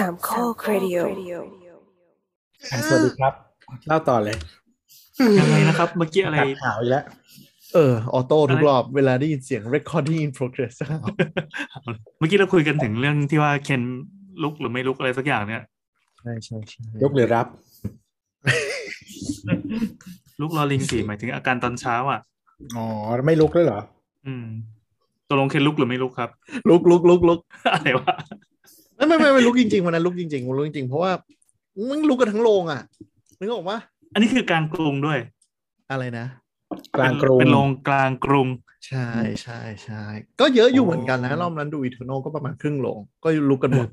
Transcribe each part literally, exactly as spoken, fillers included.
สามข้อเรดิโอสวัสดีครับเล่าต่อเลยอะไรนะครับเมื่อกี้อะไรข่าวอีกแล้วเออออโต้ทุกรอบเวลาได้ยินเสียง recording in progress เมื่อกี้เราคุยกันถึงเรื่องที่ว่าเคนลุกหรือไม่ลุกอะไรสักอย่างเนี่ยใช่ใช่ลุกหรือรับลุกรอลิงสิหมายถึงอาการตอนเช้าอ่ะอ๋อไม่ลุกเลยเหรออืมตกลงเคนลุกหรือไม่ลุกครับลุกลุกลุกลุกอะไรวะไม่ไม่ไม่ลุกจริงๆวันนั้นลุกจริงๆลุกจริงๆเพราะว่ามึงลุกกันทั้งโรงอ่ะนึกออกปะอันนี้คือกลางกรุงด้วยอะไรนะกลางกรุงเป็นโรงกลางกรุงใช่ใช่ใช่ก็เยอะอยู่เหมือนกันนะรอบนั้นดูอีเทอร์โนก็ประมาณครึ่งโรงก็ลุกกันหมด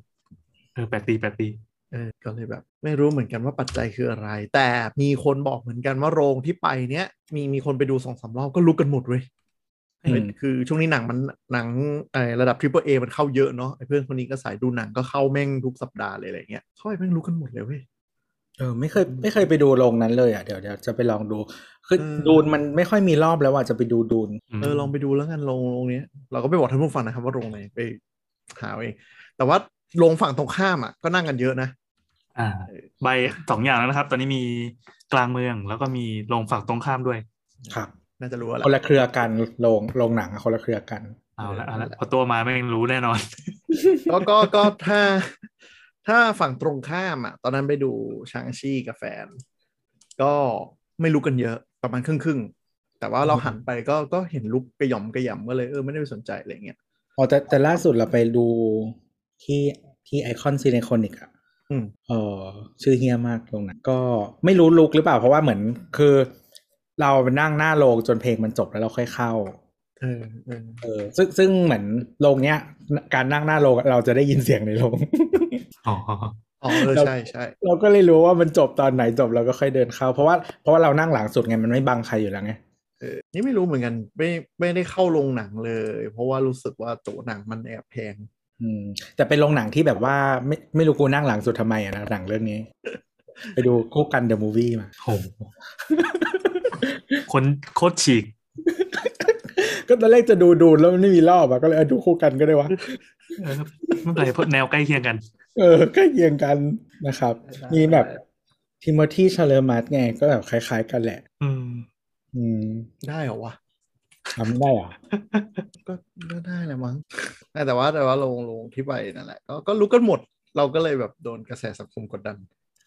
เออแปลกดีแปลกดีเออก็เลยแบบไม่รู้เหมือนกันว่าปัจจัยคืออะไรแต่มีคนบอกเหมือนกันว่าโรงที่ไปเนี้ยมีมีคนไปดู สองถึงสาม รอบก็ลุกกันหมดเว้ยคือช่วงนี้หนังมันหนังไอ้ระดับ Triple A มันเข้าเยอะเนาะไอ้เพื่อนคนนี้ก็สายดูหนังก็เข้าแม่งทุกสัปดาห์เลยอะไรเงี้ยเข้าไปแม่งลุกกันหมดเลยเว้ยเออไม่เคยไม่เคยไปดูโรงนั้นเลยอ่ะเดี๋ยวเดี๋ยวจะไปลองดูคือดูนมันไม่ค่อยมีรอบแล้วอ่ะจะไปดูดูนเออลองไปดูแล้วกันโรงโรงนี้เราก็ไม่บอกท่านผู้ฟังนะครับว่าโรงไหนไปหาเองแต่ว่าโรงฝั่งตรงข้ามอ่ะก็นั่งกันเยอะนะอ่าใบสองอย่างแล้วนะครับตอนนี้มีกลางเมืองแล้วก็มีโรงฝั่งตรงข้ามด้วยครับน่าจะรู้แล้วคนละเครือกันโรงโรงหนังคนละเครือกันเอาละเอาละพอตัวมาไม่รู้แน่นอนก็ก็ก็ถ้าถ้าฝั่งตรงข้ามอ่ะตอนนั้นไปดูชางชี่กับแฟนก็ไม่ลุกกันเยอะประมาณครึ่งๆแต่ว่าเราหันไปก็ก็เห็นลุกกระหย่อมกระหย่ำก็เลยเออไม่ได้ไปสนใจอะไรเงี้ยอ๋อแต่แต่ล่าสุดเราไปดูที่ที่ไอคอนซีเนคอนิกอ่ะอืมเออชื่อเฮียมากตรงนั้นก็ไม่รู้ลุกหรือเปล่าเพราะว่าเหมือนคือเราไปนั่งหน้าโรงจนเพลงมันจบแล้วเราค่อยเข้าเออเออซึ่งซึ่งเหมือนโรงเนี้ยการนั่งหน้าโรงเราจะได้ยินเสียงในโรงอ๋ออ๋อใช่ใช่เราก็เลยรู้ว่ามันจบตอนไหนจบเราก็ค่อยเดินเข้าเพราะว่าเพราะว่าเรานั่งหลังสุดไงมันไม่บังใครอยู่แล้วไงเออนี่ไม่รู้เหมือนกันไม่ไม่ได้เข้าโรงหนังเลยเพราะว่ารู้สึกว่าตั๋วหนังมันแอบแพงอืมแต่เป็นโรงหนังที่แบบว่าไม่ไม่รู้กูนั่งหลังสุดทำไมอ่ะนะหนังเรื่องนี้ไปดูคู่กัน The Movie มาโหคนโคตรฉีกก็ตอนแรกจะดูดูแล้วมันไม่มีรอบอ่ะก็เลยดูคู่กันก็ได้วะไม่เป็นไรเพราะแนวใกล้เคียงกันเออใกล้เคียงกันนะครับมีแบบทิโมธีชาเลอร์มัสไงก็แบบคล้ายๆกันแหละอืมอืมได้เหรอวะทำได้เหรอก็ก็ได้แหละมั้งแต่ว่าแต่ว่าลงลงที่ไปนั่นแหละก็ก็รู้กันหมดเราก็เลยแบบโดนกระแสสังคมกดดัน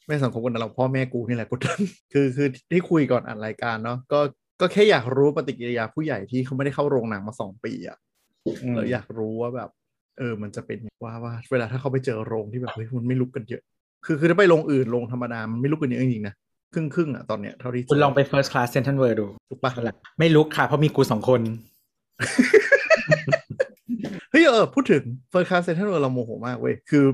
ไม่สังคมกดดันเราพ่อแม่กูนี่แหละกดดันคือคือที่คุยก่อนอัดรายการเนาะก็ก็แค่อยากรู้ปฏิกิริยาผู้ใหญ่ที่เขาไม่ได้เข้าโรงหนังมาสองปีอ่ะเราอยากรู้ว่าแบบเออมันจะเป็นว่าว่าเวลาถ้าเขาไปเจอโรงที่แบบเฮ้ยมันไม่ลุกกันเยอะคือคือถ้าไปโรงอื่นโรงธรรมดามันไม่ลุกกันเยอะจริงๆนะครึ่งๆอ่ะตอนเนี้ยเท่าที่คุณลองไป First Class Central World ดูถูกป่ะล่ะไม่ลุกค่ะเพราะมีกูสองคนเฮ้ยเออพูดถึง First Class Central World เราโมโหมากเว้ยคือ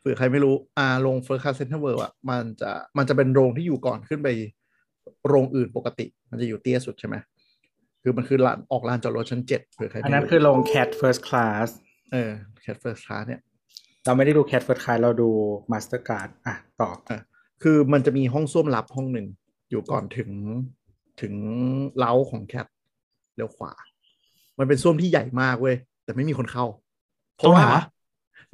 เผื่อใครไม่รู้อ่าโรง First Class Central World อ่ะมันจะมันจะเป็นโรงที่อยู่ก่อนขึ้นไปโรงอื่นปกติมันจะอยู่เตี้ยสุดใช่ไหมคือมันคือลานออกลานจอดรถชั้นเจ็ดเผื่อใครอันนั้นคือโรง Cat First Class เออ Cat First Class เนี่ยเราไม่ได้ดู Cat First Class เราดู Mastercard อ่ะต่อคือมันจะมีห้องส้วมลับห้องหนึ่งอยู่ก่อนถึงถึงเล้าของแคทเลี้ยวขวามันเป็นส้วมที่ใหญ่มากเว้ยแต่ไม่มีคนเข้าเพราะว่า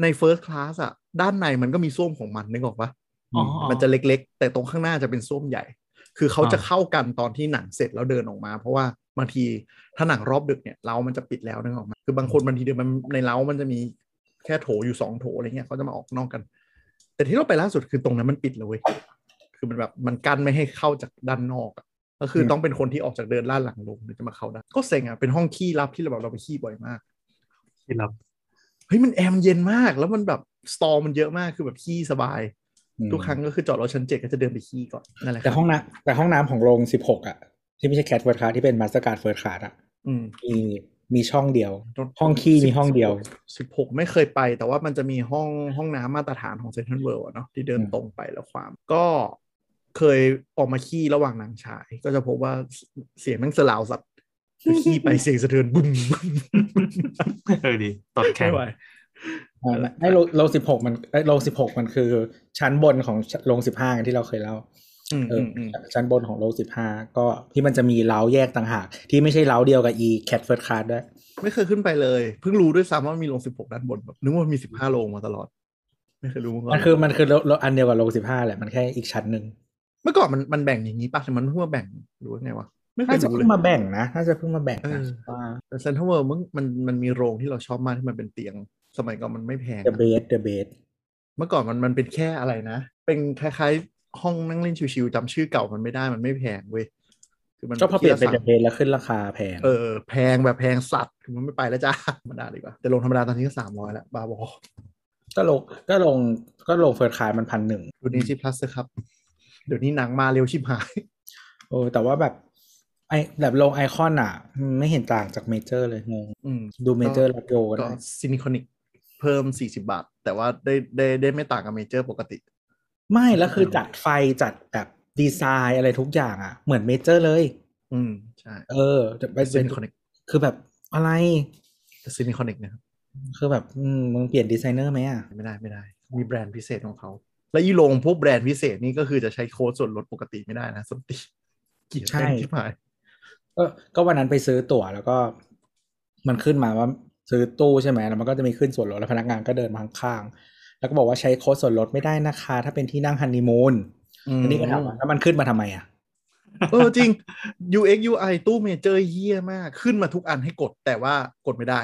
ใน First Class อ่ะด้านในมันก็มีส้วมของมันนึกออกปะมันจะเล็กๆแต่ตรงข้างหน้าจะเป็นส้วมใหญ่คือเขาจะเข้ากันตอนที่หนังเสร็จแล้วเดินออกมาเพราะว่าบางทีถ้าหนังรอบดึกเนี่ยเล้ามันจะปิดแล้วนึกออกมาคือบางคนบางทีเดินมันในเล้ามันจะมีแค่โถอยู่สองโถอะไรเงี้ยเขาจะมาออกนอกกันแต่ที่เราไปล่าสุดคือตรงนั้นมันปิดเลยคือมันแบบมันกั้นไม่ให้เข้าจากด้านนอกก็คือต้องเป็นคนที่ออกจากเดินล่าหลังลงถึงจะมาเข้าได้ก็เซ็งอ่ะเป็นห้องขี้ลับที่เราแบบเราไปขี้บ่อยมากขี้ลับเฮ้ยมันแอมเย็นมากแล้วมันแบบสตอมันเยอะมากคือแบบขี้สบายทุกครั้งก็คือจอดรถชั้นเจ็ดก็จะเดินไปขี้ก่อนนั่นแหละแต่ห้องน้ำแต่ห้องน้ำของโรงสิบหกอ่ะที่ไม่ใช่แคทเฟิร์สคลาสที่เป็นมาสเตอร์การ์ดเฟิร์สคลาสอ่ะมีมีช่องเดียวห้องขี้มีห้องเดียวสิบหกไม่เคยไปแต่ว่ามันจะมีห้องห้องน้ำมาตรฐานของเซ็นทรัลเวิลด์เนาะที่เดินตรงไปแล้วความก็เคยออกมาขี้ระหว่างหนังฉายก็จะพบว่าเสียงนั่งสลาวสัตว์ขี้ไปเสียงสะเทือนบุ้มเออดีตอดแข็งไอ้โรงสิบหกมันไอ้โรงสิบหกมันคือชั้นบนของโรงสิบห้าที่เราเคยเล่าเออชั้นบนของโรงสิบห้าก็ที่มันจะมีเล้าแยกต่างหากที่ไม่ใช่เล้าเดียวกับอี Cat First Class ด้วยไม่เคยขึ้นไปเลยเพิ่งรู้ด้วยซ้ำว่ามีโรงสิบหกด้านบนแบบนึกว่ามีสิบห้าโรงมาตลอด ไม่เคยรู้มันคือมันคือโลอันเดียวกับโลสิบห้าแหละมันแค่อีกชั้นนึงเมื่อก่อนมันมันแบ่งอย่างงี้ป่ะมันเพิ่งมาแบ่งหรือว่าไงวะไม่เคยรู้เลยมาแบ่งนะน่าจะเพิ่งมาแบ่งนะแต่เซ็นทรัลเวิลด์มันมันมีโรงที่เราชอบมากที่มันเป็นเตียงสมัยก่อนมันไม่แพง The Bed The Bed เมื่อก่อนมันมันเป็นแค่อะไรนะเป็นคล้ายๆห้องนั่งเล่นชิวๆจำชื่อเก่ามันไม่ได้มันไม่แพงเว้ยคือมันก็พอเปลี่ยนเป็น The Bed แล้วขึ้นราคาแพงเออแพงแบบแพงสัตว์คือมันไม่ไปแล้วจ้าธรรมดาดีกว่าแต่โรงธรรมดาตอนนี้ก็สามร้อยแล้วบาบอก็ลงก็ลงก็ลงเฟิร์สคลาสมัน หนึ่งพันหนึ่งร้อย ดูดีชิพลัสครับเดี๋ยวนี้หนังมาเร็วชิบหายโอ้แต่ว่าแบบไอแบบลงไอคอนอ่ะไม่เห็นต่างจากเมเจอร์เลยงงดูเมเจอร์แล้วโยกันก็ซินิคอนิกเพิ่มสี่สิบบาทแต่ว่าได้ได้ได้ไม่ต่างกับเมเจอร์ปกติไม่แล้วคือจัดไฟจัดแบบดีไซน์อะไรทุกอย่างอ่ะเหมือนเมเจอร์เลยอืมใช่เออแต่ไปซินิคอนิกคือแบบอะไรซินิคอนิกนะครับคือแบบมึงเปลี่ยนดีไซเนอร์ไหมอ่ะไม่ได้ไม่ได้มีแบรนด์พิเศษของเขาและยี่ลงพวกแบรนด์พิเศษนี่ก็คือจะใช้โค้ดส่วนลดปกติไม่ได้นะสมติเกียร์เป็นที่หมายก็ก็วันนั้นไปซื้อตั๋วแล้วก็มันขึ้นมาว่าซื้อตู้ใช่ไหมแล้วมันก็จะมีขึ้นส่วนลดแล้วพนักงานก็เดินมาข้างๆแล้วก็บอกว่าใช้โค้ดส่วนลดไม่ได้นะคะถ้าเป็นที่นั่งฮันนีมูนอันนี้ก็ถามว่าแล้วมันขึ้นมาทำไมอ่ะเออจริง ยู เอ็กซ์ ยู ไอ ตู้เมเจอร์เหี้ยมากขึ้นมาทุกอันให้กดแต่ว่ากดไม่ได้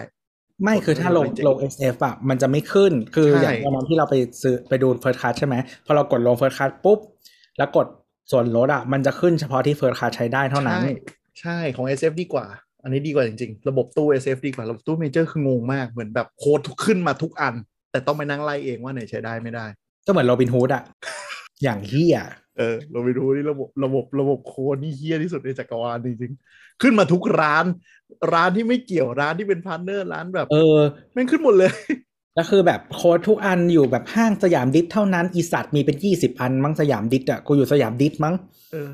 ไม่คือถ้าลงลง เอส เอฟ อ่ะมันจะไม่ขึ้นคืออย่างตอนที่เราไปซื้อไปดูเฟิร์สคลาสใช่ไหมพอเรากดลงเฟิร์สคลาสปุ๊บแล้วกดส่วนลดอ่ะมันจะขึ้นเฉพาะที่เฟิร์สคลาสใช้ได้เท่านั้นใช่ของ เอส เอฟ ดีกว่าอันนี้ดีกว่าจริงๆระบบตู้ เอส เอฟ ดีกว่าระบบตู้เมเจอร์คืองงมากเหมือนแบบโค้ดทุกขึ้นมาทุกอันแต่ต้องไปนั่งไล่เองว่าไหนใช้ได้ไม่ได้ก็เหมือนโรบินฮูดอ่ะอย่างเหี้ยเออโรบินฮูดนี่ระบบระบบระบบโค้ดนี่เหี้ยที่สุดในจักรวาลจริงๆขึ้นมาทุกร้านร้านที่ไม่เกี่ยวร้านที่เป็นพาร์ทเนอร์ร้านแบบเออแม่งขึ้นหมดเลยแล้วคือแบบโค้ดทุกอันอยู่แบบห้างสยามดิสเท่านั้นอีสัตว์มีเป็นยี่สิบอันมั้งสยามดิสอ่ะกูอยู่สยามดิสมั้งเออ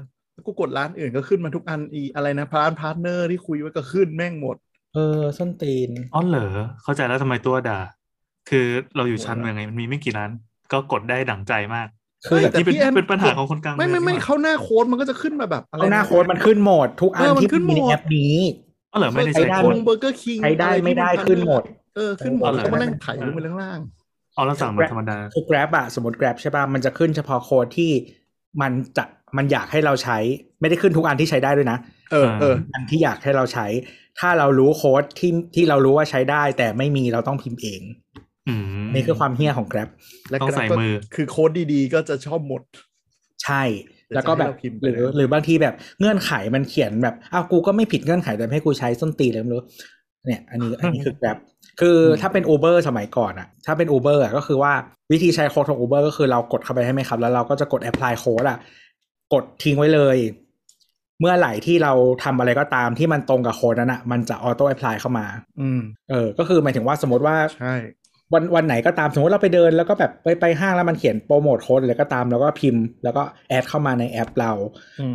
กูกดร้านอื่นก็ขึ้นมาทุกอันอีอะไรนะร้านพาร์ทเนอร์ที่คุยไว้ก็ขึ้นแม่งหมดเออส้นตีนอ๋อเหรอเข้าใจแล้วทำไมตัวด่าคือเราอยู่ชั้นเมืองไงมันมีไม่กี่ร้านก็กดได้ดั่งใจมากคือแบบที่เป็นปัญหาของคนกลางไม่ไม่ไม่เข้าหน้าโค้ดมันก็จะขึ้นมาแบบอะไรหน้าโค้ดมันขึ้นหมดทุกอันที่มีในแอปนี้อ๋อเหรอไม่ได้ใช้โค้ดเบอร์เกอร์คิงใช้ได้ไม่ได้ขึ้นหมดเออขึ้นหมดแล้วก็นั่งไถลงไปล่างๆเอาแล้วสั่งมาธรรมดาคือ Grab อ่ะสมมติ Grab ใช่ป่ะมันจะขึ้นเฉพาะโค้ดที่มันจะมันอยากให้เราใช้ไม่ได้ขึ้นทุกอันที่ใช้ได้ด้วยนะเออเอออันที่อยากให้เราใช้ถ้าเรารู้โค้ดที่ที่เรารู้ว่าใช้ได้แต่ไม่มีเราต้องพิมพ์เองอืมนี่คือความเหี้ยของ Grab และ Grab ก็คือโค้ดดีๆก็จะชอบหมดใช่แล้วก็แบบหรือหรือบางทีแบบเงื่อนไขมันเขียนแบบอ้าวกูก็ไม่ผิดเงื่อนไขแต่ให้กูใช้ส้นตีนเลยไม่รู้เนี่ยอันนี้อันนี้คือ Grab คือถ้าเป็น Uber สมัยก่อนอะถ้าเป็น Uber อะก็คือว่าวิธีใช้โค้ดของ Uber ก็คือเรากดเข้าไปให้มั้ยครับแล้วเราก็จะกด apply โค้ดอะกดทิ้งไว้เลยเมื่อไหร่ที่เราทำอะไรก็ตามที่มันตรงกับโค้ดนั้นอ่ะมันจะออโต้แอพพลายเข้ามาอืมเออก็คือหมายถึงว่าสมมติว่าใช่วันวันไหนก็ตามสมมติเราไปเดินแล้วก็แบบไปไปห้างแล้วมันเขียนโปรโมทโค้ดอะไรก็ตามแล้วก็พิมพ์แล้วก็แอดเข้ามาในแอปเรา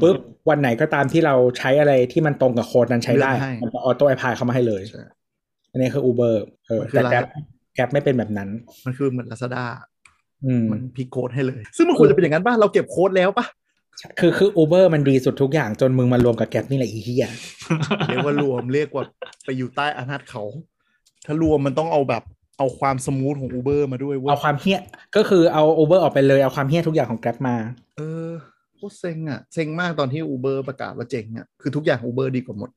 ปุ๊บวันไหนก็ตามที่เราใช้อะไรที่มันตรงกับโค้ดนั้นใช้ได้มันจะออโต้แอพพลายเข้ามาให้เลยอันนี้คือ Uber เออแต่แอปแอปไม่เป็นแบบนั้นมันคือเหมือน Lazada อืมมันพิมพ์โค้ดให้เลยซึ่งมันควรจะเป็นอย่างนั้นป่ะเราเก็บโค้ดแล้วป่ะคือคือ Uber มันดีสุดทุกอย่างจนมึงมารวมกับ Grab นี่แหละอีเหี้ยเรียกว่ารวมเรียกว่าไปอยู่ใต้อำนาจเขาถ้ารวมมันต้องเอาแบบเอาความสมูทของ Uber มาด้วยเอาความเหี้ยก็คือเอา Uber ออกไปเลยเอาความเหี้ยทุกอย่างของ Grab มาเออโคตรเซ็งอ่ะเซ็งมากตอนที่ Uber ประกาศว่าเจ๊งอ่ะคือทุกอย่าง Uber ดีกว่าหมด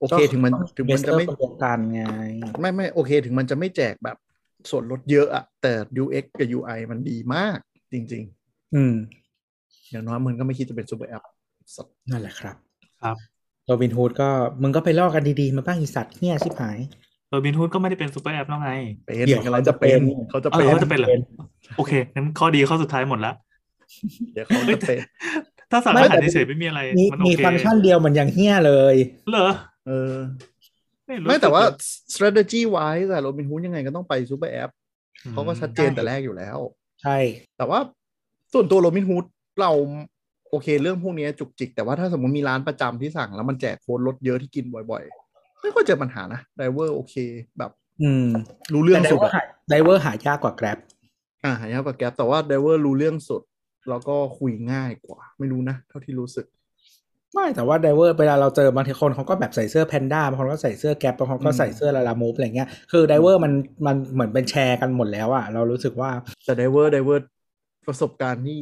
โอเคถึงมันถึงมันจะไม่การไงไม่ไม่โอเคถึงมันจะไม่แจกแบบส่วนลดเยอะอ่ะแต่ ยู เอ็กซ์ กับ ยู ไอ มันดีมากจริงๆอืมอย่างน้อยมึงก็ไม่คิดจะเป็นซูเปอร์แอปนั่นแหละครับครับโรบินฮูดก็มึงก็ไปลอกกันดีๆมาบ้างอีสัตว์เหี้ยชิบหายโรบินฮูดก็ไม่ได้เป็นซูเปอร์แอปแล้วไงเป็นเดี๋ยวเราจะเป็นเขาจะเป็นเขาจะเป็นเหรอโอเคงั้นข้อดีข้อสุดท้ายหมดละเดี๋ยวเขาจะเป็นถ้าสั่งอาหารเฉยๆไม่มีอะไรมันโอเคมีฟังก์ชันเดียวมันยังเหี้ยเลยเหรอเออไม่แต่ว่า strategy wise อะโรบินฮูดยังไงก็ต้องไปซูเปอร์แอปเขาก็ชัดเจนแต่แรกอยู่แล้วใช่แต่ว่าส่วนตัวโรบินฮูดเราโอเคเรื่องพวกนี้จุกจิกแต่ว่าถ้าสมมติมีร้านประจำที่สั่งแล้วมันแจกโค้ดลดเยอะที่กินบ่อยๆไม่ค่อยเจอปัญหานะไดเวอร์โอเคแบบรู้เรื่องสุดไดเวอร์หายากกว่า Grab อ่าหายากกว่า Grab แต่ว่าไดเวอร์รู้เรื่องสุดแล้วก็คุยง่ายกว่าไม่รู้นะเท่าที่รู้สึก ไม่แต่ว่าไดเวอร์เวลาเราเจอบางทีคนเขาก็แบบใส่เสื้อแพนด้าบางคนก็ใส่เสื้อแก๊ปบางคนก็ใส่เสื้อลาลามูฟอะไรเงี้ยคือไดเวอร์มันมันเหมือนเป็นแชร์กันหมดแล้วอะเรารู้สึกว่าแต่ไดเวอร์ไดเวอร์ประสบการณ์นี่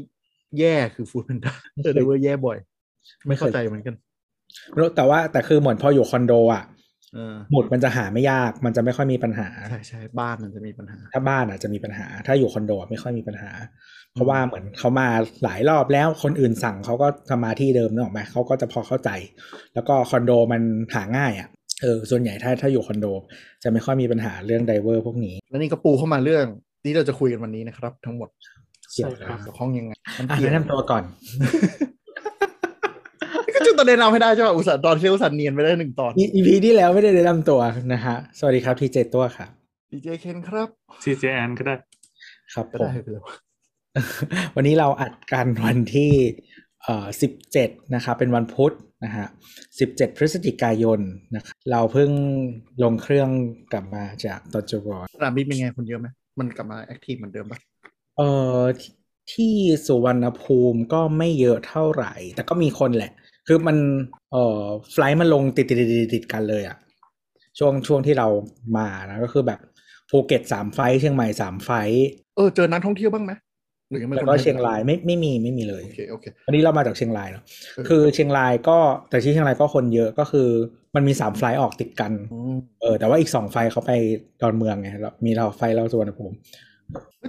แย่คือฟูดแพนด้าแต่ไดเวอร์แย่บ่อยไม่เข้าใจเหมือนกันแต่ว่าแต่คือเหมือนพออยู่คอนโดอะหมุดมันจะหาไม่ยากมันจะไม่ค่อยมีปัญหาใช่ใช่บ้านมันจะมีปัญหาถ้าบ้านอาจจะมีปัญหาถ้าอยู่คอนโดไม่ค่อยมีปัญหาเพราะว่าเหมือนเขามาหลายรอบแล้วคนอื่นสั่งเขาก็ทำมาที่เดิมนึกออกไหมเขาก็จะพอเข้าใจแล้วก็คอนโดมันหาง่ายอ่ะเออส่วนใหญ่ถ้าถ้าอยู่คอนโดจะไม่ค่อยมีปัญหาเรื่องไดเวอร์พวกนี้แล้วนี่ก็ปูเข้ามาเรื่องที่เราจะคุยกันวันนี้นะครับทั้งหมดเกี่ยวกับห้องยังไงอ่ะแนะนำตัวก่อน ก็จุดตอนแนะนำให้ได้ใช่ป่ะอุตส่าห์ตอนที่อุตส่าห์เนียนไปได้หนึ่งตอน อี พี ที่แล้วไม่ได้แนะนำตัวนะฮะสวัสดีครับ ที เจ ตัวครับ ที เจ เคนครับ ที เจ แอนก็ได้ครับผมวันนี้เราอัดกันวันที่เอ่อสิบเจ็ดนะครับเป็นวันพุธนะฮะสิบเจ็ดพฤศจิกายนนะครับเราเพิ่งลงเครื่องกลับมาจากตจว.สนามบินเป็นไงคนเยอะไหมมันกลับมาแอคทีฟเหมือนเดิมป่ะเอ่อที่สุวรรณภูมิก็ไม่เยอะเท่าไหร่แต่ก็มีคนแหละคือมันเอ่อไฟล์มันลงติดติดๆๆกันเลยอ่ะช่วงช่วงที่เรามานะก็คือแบบภูเก็ตสามไฟล์เชียงใหม่สามไฟล์เออเจอนักท่องเที่ยวบ้างมั้ยแล้วก็เชียงรายไม่ไม่มีไม่มีเลยโอเคโอเคอันนี้เรามาจากเชียงรายเนาะคือเชียงรายก็แต่ที่เชียงรายก็คนเยอะก็คือมันมีสามไฟล์ออกติดกันเออแต่ว่าอีกสองไฟล์เขาไปดอนเมืองไงมีเราไฟล์เราสุวรรณภูมิ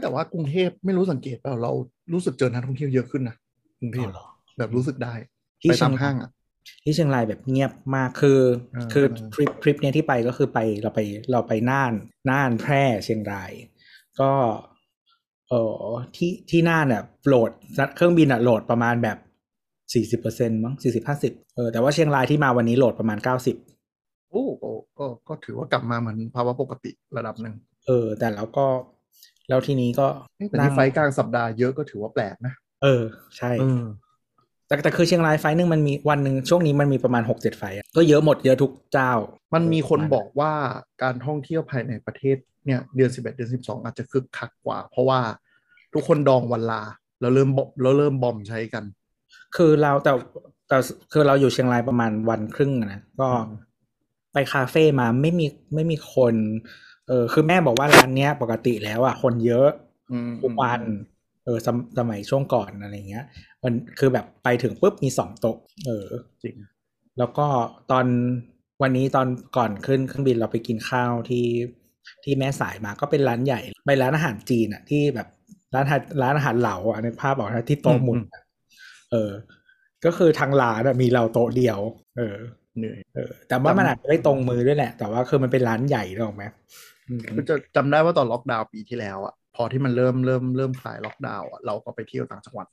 แต่ว่ากรุงเทพไม่รู้สังเกตเปล่าเรารู้สึกเจอนักท่องเที่ยวเยอะขึ้นนะกรุงเทพแบบรู้สึกได้ไปตามห้างอ่ะที่เชียงรายแบบเงียบมากคือคือทริปทริปเนี้ยที่ไปก็คือไปเราไปเราไปน่านน่านแพร่เชียงรายก็เออที่ที่น่านน่ะโหลดเครื่องบินน่ะโหลดประมาณแบบ สี่สิบเปอร์เซ็นต์ มั้ง สี่สิบ ห้าสิบ เออแต่ว่าเชียงรายที่มาวันนี้โหลดประมาณ เก้าสิบ โอ้ก็ก็ก็ถือว่ากลับมาเหมือนภาวะปกติระดับนึงเออแต่แล้วก็แล้วทีนี้ก็แต่ที่ไฟกลางสัปดาห์เยอะก็ถือว่าแปลกนะเออใช่แต่แต่คือเชียงรายไฟนึงมันมีวันนึงช่วงนี้มันมีประมาณ หกเจ็ด ไฟก็เยอะหมดเยอะทุกเจ้ามันมีคนบอกว่าการท่องเที่ยวภายในประเทศเนี่ยเดือนสิบเอ็ดเดือนสิบสองอาจจะคึกคักกว่าเพราะว่าทุกคนดองวันลาแล้วเริ่มแล้วเริ่มบอมใช้กันคือเราแต่แต่คือเราอยู่เชียงรายประมาณวันครึ่งนะก็ไปคาเฟ่มาไม่มีไม่มีคนเออคือแม่บอกว่าร้านเนี้ยปกติแล้วอ่ะคนเยอะทุกวันเออสมสมัยช่วงก่อนอะไรเงี้ยมันคือแบบไปถึงปุ๊บมีสองโต๊ะเออจริงแล้วก็ตอนวันนี้ตอนก่อนขึ้นเครื่องบินเราไปกินข้าวที่ที่แม่สายมาก็เป็นร้านใหญ่ไปร้านอาหารจีนอ่ะที่แบบร้านร้านอาหารเหลาอ่ะในภาพบอกนะที่โต๊ะหมุนเออก็คือทางร้านมีเราโต๊ะเดียวเออเหนื่อยเออแต่ว่ามันอาจจะไม่ตรงมือด้วยแหละแต่ว่าคือมันเป็นร้านใหญ่หรอกไหมคือจะจำได้ว่าตอนล็อกดาวน์ปีที่แล้วอ่ะพอที่มันเริ่มเริ่มเริ่มคลายล็อกดาวน์อ่ะเราก็ไปเที่ยวต่างจังหวัด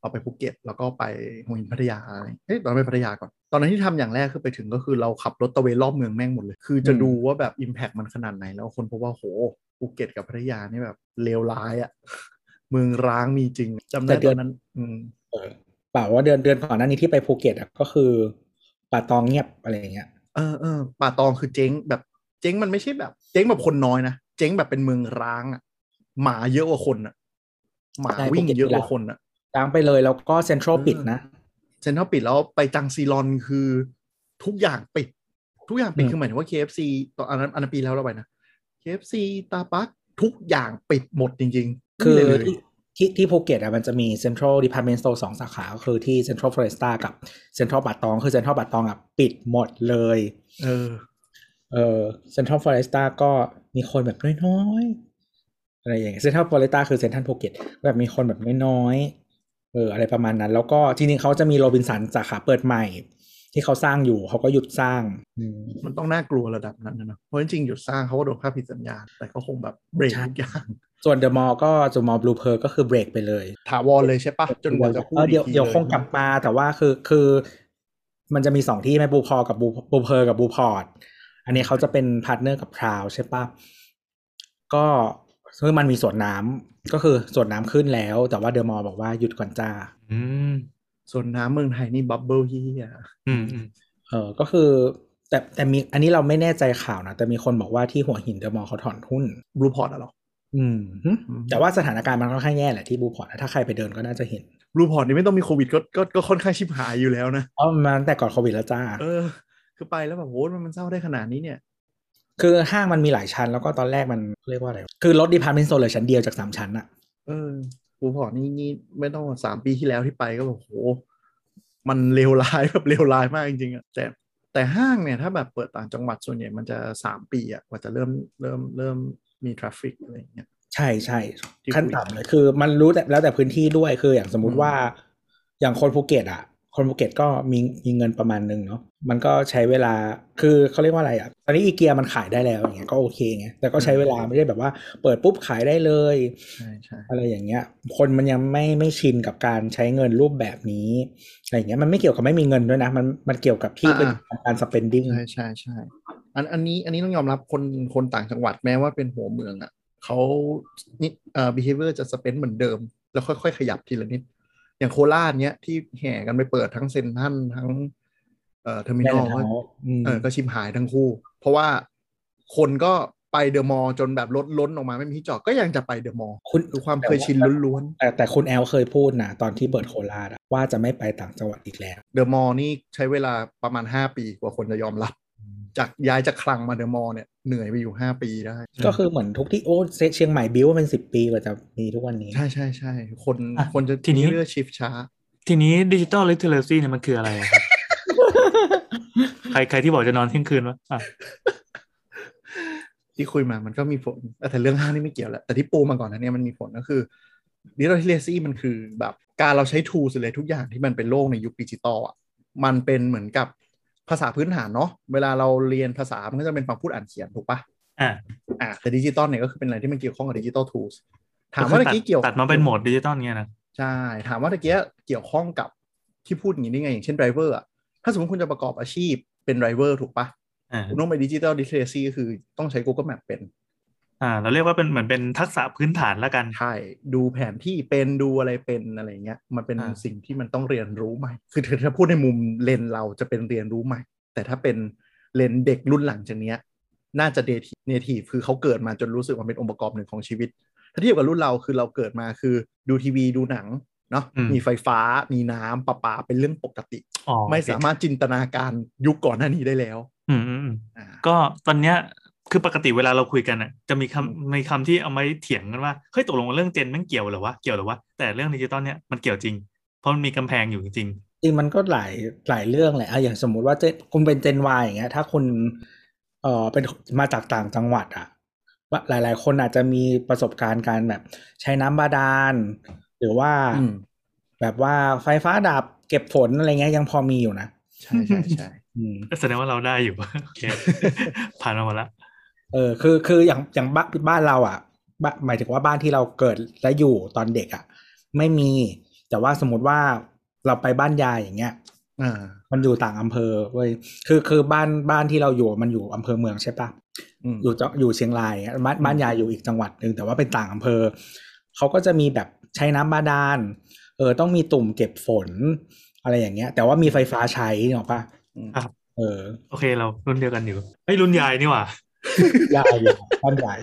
เราไปภูเก็ตแล้วก็ไปหัวหินพัทยาอะไรเฮ้ยตอนไปพัทยาก่อนตอนนั้นที่ทำอย่างแรกคือไปถึงก็คือเราขับรถตะเวนรอบเมืองแม่งหมดเลยคือจะดูว่าแบบอิมแพคมันขนาดไหนแล้วคนพบว่าโหภูเก็ตกับพัทยานี่แบบเลวร้ายอ่ะเมืองร้างมีจริงจำได้ตอนนั้นอืมเออเปล่าว่าเดือนเดือนก่อนหน้านี้ที่ไปภูเก็ตอ่ะก็คือป่าตองเงียบอะไรอย่างเงี้ยเออเออป่าตองคือเจ๊งแบบเจ๊งมันไม่ใช่แบบเจ๊งแบบคนน้อยนะเจ๊งแบบเป็นเมืองร้างอ่ะหมาเยอะกว่าคนอ่ะหมาวิ่งเยอะกว่าคนอ่ะร้างไปเลยแล้วก็เซ็นทรัลปิดนะเซ็นทรัลปิดแล้วไปจังซีรอนคือทุกอย่างปิดทุกอย่างปิดคือหมายถึงว่า เค เอฟ ซี ตอนอันนั้นอันนั้นปีแล้วเราไปนะ เค เอฟ ซี ตาปักทุกอย่างปิดหมดจริงๆคือที่ที่ภูเก็ตอ่ะมันจะมี Central Department Store สองสาขาคือที่ Central Foresta กับ Central ป่าตองคือ Central ป่าตองอ่ะปิดหมดเลยเออเออ Central Foresta ก็มีคนแบบน้อยๆอะไรอย่างเงี้ย Central Foresta คือ Central ภูเก็ตแบบมีคนแบบน้อยๆเอออะไรประมาณนั้นแล้วก็จริงๆเขาจะมีโรบินสันสาขาเปิดใหม่ที่เขาสร้างอยู่เขาก็หยุดสร้างมันต้องน่ากลัวระดับนั้นนะเพราะจริงๆหยุดสร้างเขาก็โดนค่าผิดสัญญาแต่ก็คงแบบเบรกทุกอย่างส่วนเดอะมอลล์ก็จะมอลล์บลูเพิร์ลก็คือเบรกไปเลยถาวรเลยใช่ปะจนกว่าจะพูดเดี๋ยวเดี๋ยวคงกลับมาแต่ว่าคือคือมันจะมีสองที่แม่บูพอร์กับบูบูเพิร์ลกับบูพอร์ตอันนี้เขาจะเป็นพาร์ทเนอร์กับพราวใช่ปะก็คือมันมีสวนน้ำก็คือสวนน้ำขึ้นแล้วแต่ว่าเดอะมอลล์บอกว่าหยุดก่อนจ้าส่วนน้ำเมืองไทยนี่บับเบิ้ลเฮียอืมเออก็คือแต่แต่มีอันนี้เราไม่แน่ใจข่าวนะแต่มีคนบอกว่าที่หัวหินเดอะมอลล์เขาถอนหุ้นบลูพอร์ตอ่ะหรอ อืมแต่ว่าสถานการณ์มันค่อนข้างแย่แหละที่บลูพอร์ตถ้าใครไปเดินก็น่าจะเห็นบลูพอร์ตนี่ไม่ต้องมีโควิดก็ก็ก็ค่อนข้างชิบหายอยู่แล้วนะอ๋อมันแต่ก่อนโควิดแล้วจ้าเออคือไปแล้วแบบโหมันมันเศร้าได้ขนาดนี้เนี่ยคือห้างมันมีหลายชั้นแล้วก็ตอนแรกมันเรียกว่าอะไรคือรถดิพาร์ตเมนต์สโตร์เลยชั้นเดียวจากสามชั้นอะเออบลูพอร์ตนี่นี่ไม่ต้องสามปีที่แล้วที่ไปก็แบบโหมันเลวร้ายแบบเลวร้ายมากจริงๆอะแต่แต่ห้างเนี่ยถ้าแบบเปิดต่างจังหวัดส่วนใหญ่มันจะสามปีอะกว่าจะเริ่มเริ่มเริ่มมีทราฟฟิกอะไรอย่างเงี้ยใช่ใช่ขั้นต่ำเลยคือมันรู้แต่แล้วแต่พื้นที่ด้วยคืออย่างสมมุติว่าอย่างคนภูเก็ตอ่ะคนภูเก็ตก็มีมีเงินประมาณนึงเนาะมันก็ใช้เวลาคือเขาเรียกว่าอะไรอ่ะตอนนี้อีเกียมันขายได้แล้วอย่างเงี้ยก็โอเคไงแต่ก็ใช้เวลาไม่ได้แบบว่าเปิดปุ๊บขายได้เลยใช่ใช่อะไรอย่างเงี้ยคนมันยังไม่ไม่ชินกับการใช้เงินรูปแบบนี้อะไรอย่างเงี้ยมันไม่เกี่ยวกับไม่มีเงินด้วยนะมันมันเกี่ยวกับที่เป็นการ spending ใช่ใช่ใช่อันอันนี้อันนี้ต้องยอมรับคนคนต่างจังหวัดแม้ว่าเป็นหัวเมืองอ่ะเขานี่เอ่อ behavior จะ spend เหมือนเดิมแล้วค่อยๆขยับทีละนิดอย่างโคราชเนี้ยที่แห่กันไปเปิดทั้งเซ็นทรัลทั้งเอ่อเทอร์มินอลเออก็ชิมหายทั้งคู่เพราะว่าคนก็ไปเดอะมอลล์จนแบบรถล้นออกมาไม่มีที่จอดก็ยังจะไปเดอะมอลล์คุณดูความเคยชินล้วนๆแต่แต่คุณแอลเคยพูดนะตอนที่เปิดโคราชว่าจะไม่ไปต่างจังหวัดอีกแล้วเดอะมอลล์นี่ใช้เวลาประมาณห้าปีกว่าคนจะยอมรับจากย้ายจากคลังมาเดอะมอลล์เนี่ยเหนื่อยไปอยู่ห้าปีได้ก็คือเหมือนทุกที่โอ้เชียงใหม่บิ้วเป็นสิบปีกว่าจะมีทุกวันนี้ใช่ๆๆคนคนจะทีนี้เลือกชิฟช้าทีนี้ Digital Literacy เนี่ยมันคืออะไรครับ ใครใครที่บอกจะนอนเที่ยงคืนวะอ่ะ ที่คุยมามันก็มีผลแต่เรื่องห้างนี่ไม่เกี่ยวแล้วแต่ที่ปูมาก่อนนะเนี่ยมันมีผลก็คือ Digital Literacy มันคือแบบการเราใช้ tools อะไรทุกอย่างที่มันเป็นโลกในยุคดิจิตอลอ่ะมันเป็นเหมือนกับภาษาพื้นฐานเนาะเวลาเราเรียนภาษามันก็จะเป็นฟังพูดอ่านเขียนถูกปะอ่าอ่าแต่ดิจิตอลเนี่ยก็คือเป็นอะไรที่มันเกี่ยวข้องกับดิจิตอลทูลส์ถามว่าตะกี้เกี่ยวตัดมาเป็นโหมดดิจิตอลเงี้ยนะใช่ถามว่าตะกี้เกี่ยวข้องกับที่พูดอย่างนี้ได้ไงอย่างเช่นไดรเวอร์อ่ะถ้าสมมติคุณจะประกอบอาชีพเป็นไดรเวอร์ถูกปะอ่าคุณต้องไปดิจิตอลดิเทรซี่ก็คือต้องใช้ Google Map เป็นอ่าเราเรียกว่าเป็นเหมือนเป็นทักษะพื้นฐานละกันใช่ดูแผนที่เป็นดูอะไรเป็นอะไรเงี้ยมันเป็นสิ่งที่มันต้องเรียนรู้ใหม่คือถ้าพูดในมุมเลนเราจะเป็นเรียนรู้ใหม่แต่ถ้าเป็นเลนเด็กรุ่นหลังจากเนี้ยน่าจะเดทีเนทีฟคือเขาเกิดมาจนรู้สึกว่าเป็นองค์ประกอบหนึ่งของชีวิตถ้าเทียบกับรุ่นเราคือเราเกิดมาคือดูทีวีดูหนังเนาะมีไฟฟ้ามีน้ำประปาเป็นเรื่องปกติไม่สามารถจินตนาการยุคก่อนหน้านี้ได้แล้วอืมอ่าก็ตอนเนี้ยคือปกติเวลาเราคุยกันอ่ะจะมีคำมีคำที่เอามาเถียงกันว่าเฮ้ยตกลงเรื่องเจนมันเกี่ยวหรือวะเกี่ยวหรือวะแต่เรื่องดิจิตอลเนี่ยมันเกี่ยวจริงเพราะมันมีกำแพงอยู่จริงจริงมันก็หลายหลายเรื่องแหละอ่ะอย่างสมมุติว่าเจนคุณเป็นเจน Y อย่างเงี้ยถ้าคุณเอ่อเป็นมาจากต่างจังหวัดอ่ะหลายๆคนอาจจะมีประสบการณ์การแบบใช้น้ำบาดาลหรือว่าแบบว่าไฟฟ้าดับเก็บฝนอะไรเงี้ยยังพอมีอยู่นะใช่ใช่ใช่แสดงว่าเราได้อยู่โอเคผ่านมาหมดละเออคือคืออย่างอย่างบ้านบ้านเราอ่ะหมายถึงว่าบ้านที่เราเกิดและอยู่ตอนเด็กอ่ะไม่มีแต่ว่าสมมติว่าเราไปบ้านยายอย่างเงี้ยอ่ามันอยู่ต่างอำเภอเว้ยคือคือบ้านบ้านที่เราอยู่มันอยู่อำเภอเมืองใช่ปะอยู่อยู่เชียงรายบ้านบ้านยายอยู่อีกจังหวัดนึงแต่ว่าเป็นต่างอำเภอเขาก็จะมีแบบใช้น้ำบาดาลเออต้องมีตุ่มเก็บฝนอะไรอย่างเงี้ยแต่ว่ามีไฟฟ้าใช้หรอปะอ่ะเออโอเคเรารุ่นเดียวกันอยู่เฮ้ยรุ่นยายนี่หว่าใหญ่บ้านใหญ่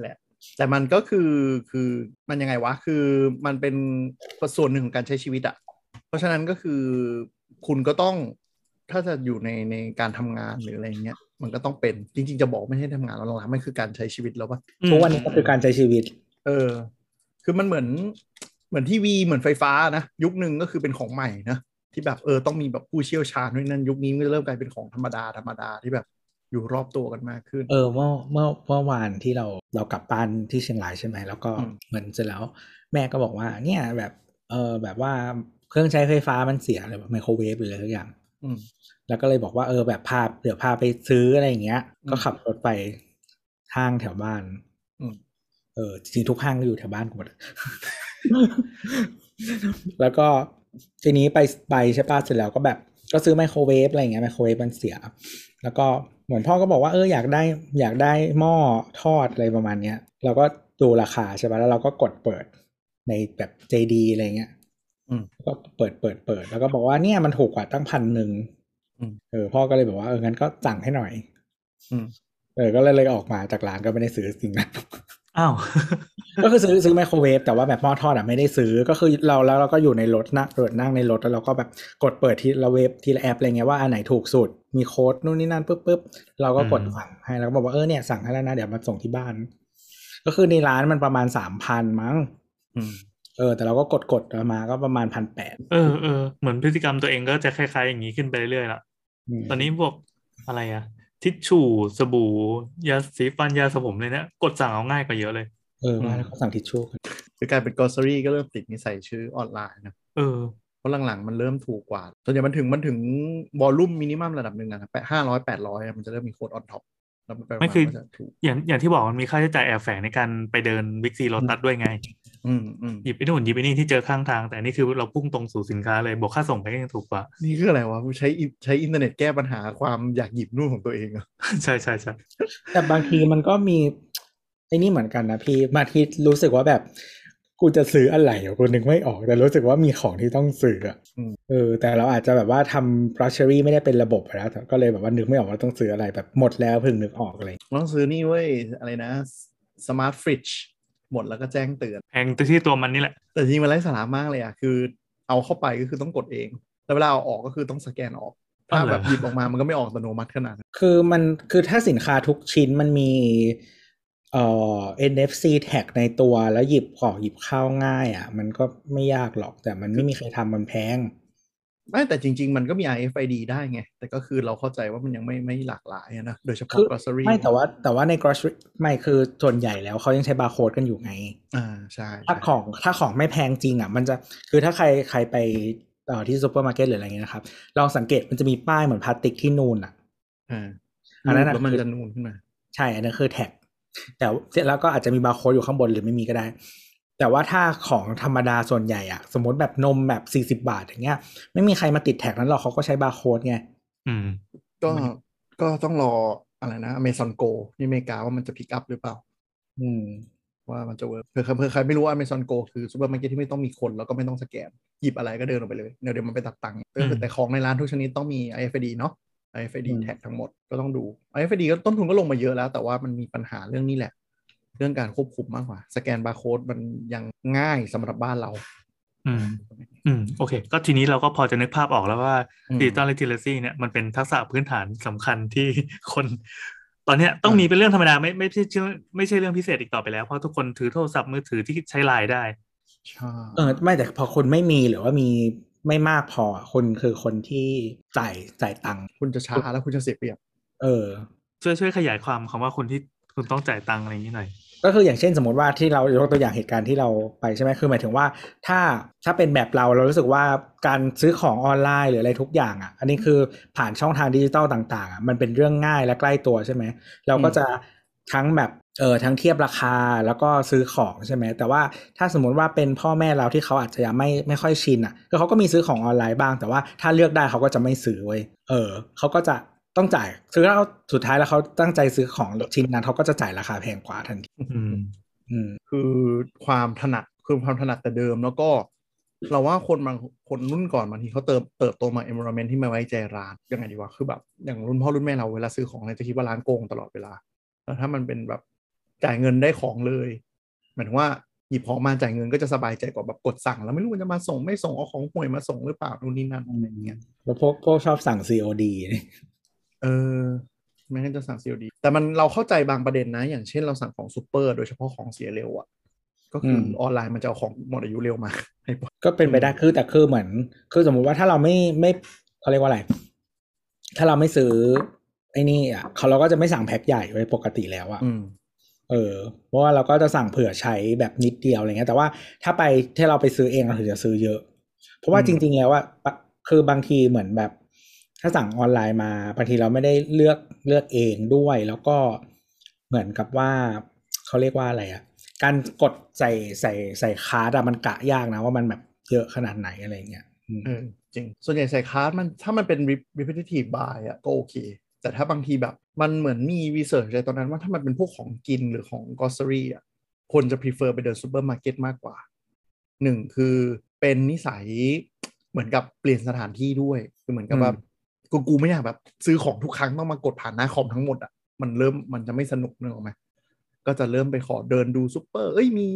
แหละแต่มันก็คือคือมันยังไงวะคือมันเป็นส่วนหนึ่งของการใช้ชีวิตอ่ะเพราะฉะนั้นก็คือคุณก็ต้องถ้าจะอยู่ในในการทำงานหรืออะไรเงี้ยมันก็ต้องเป็นจริงๆจะบอกไม่ให้ทำงานเราหรอกมันคือการใช้ชีวิตแล้วป่ะเพราะวันนี้ก็คือการใช้ชีวิตเออคือมันเหมือนเหมือนทีวีเหมือนไฟฟ้านะยุคนึงก็คือเป็นของใหม่นะที่แบบเออต้องมีแบบผู้เชี่ยวชาญด้วยนั่นยุคนี้มันเริ่มกลายเป็นของธรรมดาธรรมดาที่แบบอยู่รอบตัวกันมากขึ้นเออเมื่อเมื่อเมื่อวานที่เราเรากลับบ้านที่เชียงรายใช่ไหมแล้วก็เหมือนเสร็จแล้วแม่ก็บอกว่าเนี่ยแบบเออแบบว่าเครื่องใช้ไฟฟ้ามันเสียอะไรแบบไมโครเวฟหรืออะไรทุกอย่างแล้วก็เลยบอกว่าเออแบบพาเดี๋ยวพาไปซื้ออะไรอย่างเงี้ยก็ขับรถไปห้างแถวบ้านเออจริงทุกห้างก็อยู่แถวบ้านกูหมด แล้วก็ทีนี้ไปไปใช่ป่ะเสร็จแล้วก็แบบก็ซื้อไมโครเวฟอะไรอย่างเงี้ยไมโครเวฟมันเสียแล้วก็เหมือนพ่อก็บอกว่าเอออยากได้อยากได้หม้อทอดอะไรประมาณเนี้ยเราก็ดูราคาใช่ป่ะแล้วเราก็กดเปิดในแบบ เจ ดี อะไรเงี้ยอืมก็เปิดเปิดเปิดแล้วก็บอกว่าเนี่ยมันถูกกว่าตั้ง หนึ่งพัน นึงอืมเออพ่อก็เลยบอกว่าเอองั้นก็สั่งให้หน่อยอืมเออก็เลยเลยออกมาจากร้านก็ไม่ได้ซื้อสิ่งนั้น อ้าว ก็คือซื้อซื้อไมโครเวฟแต่ว่าแบบหม้อทอดอ่ะไม่ได้ซื้อก็คือเราแล้วเราก็อยู่ในรถนะเปิดนั่งในรถแล้วเราก็แบบกดเปิดทีละเวฟทีละแอปอะไรเงี้ยว่าอันไหนถูกสุดมีโค้ดนู่นนี่นั่นปุ๊บปุ๊บเราก็กดสั่งให้แล้วก็บอกว่าเออเนี่ยสั่งให้แล้วนะเดี๋ยวมาส่งที่บ้านก็คือในร้านมันประมาณ สามพัน มั้งเออแต่เราก็กดกดมาก็ประมาณ หนึ่งพันแปดร้อย เออๆเหมือนพฤติกรรมตัวเองก็จะคล้ายๆอย่างนี้ขึ้นไปเรื่อยๆละตอนนี้พวกอะไรอ่ะทิชชู่สบู่ยาสีฟันยาสระผมเลยเนี่ยกดสั่งเอาง่ายกว่าเยอะเลยเออว่าแล้วก็สั่งทิชชู่กันคือการเป็นกอสซอรี่ก็เริ่มติดนิสัยชื่อออนไลน์นะเออเพราะหลังๆมันเริ่มถูกกว่าตอนนี้มันถึงมันถึงวอลลุ่มมินิมัมระดับหนึ่งนะแปะห้าร้อยแปดร้อยมันจะเริ่มมีโค้ดออนท็อปแล้วมันไปไม่คืออย่างอย่างที่บอกมันมีค่าใช้จ่ายแอบแฝงในการไปเดินบิ๊กซีโลตัสด้วยไงอืมอืมหยิบไปนู่นหยิบไปนี่ที่เจอข้างทางแต่นี่คือเราพุ่งตรงสู่สินค้าเลยบวกค่าส่งไปก็ยังถูกกว่านี่คืออะไรวะใช้ใช้อินเทอร์เน็ตแก้ปัญหาความอยากหยิบนู่นของตัวเองอ่ะใช่ใช่ใช่แต่บางทีมันก็มีไอ้นี่เหมือนกันนะพี่มาทีรู้สึกว่าแบบกูจะซื้ออะไรกูนึกไม่ออกแต่รู้สึกว่ามีของที่ต้องซื้ออ่ะเออแต่เราอาจจะแบบว่าทำ grocery ไม่ได้เป็นระบบแล้วก็เลยแบบว่านึกไม่ออกว่าต้องซื้ออะไรแบบหมดแล้วเพิ่งนึกออกอะไรต้องซื้อนี่เว้ยอะไรนะ smart fridgeหมดแล้วก็แจ้งเตือนแพงที่ตัวมันนี่แหละแต่จริงมันไร้สาระมากเลยอ่ะคือเอาเข้าไปก็คือต้องกดเองแล้วเวลาเอาออกก็คือต้องสแกนออกถ้าแบบหยิบออกมามันก็ไม่ออกอัตโนมัติขนาดนั้นคือมันคือถ้าสินค้าทุกชิ้นมันมีเอ่อ เอ็น เอฟ ซี tag ในตัวแล้วหยิบออกหยิบเข้าง่ายอ่ะมันก็ไม่ยากหรอกแต่มันไม่มีใครทำมันแพงไม่แต่จริงๆมันก็มี อาร์ เอฟ ไอ ดี ได้ไงแต่ก็คือเราเข้าใจว่ามันยังไม่ไม่หลากหลายนะโดยเฉพาะ grocery ไม่แต่ว่าแต่ว่าใน grocery ไม่คือส่วนใหญ่แล้วเขายังใช้บาร์โค้ดกันอยู่ไงอ่าใช่ถ้าของถ้าของไม่แพงจริงอ่ะมันจะคือถ้าใครใครไปต่อที่ซุปเปอร์มาร์เก็ตหรืออะไรเงี้ยนะครับลองสังเกตมันจะมีป้ายเหมือนพลาสติกที่นูนอ่ะอ่าอันนั้นมันจะนูนขึ้นมาใช่อันนั้นคือแท็กแต่แล้วก็อาจจะมีบาร์โค้ดอยู่ข้างบนหรือไม่มีก็ได้แต่ว่าถ้าของธรรมดาส่วนใหญ่อะสมมติแบบนมแบบสี่สิบบาทอย่างเงี้ยไม่มีใครมาติดแท็กนั้นหรอกเขาก็ใช้บาร์โค้ดไงอืมก็ก็ต้องรออะไรนะ Amazon Go ที่อเมริกาว่ามันจะพิกอัพหรือเปล่าอืมว่ามันจะเวิร์คเผื่อเผื่อใครไม่รู้ว่า Amazon Go คือซุปเปอร์มาร์เก็ตที่ไม่ต้องมีคนแล้วก็ไม่ต้องสแกนหยิบอะไรก็เดินออกไปเลยเดี๋ยวเดี๋ยวมันไปตัดตังค์แต่ของในร้านทุกชนิดต้องมี ไอ เอฟ ไอ ดี เนาะไอ เอฟ ไอ ดี แท็กทั้งหมดก็ต้องดู ไอ เอฟ ไอ ดี ก็ต้นทุนก็ลงมาเยอะแล้วแต่ว่ามันมีปัญหาเรื่องนี้แหละเรื่องการควบคุมมากกว่าสแกนบาร์โค้ดมันยังง่ายสำหรับบ้านเราอืมอืมโอเคก็ทีนี้เราก็พอจะนึกภาพออกแล้วว่า Digital Literacy เนี่ยมันเป็นทักษะพื้นฐานสำคัญที่คนตอนเนี้ยต้องมีเป็นเรื่องธรรมดาไม่ไม่ใช่ไม่ใช่เรื่องพิเศษอีกต่อไปแล้วเพราะทุกคนถือโทรศัพท์มือถือที่ใช้ ไลน์ ได้เออไม่แต่พอคนไม่มีหรือว่ามีไม่มากพอคนคือคนที่จ่ายจ่ายตังค์คุณจะช้าแล้วคุณจะเสียเปรียบเออช่วยช่วยขยายความคำว่าคนที่คุณต้องจ่ายตังค์อะไรอย่างนี้หน่อยก็คืออย่างเช่นสมมติว่าที่เรายกตัวอย่างเหตุการณ์ที่เราไปใช่ไหมคือหมายถึงว่าถ้าถ้าเป็นแบบเราเรารู้สึกว่าการซื้อของออนไลน์หรืออะไรทุกอย่างอ่ะอันนี้คือผ่านช่องทางดิจิทัลต่างๆอ่ะมันเป็นเรื่องง่ายและใกล้ตัวใช่ไหมเราก็จะทั้งแบบเออทั้งเทียบราคาแล้วก็ซื้อของใช่ไหมแต่ว่าถ้าสมมติว่าเป็นพ่อแม่เราที่เขาอาจจะยังไม่ไม่ค่อยชินอ่ะคือเขาก็มีซื้อของออนไลน์บ้างแต่ว่าถ้าเลือกได้เขาก็จะไม่ซื้อเว้ยเออเขาก็จะต้องจ่ายซื้อแล้วสุดท้ายแล้วเขาตั้งใจซื้อของชิ้นนั้นเขาก็จะจ่ายราคาแพงกว่าทันทีคือความถนัดคือความถนัดแต่เดิมแล้วก็เราว่าคนบางคนรุ่นก่อนบางทีเขาเติบเติบโตมา environment ที่ไม่ไว้ใจร้านยังไงดีวะคือแบบอย่างรุ่นพ่อรุ่นแม่เราเวลาซื้อของเนี่ยจะคิดว่าร้านโกงตลอดเวลาแล้วถ้ามันเป็นแบบจ่ายเงินได้ของเลยหมายถึงว่าหยิบของมาจ่ายเงินก็จะสบายใจกว่าแบบกดสั่งแล้วไม่รู้มันจะมาส่งไม่ส่งเอาของห่วยมาส่งหรือเปล่านู่นนี่นั่นอะไรเงี้ยแล้วพวกพวกชอบสั่ง ซี โอ ดี เออไม่งั้นจะสั่ง ซี โอ ดี แต่มันเราเข้าใจบางประเด็นนะอย่างเช่นเราสั่งของซุปเปอร์โดยเฉพาะของเสียเร็วอ่ะก็คือออนไลน์มันจะเอาของหมดอายุเร็วมาก็เป็นไปได้คือแต่คือเหมือนคือสมมุติว่าถ้าเราไม่ไม่เขาเรียกว่าอะไรถ้าเราไม่ซื้อไอ้นี่อ่ะเขาเราก็จะไม่สั่งแพ็คใหญ่ไว้ปกติแล้วอ่ะเออเพราะว่าเราก็จะสั่งเผื่อใช้แบบนิดเดียวอะไรเงี้ยแต่ว่าถ้าไปถ้าเราไปซื้อเองเราถึงจะซื้อเยอะเพราะว่าจริงๆแล้วอ่ะคือบางทีเหมือนแบบถ้าสั่งออนไลน์มาบางทีเราไม่ได้เลือกเลือกเองด้วยแล้วก็เหมือนกับว่าเขาเรียกว่าอะไรอ่ะการกดใส่ใส่ใส่คาร์ดอะมันกะยากนะว่ามันแบบเยอะขนาดไหนอะไรเงี้ยเออจริงส่วนใหญ่ใส่คาร์ดมันถ้ามันเป็น repetitive buy อ่ะก็โอเคแต่ถ้าบางทีแบบมันเหมือนมีรีเสิร์ชอะไรตอนนั้นว่าถ้ามันเป็นพวกของกินหรือของ grocery อ่ะคนจะ prefer ไปเดินซูเปอร์มาร์เก็ตมากกว่าหนึ่งคือเป็นนิสัยเหมือนกับเปลี่ยนสถานที่ด้วยคือเหมือนกับแบบกูกูไม่อยากแบบซื้อของทุกครั้งต้องมากดผ่านหน้าคอมทั้งหมดอ่ะมันเริ่มมันจะไม่สนุกนึกออกไหม ก็จะเริ่มไปขอเดินดูซุปเปอร์เอ้ยมี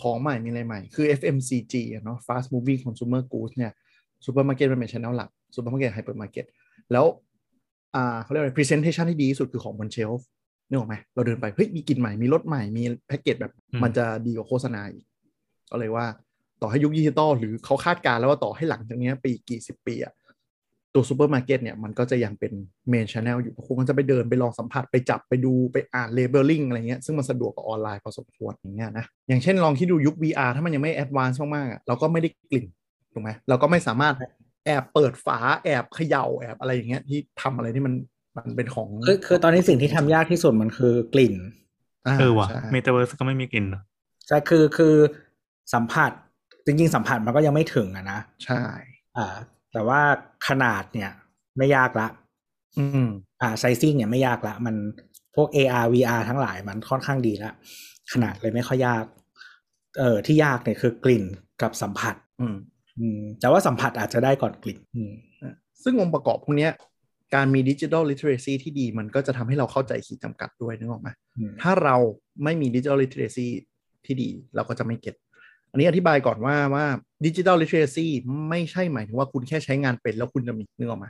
ของใหม่มีอะไรใหม่คือ เอฟ เอ็ม ซี จี เนาะ Fast Moving Consumer Goods เนี่ยซูเปอร์มาร์เก็ตมันเป็น channel หลักซูเปอร์มาร์เก็ตไฮเปอร์มาร์เก็ตแล้วอ่าเขาเรียกว่า presentation ที่ดีที่สุดคือของบนเชลฟ์นึกออกไหมเราเดินไปเฮ้ยมีกลิ่นใหม่มีรสใหม่มีแพ็กเกจแบบมันจะดีกว่าโฆษณาอีกก็เลยว่าต่อให้ยุคดิจิตอลหรือเขาคาดการณ์แล้วว่าต่อให้หลังจากนี้ไปอีกกี่สิบปีอะตัวซูเปอร์มาร์เก็ตเนี่ยมันก็จะยังเป็น main channel อยู่คนก็จะไปเดินไปลองสัมผัสไปจับไปดูไปอ่าน labeling อะไรเงี้ยซึ่งมันสะดวกกับออนไลน์พอสมควรอย่างเงี้ยนะอย่างเช่นลองคิดดูยุค วี อาร์ ถ้ามันยังไม่ advance มากๆอะเราก็ไม่ได้กลิ่นถูกไหมเราก็ไม่สามารถแอบเปิดฝาแอบเขย่าแอบอะไรอย่างเงี้ยที่ทำอะไรที่มันมันเป็นของคือคือตอนนี้สิ่งที่ทำยากที่สุดมันคือกลิ่นเออว่ะเมตาเวิร์สก็ไม่มีกลิ่นใช่คือคือสัมผัสจริงๆสัมผัสมันก็ยังไม่ถึงอะนะใช่อ่าแต่ว่าขนาดเนี่ยไม่ยากละอืมอ่าไซซิ่งเนี่ยไม่ยากละมันพวก เอ อาร์ วี อาร์ ทั้งหลายมันค่อนข้างดีละขนาดเลยไม่ค่อยยากเออที่ยากเนี่ยคือกลิ่นกับสัมผัสอืมอืมแต่ว่าสัมผัสอาจจะได้ก่อนกลิ่นอืมซึ่งองค์ประกอบพวกเนี้ยการมี digital literacy ที่ดีมันก็จะทำให้เราเข้าใจขีดจำกัดด้วยนึกออกไหมถ้าเราไม่มี digital literacy ที่ดีเราก็จะไม่เก็ตอันนี้อธิบายก่อนว่าว่า digital literacy ไม่ใช่หมายถึงว่าคุณแค่ใช้งานเป็นแล้วคุณจะมีนึกออกไหม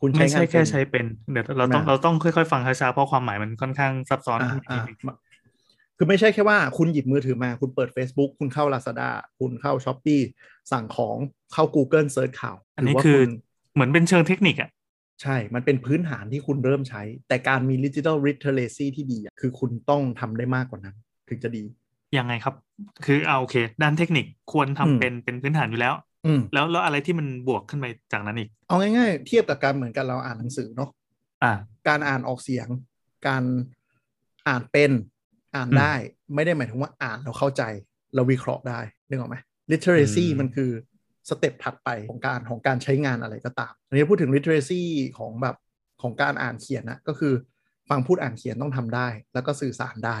คุณใช้งานไม่ใช่แค่ใช้เป็นเดี๋ยวเราต้องเราต้องค่อยๆฟังช้าๆเพราะความหมายมันค่อนข้างซับซ้อนคือไม่ใช่แค่ว่าคุณหยิบมือถือมาคุณเปิด Facebook คุณเข้า Lazada คุณเข้า Shopee สั่งของเข้า Google Search ข่าวอันนี้คือเหมือนเป็นเชิงเทคนิคอะใช่มันเป็นพื้นฐานที่คุณเริ่มใช้แต่การมี digital literacy ที่ดีคือคุณต้องทำได้มากกว่านั้นถึงจะดียังไงครับคือเอาโอเคด้านเทคนิคควรทำเป็นเป็นพื้นฐานอยู่แล้วแล้วแล้วอะไรที่มันบวกขึ้นไปจากนั้นอีกเอาง่ายๆเทียบกับการเหมือนกันเราอ่านหนังสือเนาะอ่าการอ่านออกเสียงการอ่านเป็นอ่านได้ไม่ได้หมายถึงว่าอ่านเราเข้าใจเราวิเคราะห์ได้นึกออกไหม literacy มันคือสเต็ปถัดไปของการของการใช้งานอะไรก็ตามอันนี้พูดถึง literacy ของแบบของการอ่านเขียนนะก็คือฟังพูดอ่านเขียนต้องทำได้แล้วก็สื่อสารได้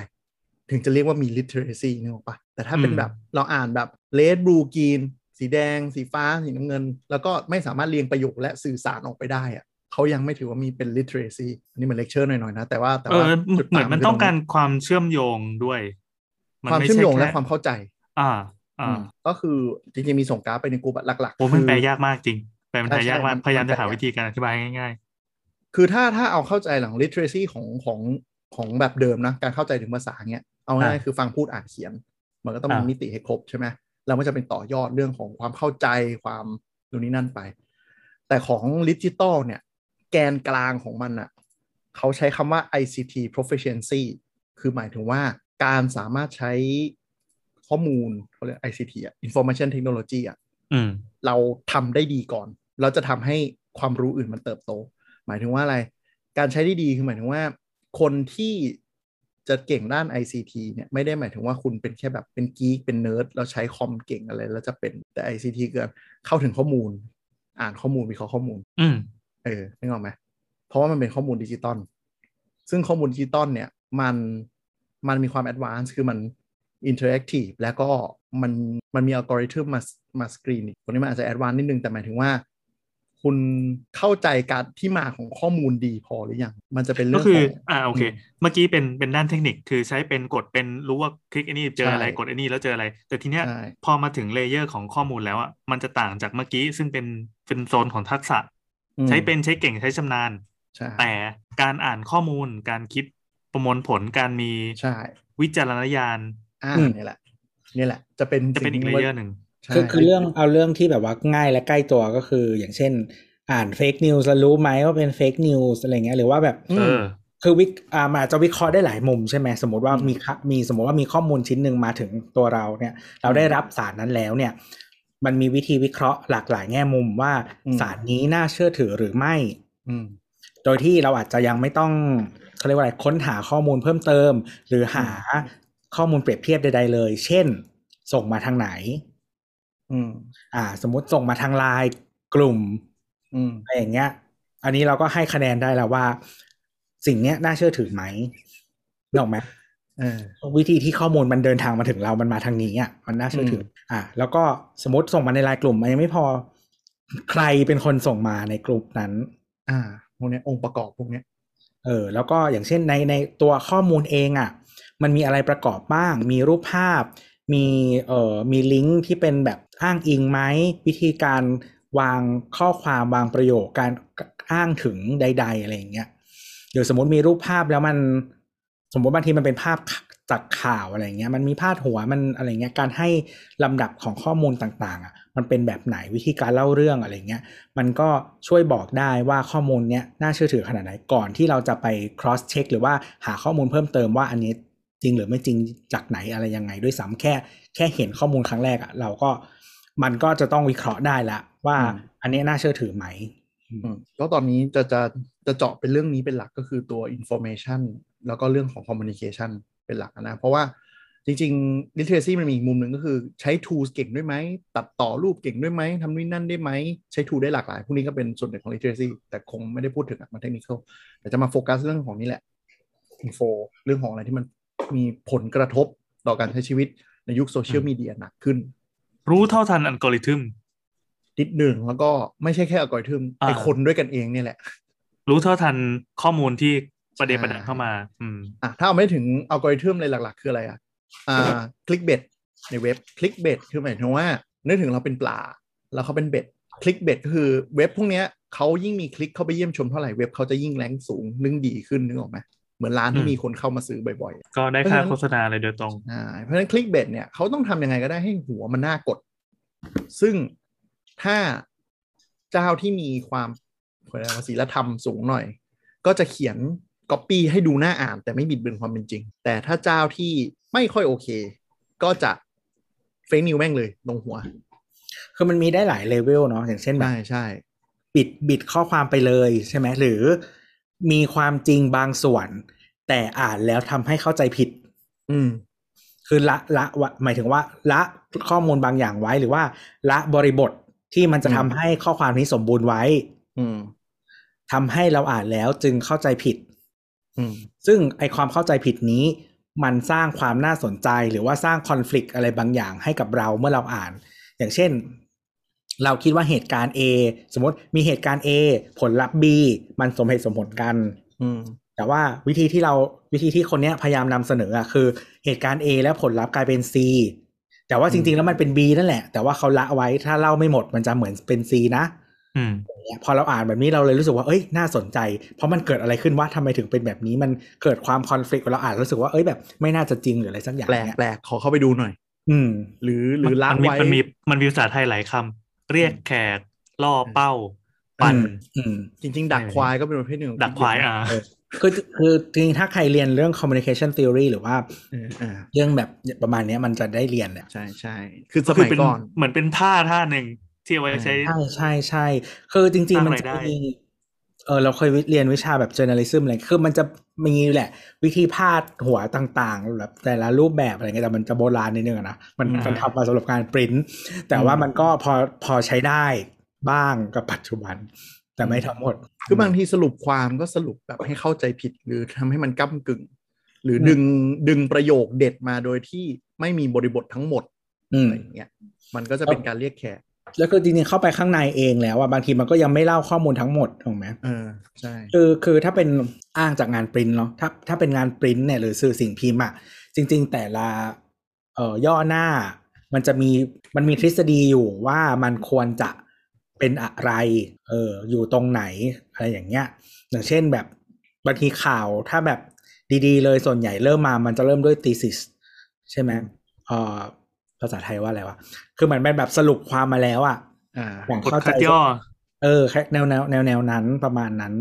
ถึงจะเรียกว่ามี literacy นึกออกปะแต่ถ้าเป็นแบบเราอ่านแบบ red blue green สีแดงสีฟ้าสีน้ำเงินแล้วก็ไม่สามารถเรียงประโยคและสื่อสารออกไปได้อะเขายังไม่ถือว่ามีเป็น literacy อันนี้เหมือนเลคเชอร์หน่อยๆนะแต่ว่าแต่ว่าเหมือนมันต้องการความเชื่อมโยงด้วยความเชื่อมโยงและความเข้าใจอ่าอ่าก็คือจริงๆมีส่งกราฟไปในกลุ่มหลักๆโอ้มันแปลยากมากจริงแปลมันแปลยากมากพยายามจะหาวิธีการอธิบายง่ายๆคือถ้าถ้าเอาเข้าใจหลัง literacy ของของของแบบเดิมนะการเข้าใจถึงภาษาเงี้ยเอาง่ายคือฟังพูดอ่านเขียนมันก็ต้องมีมิติให้ครบใช่ไหมแล้วมันจะเป็นต่อยอดเรื่องของความเข้าใจความดูนี่นั่นไปแต่ของดิจิตอลเนี่ยแกนกลางของมันอ่ะเขาใช้คำว่า ไอ ซี ที proficiency คือหมายถึงว่าการสามารถใช้ข้อมูลเขาเรียก ไอ ซี ที อ่ะ information technology อ่ะเราทำได้ดีก่อนเราจะทำให้ความรู้อื่นมันเติบโตหมายถึงว่าอะไรการใช้ได้ดีคือหมายถึงว่าคนที่จะเก่งด้าน ไอ ซี ที เนี่ยไม่ได้หมายถึงว่าคุณเป็นแค่แบบเป็นกี๊กเป็นเนิร์ดแล้วใช้คอมเก่งอะไรแล้วจะเป็นแต่ ไอ ซี ที คือเข้าถึงข้อมูลอ่านข้อมูลวิเคราะห์ข้อมูลอืมเออนึกออกมั้ยเพราะว่ามันเป็นข้อมูลดิจิตอลซึ่งข้อมูลดิจิตอลเนี่ยมันมันมีความแอดวานซ์คือมันอินเทอร์แอคทีฟแล้วก็มันมันมีอัลกอริทึมมามาสกรีนตรงนี้มันอาจจะแอดวานซ์นิดนึงแต่หมายถึงว่าคุณเข้าใจการที่มาของข้อมูลดีพอหรือยังมันจะเป็นเรื่องก็คืออ่าโอเคเมื่อกี้เป็นเป็นด้านเทคนิคคือใช้เป็นกดเป็นรู้ว่าคลิกอันนี้เจออะไรกดอันนี้แล้วเจออะไรแต่ทีเนี้ยพอมาถึงเลเยอร์ของข้อมูลแล้วอ่ะมันจะต่างจากเมื่อกี้ซึ่งเป็นเป็นโซนของทักษะใช้เป็นใช้เก่งใช้ชำนาญแต่การอ่านข้อมูลการคิดประมวลผลการมีวิจารณญาณอ่านี่แหละนี่แหละจะเป็นจะเป็นอีกเลเยอร์นึงคือคือเรื่องเอาเรื่องที่แบบว่าง่ายและใกล้ตัวก็คืออย่างเช่นอ่านเฟคนิวส์แล้วรู้ไหมว่าเป็นเฟคนิวส์อะไรเงี้ยหรือว่าแบบคือวิอ่าอาจจะวิเคราะห์ได้หลายมุมใช่ไหมสมมติว่ามีมีสมมติว่ามีข้อมูลชิ้นหนึ่งมาถึงตัวเราเนี่ยเราได้รับสารนั้นแล้วเนี่ยมันมีวิธีวิเคราะห์หลากหลายแง่มุมว่าสารนี้น่าเชื่อถือหรือไม่โดยที่เราอาจจะยังไม่ต้องเขาเรียกว่าอะไรค้นหาข้อมูลเพิ่มเติมหรือหาข้อมูลเปรียบเทียบใดๆเลยเช่นส่งมาทางไหนอืมอ่าสมมุติส่งมาทางไลน์กลุ่มอืมอะไรอย่างเงี้ยอันนี้เราก็ให้คะแนนได้แล้วว่าสิ่งเนี้ยน่าเชื่อถือไหมถูกไหมเออวิธีที่ข้อมูลมันเดินทางมาถึงเรามันมาทางนี้อ่ะมันน่าเชื่อถืออ่าแล้วก็สมมติส่งมาในไลน์กลุ่มมันยังไม่พอใครเป็นคนส่งมาในกลุ่มนั้นอ่าพวกเนี้ยองค์ประกอบพวกเนี้ยเออแล้วก็อย่างเช่นในในตัวข้อมูลเองอ่ะ มันมีอะไรประกอบบ้างมีรูปภาพมีเอ่อมีลิงก์ที่เป็นแบบอ้างอิงไหมวิธีการวางข้อความวางประโยคการอ้างถึงใดๆอะไรอย่างเงี้ยเดี๋ยวสมมติมีรูปภาพแล้วมันสมมติบางทีมันเป็นภาพจากข่าวอะไรเงี้ยมันมีพาดหัวมันอะไรเงี้ยการให้ลำดับของข้อมูลต่างๆอ่ะมันเป็นแบบไหนวิธีการเล่าเรื่องอะไรเงี้ยมันก็ช่วยบอกได้ว่าข้อมูลเนี้ยน่าเชื่อถือขนาดไหนก่อนที่เราจะไป cross check หรือว่าหาข้อมูลเพิ่มเติมว่าอันนี้จริงหรือไม่จริงจากไหนอะไรยังไงด้วยซ้ำแค่แค่เห็นข้อมูลครั้งแรกอ่ะเราก็มันก็จะต้องวิเคราะห์ได้ละว่าอันนี้น่าเชื่อถือไหมแล้วตอนนี้จะจะจะเจาะเป็นเรื่องนี้เป็นหลักก็คือตัว information แล้วก็เรื่องของ communication เป็นหลักนะเพราะว่าจริงๆ literacy มันมีอีกมุมหนึ่งก็คือใช้ tools เก่งด้วยไหมตัดต่อรูปเก่งด้วยไหมทำนู่นนั่นได้ไหมใช้ tool ได้หลากหลายพวกนี้ก็เป็นส่วนหนึ่งของ literacy แต่คงไม่ได้พูดถึงมา technical แต่จะมาโฟกัสเรื่องของนี้แหละ info เรื่องของอะไรที่มันมีผลกระทบต่อการใช้ชีวิตในยุคโซเชียลมีเดียหนักขึ้นรู้เท่าทันอัลกอริทึมนิดหนึ่งแล้วก็ไม่ใช่แค่อัลกอริทึมไอ้คนด้วยกันเองเนี่ยแหละรู้เท่าทันข้อมูลที่ประเด็นประดังเข้ามาอืมอ่ะถ้าเอาไม่ถึงอัลกอริทึมเลยหลักๆคืออะไรอ่ะอ่าคลิกเบ็ดในเว็บคลิกเบ็ดคือหมายถึงว่านึกถึงเราเป็นปลาแล้วเขาเป็นเบ็ดคลิกเบ็ดก็คือเว็บพวกเนี้ยเขายิ่งมีคลิกเข้าไปเยี่ยมชมเท่าไหร่เว็บเขาจะยิ่งแรงสูงนึ่งดีขึ้นนึกออกไหมเหมือนร้านที่มีคนเข้ามาซื้อบ่อยๆก็ได้ค่าโฆษณาอะไรโดยตรงอ่าเพราะฉะนั้นคลิกเบ็ดเนี่ยเขาต้องทำยังไงก็ได้ให้หัวมันน่ากดซึ่งถ้าเจ้าที่มีความศีลธรรมสูงหน่อยก็จะเขียน copy ให้ดูน่าอ่านแต่ไม่บิดเบือนความเป็นจริงแต่ถ้าเจ้าที่ไม่ค่อยโอเคก็จะ fake news แม่งเลยลงหัวคือมันมีได้หลายเลเวลเนาะอย่างเช่นแบบใช่บิดบิดข้อความไปเลยใช่ไหมหรือมีความจริงบางส่วนแต่อ่านแล้วทำให้เข้าใจผิดอืมคือละละหมายถึงว่าละข้อมูลบางอย่างไว้หรือว่าละบริบทที่มันจะทำให้ข้อความนี้สมบูรณ์ไว้ทำให้เราอ่านแล้วจึงเข้าใจผิดซึ่งไอความเข้าใจผิดนี้มันสร้างความน่าสนใจหรือว่าสร้างคอนฟลิกต์อะไรบางอย่างให้กับเราเมื่อเราอ่านอย่างเช่นเราคิดว่าเหตุการณ์ A สมมติมีเหตุการณ์ A ผลลัพธ์ B มันสมเหตุสมผลกันแต่ว่าวิธีที่เราวิธีที่คนเนี้ยพยายามนำเสนอคือเหตุการณ์ A แล้วผลลัพธ์กลายเป็น C แต่ว่าจริงๆแล้วมันเป็น B นั่นแหละแต่ว่าเขาละไว้ถ้าเล่าไม่หมดมันจะเหมือนเป็น C นะพอเราอ่านแบบนี้เราเลยรู้สึกว่าเอ้ยน่าสนใจเพราะมันเกิดอะไรขึ้นว่าทำไมถึงเป็นแบบนี้มันเกิดความคอนฟลิกต์เราอ่านรู้สึกว่าเอ้ยแบบไม่น่าจะจริงหรืออะไรสักอย่างแปลกแปลกขอเข้าไปดูหน่อยอืมหรือหรือละไว้มันมีมันมีภาษาไทยหลายคำเรียกแขกล่อเป้าปั่นจริงๆดักควายก็เป็นประเภทหนึ่งดักควายอ่ะคือคือจริงถ้าใครเรียนเรื่อง communication theory หรือว่าเรื่องแบบประมาณนี้มันจะได้เรียนแหละใช่ใช่คือสมัยก่อนเหมือนเป็นท่าท่าหนึ่งที่เอาไว้ใช้ใช่ใช่ใช่คือจริงๆมันจะมีเออเราเคยเรียนวิชาแบบ journalism อะไรคือมันจะมีแหละวิธีพาดหัวต่างๆแบบแต่ละรูปแบบอะไรเงี้ยแต่มันจะโบราณนิดนึงนะมันมันทำมาสำหรับการปริ้นแต่ว่ามันก็พอพอใช้ได้บ้างกับปัจจุบันแต่ไม่ทั้งหมดคือบางทีสรุปความก็สรุปแบบให้เข้าใจผิดหรือทำให้มันก้ำกึ่งหรือดึงดึงประโยคเด็ดมาโดยที่ไม่มีบริบททั้งหมดอะไรอย่างเงี้ยมันก็จะเป็นการเรียกแขกแล้วก็จริงๆเข้าไปข้างในเองแล้วอ่ะบางทีมันก็ยังไม่เล่าข้อมูลทั้งหมดถูกไหมเออใช่คือคือถ้าเป็นอ้างจากงานปริ้นเนาะถ้าถ้าเป็นงานปริ้นเนี่ยหรือสื่อสิ่งพิมพ์อ่ะจริงๆแต่ละเอ่อย่อหน้ามันจะมีมันมีทฤษฎีอยู่ว่ามันควรจะเป็นอะไรเอออยู่ตรงไหนอะไรอย่างเงี้ยอย่างเช่นแบบบางทีข่าวถ้าแบบดีๆเลยส่วนใหญ่เริ่มมามันจะเริ่มด้วย thesis ใช่ไหมเออภาษาไทยว่าอะไรวะคือเหมือนเป็นแบบสรุปความมาแล้วอ่ะอย่างเข้าใจเออแนวแนวแนวแนวนั้นประมาณนั้น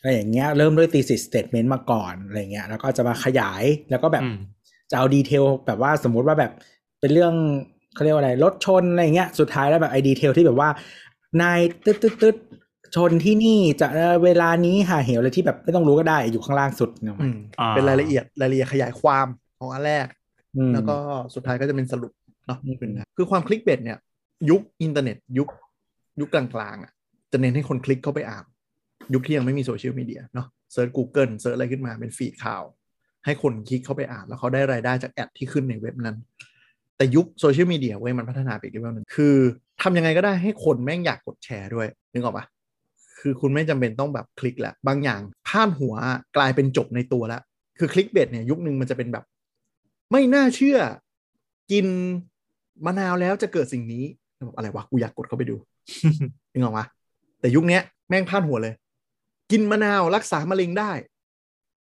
อะไรอย่างเงี้ยเริ่มด้วย thesis statement มาก่อนอะไรเงี้ยแล้วก็จะมาขยายแล้วก็แบบจะเอาดีเทลแบบว่าสมมติว่าแบบเป็นเรื่องเขาเรียกว่าอะไรรถชนอะไรเงี้ยสุดท้ายแล้วแบบไอ้ดีเทลที่แบบว่านายตึ๊ดตึ๊ดตึ๊ดชนที่นี่จะเวลานี้หาเหวอะไรที่แบบไม่ต้องรู้ก็ได้อยู่ข้างล่างสุดเนี่ยเป็นรายละเอียดรายละเอียดขยายความของอันแรกแล้วก็สุดท้ายก็จะเป็นสรุปเนาะนี่เป็นนะคือความคลิกเบ็ดเนี่ยยุคอินเทอร์เน็ตยุคยุคกลางๆอ่ะจะเน้นให้คนคลิกเข้าไปอ่านยุคที่ยังไม่มีโซเชียลมีเดียเนาะเซิร์ช Google เซิร์ชอะไรขึ้นมาเป็นฟีดข่าวให้คนคลิกเข้าไปอ่านแล้วเขาได้รายได้จากแอดที่ขึ้นในเว็บนั้นแต่ยุคโซเชียลมีเดียเว้ยมันพัฒนาไปอีกแบบนึงคือทำยังไงก็ได้ให้คนแม่งอยากกดแชร์ด้วยนึกออกปะคือคุณไม่จำเป็นต้องแบบคลิกละบางอย่างพาดหัวกลายเป็นจบในตัวละคือคลิกเบ็ดเนี่ยยุคนึงมันจะเป็นแบบ ไม่น่าเชื่อกินมะนาวแล้วจะเกิดสิ่งนี้แบบอะไรวะกูอยากกดเข้าไปดูนึกออกปะแต่ยุคนี้แม่งพลาดหัวเลยกินมะนาวรักษามะเร็งได้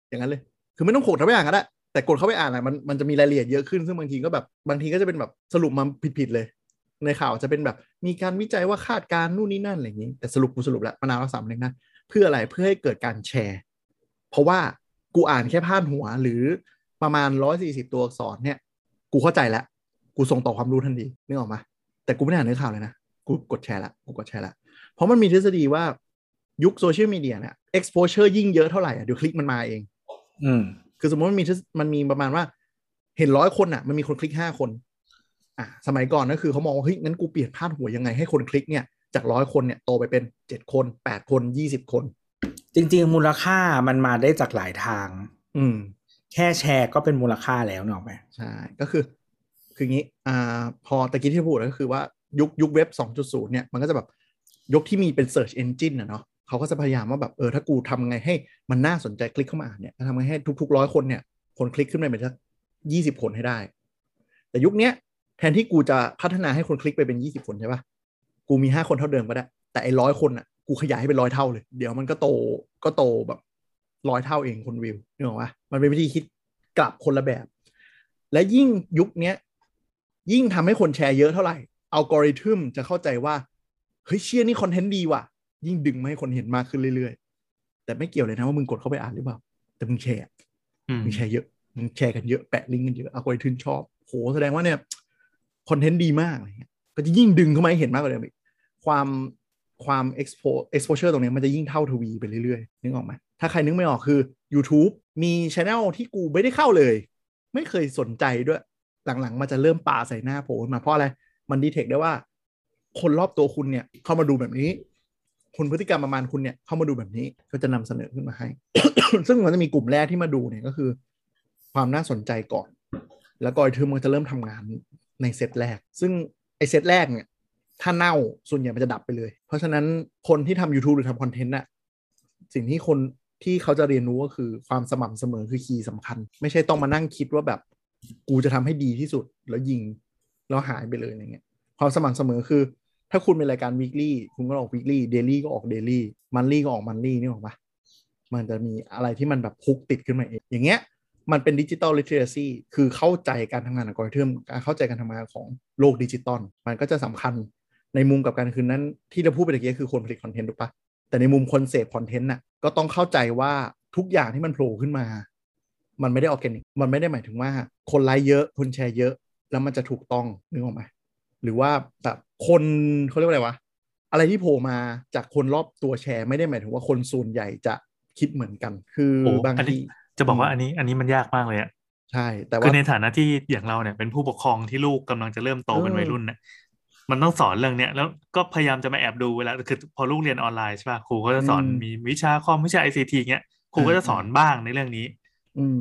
อย่างนั้นเลยคือไม่ต้องโขดเข้าไปอ่านก็ได้แต่กดเข้าไปอ่านอ่ะมันมันจะมีรายละเอียดเยอะขึ้นซึ่งบางทีก็แบบบางทีก็จะเป็นแบบสรุปมาผิดๆเลยในข่าวจะเป็นแบบมีการวิจัยว่าคาดการณ์นู่นนี่นั่นอะไรอย่างนี้แต่สรุปกูสรุปแล้วมะนาวรักษามะเร็งนะเพื่ออะไรเพื่อให้เกิดการแชร์เพราะว่ากูอ่านแค่พาดหัวหรือประมาณหนึ่งร้อยสี่สิบตัวอักษรเนี่ยกูเข้าใจแล้วกูส่งต่อความรู้ทันทีนึกออกมั้ยแต่กูไม่ได้อ่านเนื้อข่าวเลยนะกูกดแชร์ละกูกดแชร์ละเพราะมันมีทฤษฎีว่ายุคโซเชียลมีเดียเนี่ย exposure ยิ่งเยอะเท่าไหร่อ่ะเดี๋ยวคลิกมันมาเองอืมคือสมมติมันมีมันมีประมาณว่าเห็นหนึ่งร้อยคนน่ะมันมีคนคลิกห้าคนอ่ะสมัยก่อนก็คือเขามองว่าเฮ้ยงั้นกูเปลี่ยนพาดหัวยังไงให้คนคลิกเนี่ยจากหนึ่งร้อยคนเนี่ยโตไปเป็นเจ็ดคนแปดคนยี่สิบคนจริงๆมูลค่ามันมาได้จากหลายทางอืมแค่แชร์ก็เป็นมูลค่าแล้วเนาะไหมใช่ก็คือคืองี้อ่าพอตะกี้ที่พูดก็คือว่ายุคยุคเว็บ สองจุดศูนย์ เนี่ยมันก็จะแบบยุคที่มีเป็น search engine นะเนาะเขาก็จะพยายามว่าแบบเออถ้ากูทำไงให้มันน่าสนใจคลิกเข้ามาอ่านเนี่ยทำไงให้ทุกๆร้อยคนเนี่ยคนคลิกขึ้นไปเป็นสักยี่สิบคนให้ได้แต่ยุคเนี้ยแทนที่กูจะพัฒนาให้คนคลิกไปเป็นยี่สิบคนใช่ป่ะกูมีห้าคนเท่าเดิมก็ได้แต่ไอ้ร้อยคนน่ะกูขยายให้เป็นร้อยเท่าเลยเดี๋ยวมันก็โตก็โตแบบร้อยเท่าเองคนวิวนึกออกป่ะมันเป็นวิธีคิดกลับคนละแบบและยิ่งยุคเนี้ยยิ่งทำให้คนแชร์เยอะเท่าไหร่อัลกอริทึมจะเข้าใจว่าเฮ้ยเชี่ยนี่คอนเทนต์ดีว่ะยิ่งดึงมาให้คนเห็นมากขึ้นเรื่อยๆแต่ไม่เกี่ยวเลยนะว่ามึงกดเข้าไปอ่านหรือเปล่าแต่มึงแชร์มึงแชร์เยอะมึงแชร์กันเยอะแปะลิงก์กันเยอะอัลกอริทึมชอบโหแสดงว่าเนี่ยคอนเทนต์ดีมากอะไรเงี้ยก็จะยิ่งดึงเข้ามาให้เห็นมากกว่าเดิมอีกความความ expo exposure ตรงนี้มันจะยิ่งเท่าทวีไปเรื่อยๆนึกออกไหมถ้าใครนึกไม่ออกคือ YouTube มี channel ที่กูไม่ได้เข้าเลยไม่เคยสนใจด้วยหลังๆมันจะเริ่มปาใส่หน้าโผล่มาเพราะอะไรมันดีเทคได้ว่าคนรอบตัวคุณเนี่ยเข้ามาดูแบบนี้คนพฤติกรรมประมาณคุณเนี่ยเข้ามาดูแบบนี้ก็จะนำเสนอขึ้นมาให้ ซึ่งมันจะมีกลุ่มแรกที่มาดูเนี่ยก็คือความน่าสนใจก่อนแล้วก็อัลกอริทึมมันจะเริ่มทำงานในเซตแรกซึ่งไอเซตแรกเนี่ยถ้าเน่าส่วนใหญ่มันจะดับไปเลยเพราะฉะนั้นคนที่ทำ YouTube หรือทำคอนเทนต์น่ะสิ่งที่คนที่เขาจะเรียนรู้ก็คือความสม่ำเสมอคือคีย์สำคัญไม่ใช่ต้องมานั่งคิดว่าแบบกูจะทำให้ดีที่สุดแล้วยิงแล้วหายไปเลยอะไรเงี้ยความสม่ำเสมอคือถ้าคุณเป็นรายการ weekly คุณก็ออก weekly daily ก็ออก daily monthly ก็ออก monthly นี่ออกปะมันจะมีอะไรที่มันแบบพุกติดขึ้นมาเองอย่างเงี้ยมันเป็น digital literacy คือเข้าใจการทำงานของอัลกอริทึมเข้าใจการทำงานของโลกดิจิตอลมันก็จะสำคัญในมุมกับการคืนนั้นที่เราพูดไปตะกี้คือคนผลิตคอนเทนต์ถูกปะแต่ในมุมคนเสพคอนเทนต์น่ะก็ต้องเข้าใจว่าทุกอย่างที่มันโผล่ขึ้นมามันไม่ได้ออร์แกนิกมันไม่ได้หมายถึงว่าคนไลค์เยอะคนแชร์เยอะแล้วมันจะถูกต้องนึกออกไหมหรือว่าแบบคนเขาเรียกว่าอะไรวะอะไรที่โผล่มาจากคนรอบตัวแชร์ไม่ได้หมายถึงว่าคนส่วนใหญ่จะคิดเหมือนกันคือบางทีจะบอกว่าอันนี้อันนี้มันยากมากเลยอ่ะใช่แต่ว่าคือในฐานะที่อย่างเราเนี่ยเป็นผู้ปกครองที่ลูกกำลังจะเริ่มโตเป็นวัยรุ่นเนี่ยมันต้องสอนเรื่องเนี้ยแล้วก็พยายามจะมาแอบดูเวลาคือพอลูกเรียนออนไลน์ใช่ป่ะครูก็จะสอนมีวิชาคอมวิชา ไอ ซี ที เงี้ยครูก็จะสอนบ้างในเรื่องนี้อืม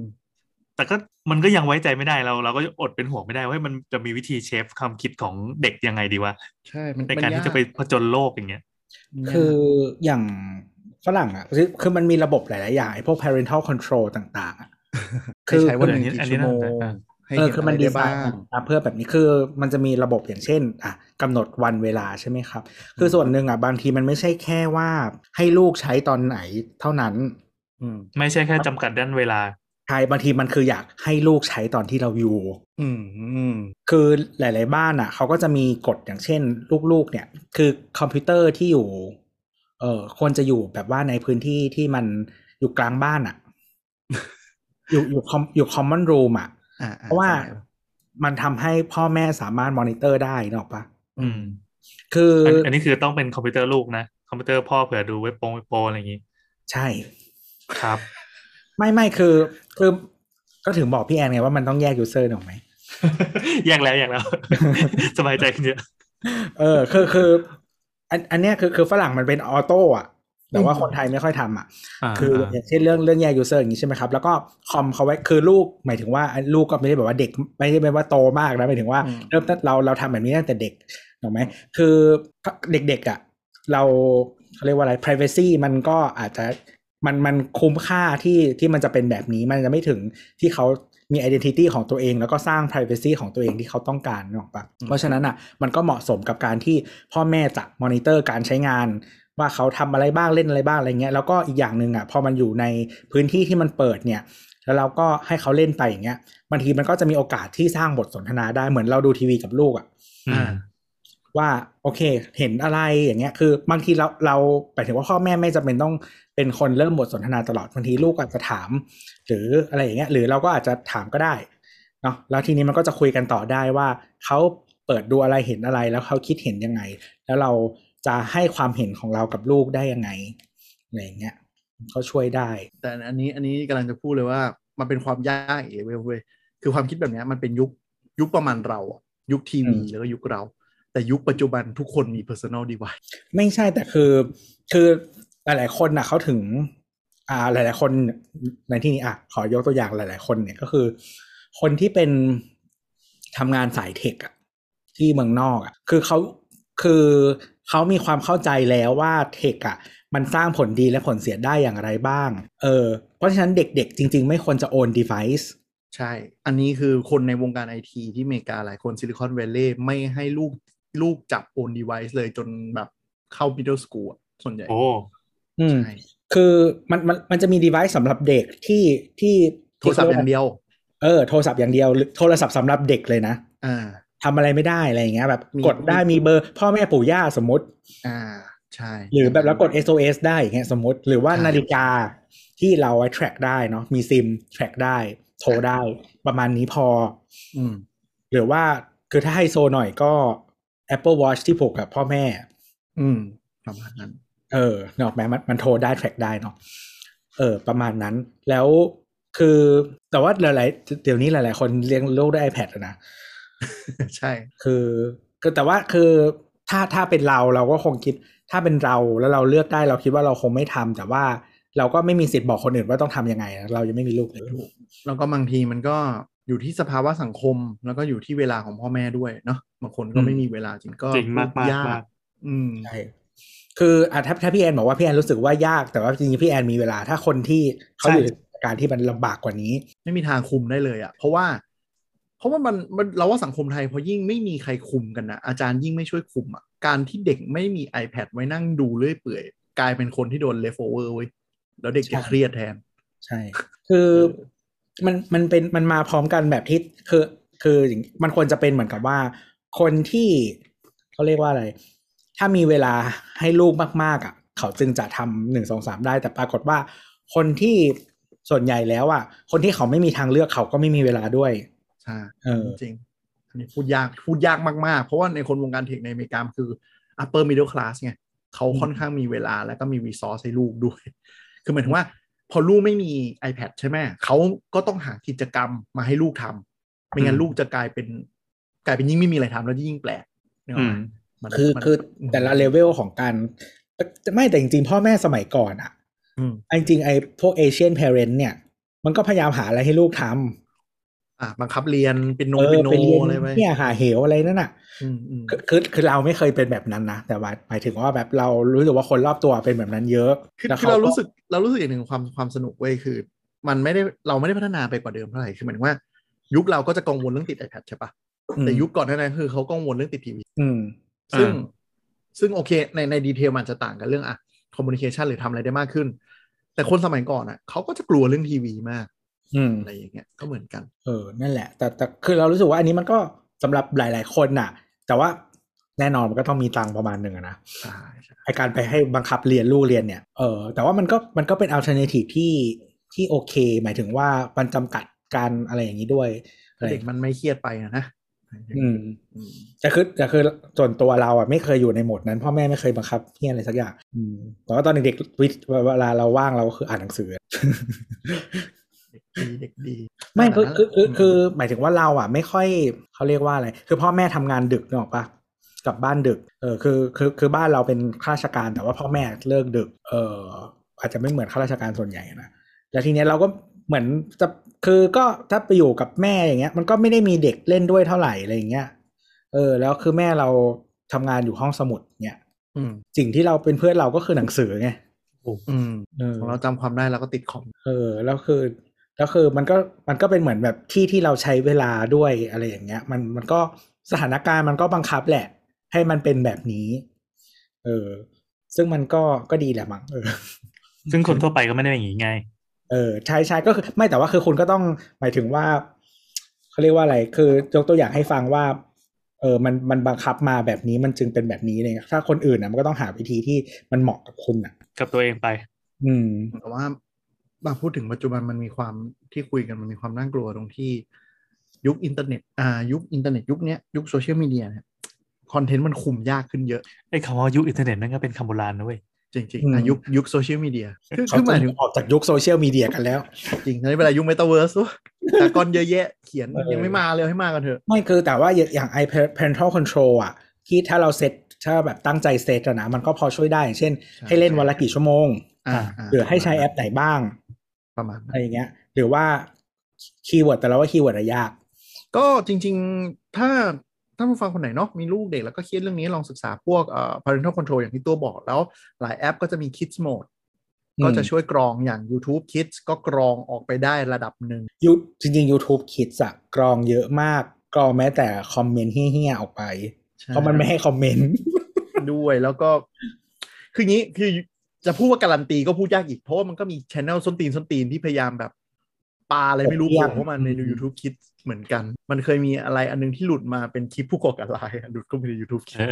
แต่ก็มันก็ยังไว้ใจไม่ได้เราเราก็อดเป็นห่วงไม่ได้ว่ามันจะมีวิธีเชฟความคิดของเด็กยังไงดีวะใช่ในการที่จะไปผจญโลกอย่างเงี้ยคืออย่างฝรั่งอ่ะคือมันมีระบบหลายๆอย่างไอ้พวก parental control ต่างๆคือใช้วันนี้อันนี้เออคือมันดีไซน์มาเพื่อแบบนี้คือมันจะมีระบบอย่างเช่นอ่ะกำหนดวันเวลาใช่ไหมครับคือส่วนหนึ่งอ่ะบางทีมันไม่ใช่แค่ว่าให้ลูกใช้ตอนไหนเท่านั้นไม่ใช่แค่จำกัดด้านเวลาใช่บางทีมันคืออยากให้ลูกใช้ตอนที่เราอยู่คือหลายๆบ้านอ่ะเขาก็จะมีกฎอย่างเช่นลูกๆเนี่ยคือคอมพิวเตอร์ที่อยู่เออควรจะอยู่แบบว่าในพื้นที่ที่มันอยู่กลางบ้านอ่ะ อยู่อยู่คอมอยู่คอมมอนรูมอ่ะเพราะว่ามันทำให้พ่อแม่สามารถมอนิเตอร์ได้เนาะปะอืมคืออันนี้คือต้องเป็นคอมพิวเตอร์ลูกนะคอมพิวเตอร์พ่อเผื่อดูเว็บโปงเว็บโปอะไรอย่างงี้ใช่ครับไม่ไม่คือคือก็ถึงบอกพี่แอนไงว่ามันต้องแยกยูเซอร์ถูกไหม แยกแล้วแยกแล้ว สบายใจขึ้นเยอะเออคือคืออันอันเนี้ยคือคือฝรั่งมันเป็นออโต้อะแต่ว่าคนไทยไม่ค่อยทำอ่ะคืออย่างเช่นเรื่องเรื่องแยกยูเซอร์อย่างนี้ใช่ไหมครับแล้วก็คอมเขาไว้คือลูกหมายถึงว่าลูกก็ไม่ได้แบบว่าเด็กไม่ได้แบบว่าโตมากนะหมายถึงว่าเริ่มเราเราทำแบบนี้ตั้งแต่เด็กถูกไหมคือเด็กๆอ่ะเราเขาเรียกว่าอะไร privacy มันก็อาจจะมันมันคุ้มค่าที่ที่มันจะเป็นแบบนี้มันจะไม่ถึงที่เขา มี identity ของตัวเองแล้วก็สร้าง privacy ของตัวเองที่เขาต้องการออกปะเพราะฉะนั้นอ่ะมันก็เหมาะสมกับการที่พ่อแม่จะมอนิเตอร์การใช้งานว่าเขาทำอะไรบ้างเล่นอะไรบ้างอะไรเงี้ยแล้วก็อีกอย่างหนึ่งอ่ะพอมันอยู่ในพื้นที่ที่มันเปิดเนี่ยแล้วเราก็ให้เขาเล่นไปอย่างเงี้ยบางทีมันก็จะมีโอกาสที่สร้างบทสนทนาได้เหมือนเราดูทีวีกับลูกอ่ะว่าโอเคเห็นอะไรอย่างเงี้ยคือบางทีเราเราหมายถึงว่าพ่อแม่ไม่จำเป็นต้องเป็นคนเริ่มบทสนทนาตลอดบางทีลูกอาจจะถามหรืออะไรอย่างเงี้ยหรือเราก็อาจจะถามก็ได้เนาะแล้วทีนี้มันก็จะคุยกันต่อได้ว่าเขาเปิดดูอะไรเห็นอะไรแล้วเขาคิดเห็นยังไงแล้วเราจะให้ความเห็นของเรากับลูกได้ยังไงอะไรอย่างเงี้ยก็ช่วยได้แต่อันนี้อันนี้กำลังจะพูดเลยว่ามันเป็นความยากเอเว้ยคือความคิดแบบเนี้ยมันเป็นยุคยุคประมาณเรายุคทีวีแล้วก็ยุคเราแต่ยุคปัจจุบันทุกคนมี personal device ไม่ใช่แต่คือคือหลายๆคนนะเขาถึงอ่าหลายๆคนในที่นี้อ่ะขอยกตัวอย่างหลายๆคนเนี่ยก็คือคนที่เป็นทำงานสายเทคอะที่เมืองนอกอะคือเขาคือเขามีความเข้าใจแล้วว่าเทคอะมันสร้างผลดีและผลเสียได้อย่างไรบ้างเออเพราะฉะนั้นเด็กๆจริงๆไม่ควรจะ own deviceใช่อันนี้คือคนในวงการ ไอ ที ที่อเมริกาหลายคนซิลิคอนแวลลีย์ไม่ให้ลูกลูกจับ own device เลยจนแบบเข้า middle school ส่วนใหญ่โอ้อืมคือมันมันมันจะมี device สำหรับเด็กที่ที่โทรศัพท์อย่างเดียวเออโทรศัพท์อย่างเดียวหรือโทรศัพท์สำหรับเด็กเลยนะอ่าทำอะไรไม่ได้อะไรอย่างเงี้ยแบบกดได้มีเบอร์พ่อแม่ปู่ย่าสมมติอ่าใช่หรือแบบแล้วกด เอส โอ เอส ได้อย่างเงี้ยสมมติหรือว่านาฬิกาที่เราไว้ track ได้เนาะมีซิม track ได้โทรได้ประมาณนี้พออืมหรือว่าคือถ้าไฮโซหน่อยก็ Apple Watch ที่ผูกกับพ่อแม่อืมประมาณนั้นเออเนาะแม้มันโทรได้แทร็กได้เนาะเออประมาณนั้นแล้วคือแต่ว่าหลายๆเดี๋ยวนี้หลายๆคนเลี้ยงลูกด้วย iPad อ่ะนะใช่คือก็แต่ว่าคือถ้าถ้าเป็นเราเราก็คงคิดถ้าเป็นเราแล้วเราเลือกได้เราคิดว่าเราคงไม่ทำแต่ว่าเราก็ไม่มีสิทธิ์บอกคนอื่นว่าต้องทำยังไงเรายังไม่มีลูกเลยแล้วก็บางทีมันก็อยู่ที่สภาวะสังคมแล้วก็อยู่ที่เวลาของพ่อแม่ด้วยเนาะบางคนก็ไม่มีเวลาจริงก็ยากอืมใช่คืออ่ะถ้าถ้าพี่แอนบอกว่าพี่แอนรู้สึกว่ายากแต่ว่าจริงๆพี่แอนมีเวลาถ้าคนที่เขาอยู่ในสถานการณ์ที่มันลำบากกว่านี้ไม่มีทางคุมได้เลยอ่ะเพราะว่าเพราะว่ามันมันเราว่าสังคมไทยพอยิ่งไม่มีใครคุมกันนะอาจารย์ยิ่งไม่ช่วยคุมอ่ะการที่เด็กไม่มี iPad ไว้นั่งดูเรื่อยเปื่อยกลายเป็นคนที่โดนเลฟโอเวอร์เว้ยแล้วเด็กจะเครียดแทนใช่คือมันมันเป็นมันมาพร้อมกันแบบที่คือคือมันควรจะเป็นเหมือนกับว่าคนที่เขาเรียกว่าอะไรถ้ามีเวลาให้ลูกมากๆอ่ะเขาจึงจะทำหนึ่งสองสามได้แต่ปรากฏว่าคนที่ส่วนใหญ่แล้วอ่ะคนที่เขาไม่มีทางเลือกเขาก็ไม่มีเวลาด้วยใช่จริงอันนี้พูดยากพูดยากมากๆเพราะว่าในคนวงการเทคในอเมริกาคือ upper middle class ไงเขาค่อนข้างมีเวลาแล้วก็มี resource ให้ลูกด้วยคือหมายถึงว่าพอลูกไม่มี iPad ใช่ไหมเขาก็ต้องหากิจกรรมมาให้ลูกทำไม่งั้นลูกจะกลายเป็นกลายเป็นยิ่งไม่มีอะไรทำแล้วยิ่งแปลกเนี่ยคือคือแต่ละเลเวลของการไม่แต่จริงๆพ่อแม่สมัยก่อนอ่ะจริงๆไอ้พวก Asian parent เนี่ยมันก็พยายามหาอะไรให้ลูกทำอ่ะบังคับเรียนเป็นโนเป็นโนอะไรไหมเนี่ยหาเหวอะไรนั่นน่ะคือคือเราไม่เคยเป็นแบบนั้นนะแต่ว่าหมายถึงว่าแบบเรารู้สึกว่าคนรอบตัวเป็นแบบนั้นเยอะคือเรารู้สึกเรารู้สึกอย่างหนึ่งความความสนุกเว้ยคือมันไม่ได้เราไม่ได้พัฒนาไปกว่าเดิมเท่าไหร่คือหมายถึงว่ายุคเราก็จะกังวลเรื่องติด iPad ใช่ปะแต่ยุคก่อนนั้นคือเขากังวลเรื่องติดทีวีซึ่งซึ่งโอเคในในดีเทลมันจะต่างกันเรื่องอะคอมมูนิเคชันหรือทำอะไรได้มากขึ้นแต่คนสมัยก่อนอะเขาก็จะกลัวเรื่องทีวีมากอะไรอย่างเงี้ยก็เหมือนกันเออนั่นแหละแต่แต่คือเรารู้สึกว่าอันนี้มันก็สำหรับหลายๆคนน่ะแต่ว่าแน่นอนมันก็ต้องมีตังประมาณหนึ่งนะไอการไปให้บังคับเรียนลูกเรียนเนี่ยเออแต่ว่ามันก็มันก็เป็นอัลเทอร์เนทีฟที่ที่โอเคหมายถึงว่ามันจำกัดการอะไรอย่างนี้ด้วยเด็กมันไม่เครียดไปนะอืมแต่คือแต่คือส่วนตัวเราอ่ะไม่เคยอยู่ในโหมดนั้นพ่อแม่ไม่เคยบังคับเรียนอะไรสักอย่างอืมแต่ว่าตอนเด็กๆวิเวลาเราว่างเราก็คืออ่านหนังสือเด็กดีไม่คือคือคือหมายถึงว่าเราอ่ะไม่ค่อยเขาเรียกว่าอะไรคือพ่อแม่ทำงานดึกเนอะปะกลับบ้านดึกเออคือคือคือบ้านเราเป็นข้าราชการแต่ว่าพ่อแม่เลิกดึกเอออาจจะไม่เหมือนข้าราชการส่วนใหญ่นะแล้วทีเนี้ยเราก็เหมือนจะคือก็ถ้าไปอยู่กับแม่อย่างเงี้ยมันก็ไม่ได้มีเด็กเล่นด้วยเท่าไหร่อะไรอย่างเงี้ยเออแล้วคือแม่เราทำงานอยู่ห้องสมุดเนี้ยสิ่งที่เราเป็นเพื่อนเราก็คือหนังสือไงอืมเราจำความได้เราก็ติดคอมเออแล้วคือ ก็คือมันก็มันก็เป็นเหมือนแบบที่ที่เราใช้เวลาด้วยอะไรอย่างเงี้ยมันมันก็สถานการณ์มันก็บังคับแหละให้มันเป็นแบบนี้เออซึ่งมันก็ก็ดีแหละมั้งเออซึ่งคนทั่วไปก็ไม่ได้อย่างงี้ไงเออใช่ใช่ก็คือไม่แต่ว่าคือคุณก็ต้องหมายถึงว่าเขาเรียกว่าอะไรคือยกตัวอย่างให้ฟังว่าเออมันมันบังคับมาแบบนี้มันจึงเป็นแบบนี้เลยถ้าคนอื่นนะมันก็ต้องหาวิธีที่มันเหมาะกับคุณอ่ะกับตัวเองไปอืมแต่ว่ามาพูดถึงปัจจุบันมันมีความที่คุยกันมันมีความน่ากลัวตรงที่ยุคอินเทอร์เน็ตอ่ายุคอินเทอร์เน็ตยุคนี้ยุคโซเชียลมีเดียเนี่ยคอนเทนต์มันคุมยากขึ้นเยอะไอ้คำว่ายุคอินเทอร์เน็ตนั่นก็เป็นคำโบราณนะเว้ยจริงๆอ่ะยุคยุคโซเชียลมีเดียคือคือหมายถึงออกจากยุคโซเชียลมีเดียกันแล้วจริงในเวลายุคเมตาเวิร์สแต่ก่อนเยอะแยะเขียนยังไม่มาเลยให้มากันเถอะไม่คือแต่ว่าอย่างไอ้ parental control อ่ะที่ถ้าเราเซตถ้าแบบตั้งใจเซตนะมันก็พอช่วยได้อย่างเช่นให้เล่นวันละกี่ชั่วโมงหรือให้ใช้แอปไหนบ้างประมาณอะไรอย่างเงี้ยหรือว่าคีย์เวิร์ดแต่เราว่าคีย์เวิร์ดยากก็จริงๆถ้าถ้าผู้ฟังคนไหนเนาะมีลูกเด็กแล้วก็เครียดเรื่องนี้ลองศึกษาพวกเอ่อ parental control อย่างที่ตัวบอกแล้วหลายแอปก็จะมี kids mode ก็จะช่วยกรองอย่าง YouTube Kids ก็กรองออกไปได้ระดับหนึ่งจริงๆ YouTube Kids อะกรองเยอะมากกรองแม้แต่คอมเมนต์เหี้ยๆออกไปเพราะมันไม่ให้คอมเมนต์ด้วยแล้วก็คืองี้คือจะพูดว่าการันตีก็พูดยากอีกเพราะว่ามันก็มี channel ส้นตีนส้นตีนที่พยายามแบบปาอะไรไม่รู้เพราะมันใน YouTube Kids เหมือนกันมันเคยมีอะไรอันนึงที่หลุดมาเป็นคลิปผู้ก่อการร้ายหลุดก็ใน YouTube Kids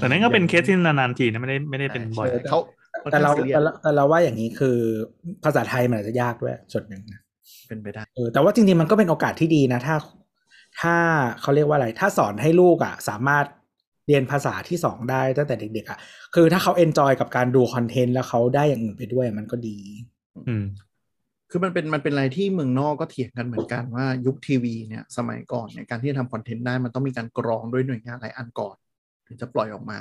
แต่นั้นก็เป็นเคสที่นานๆทีนะไม่ได้ไม่ได้เป็นบ่อยเขาแต่เราแต่เราว่าอย่างนี้คือภาษาไทยมันอาจจะยากด้วยส่วนหนึ่งนะเป็นไปได้เออแต่ว่าจริงๆมันก็เป็นโอกาสที่ดีนะถ้าถ้าเขาเรียกว่าอะไรถ้าสอนให้ลูกอ่ะสามารถเรียนภาษาที่สองได้ตั้งแต่เด็กๆอ่ะคือถ้าเขาเอนจอยกับการดูคอนเทนต์แล้วเขาได้อย่างอื่นไปด้วยมันก็ดีอืมคือมันเป็นมันเป็นอะไรที่เมืองนอกก็เถียงกันเหมือนกันว่ายุคทีวีเนี่ยสมัยก่อนเนี่ยการที่จะทำคอนเทนต์ได้มันต้องมีการกรองด้วยหน่วยงานหลายอันก่อนถึงจะปล่อยออกมา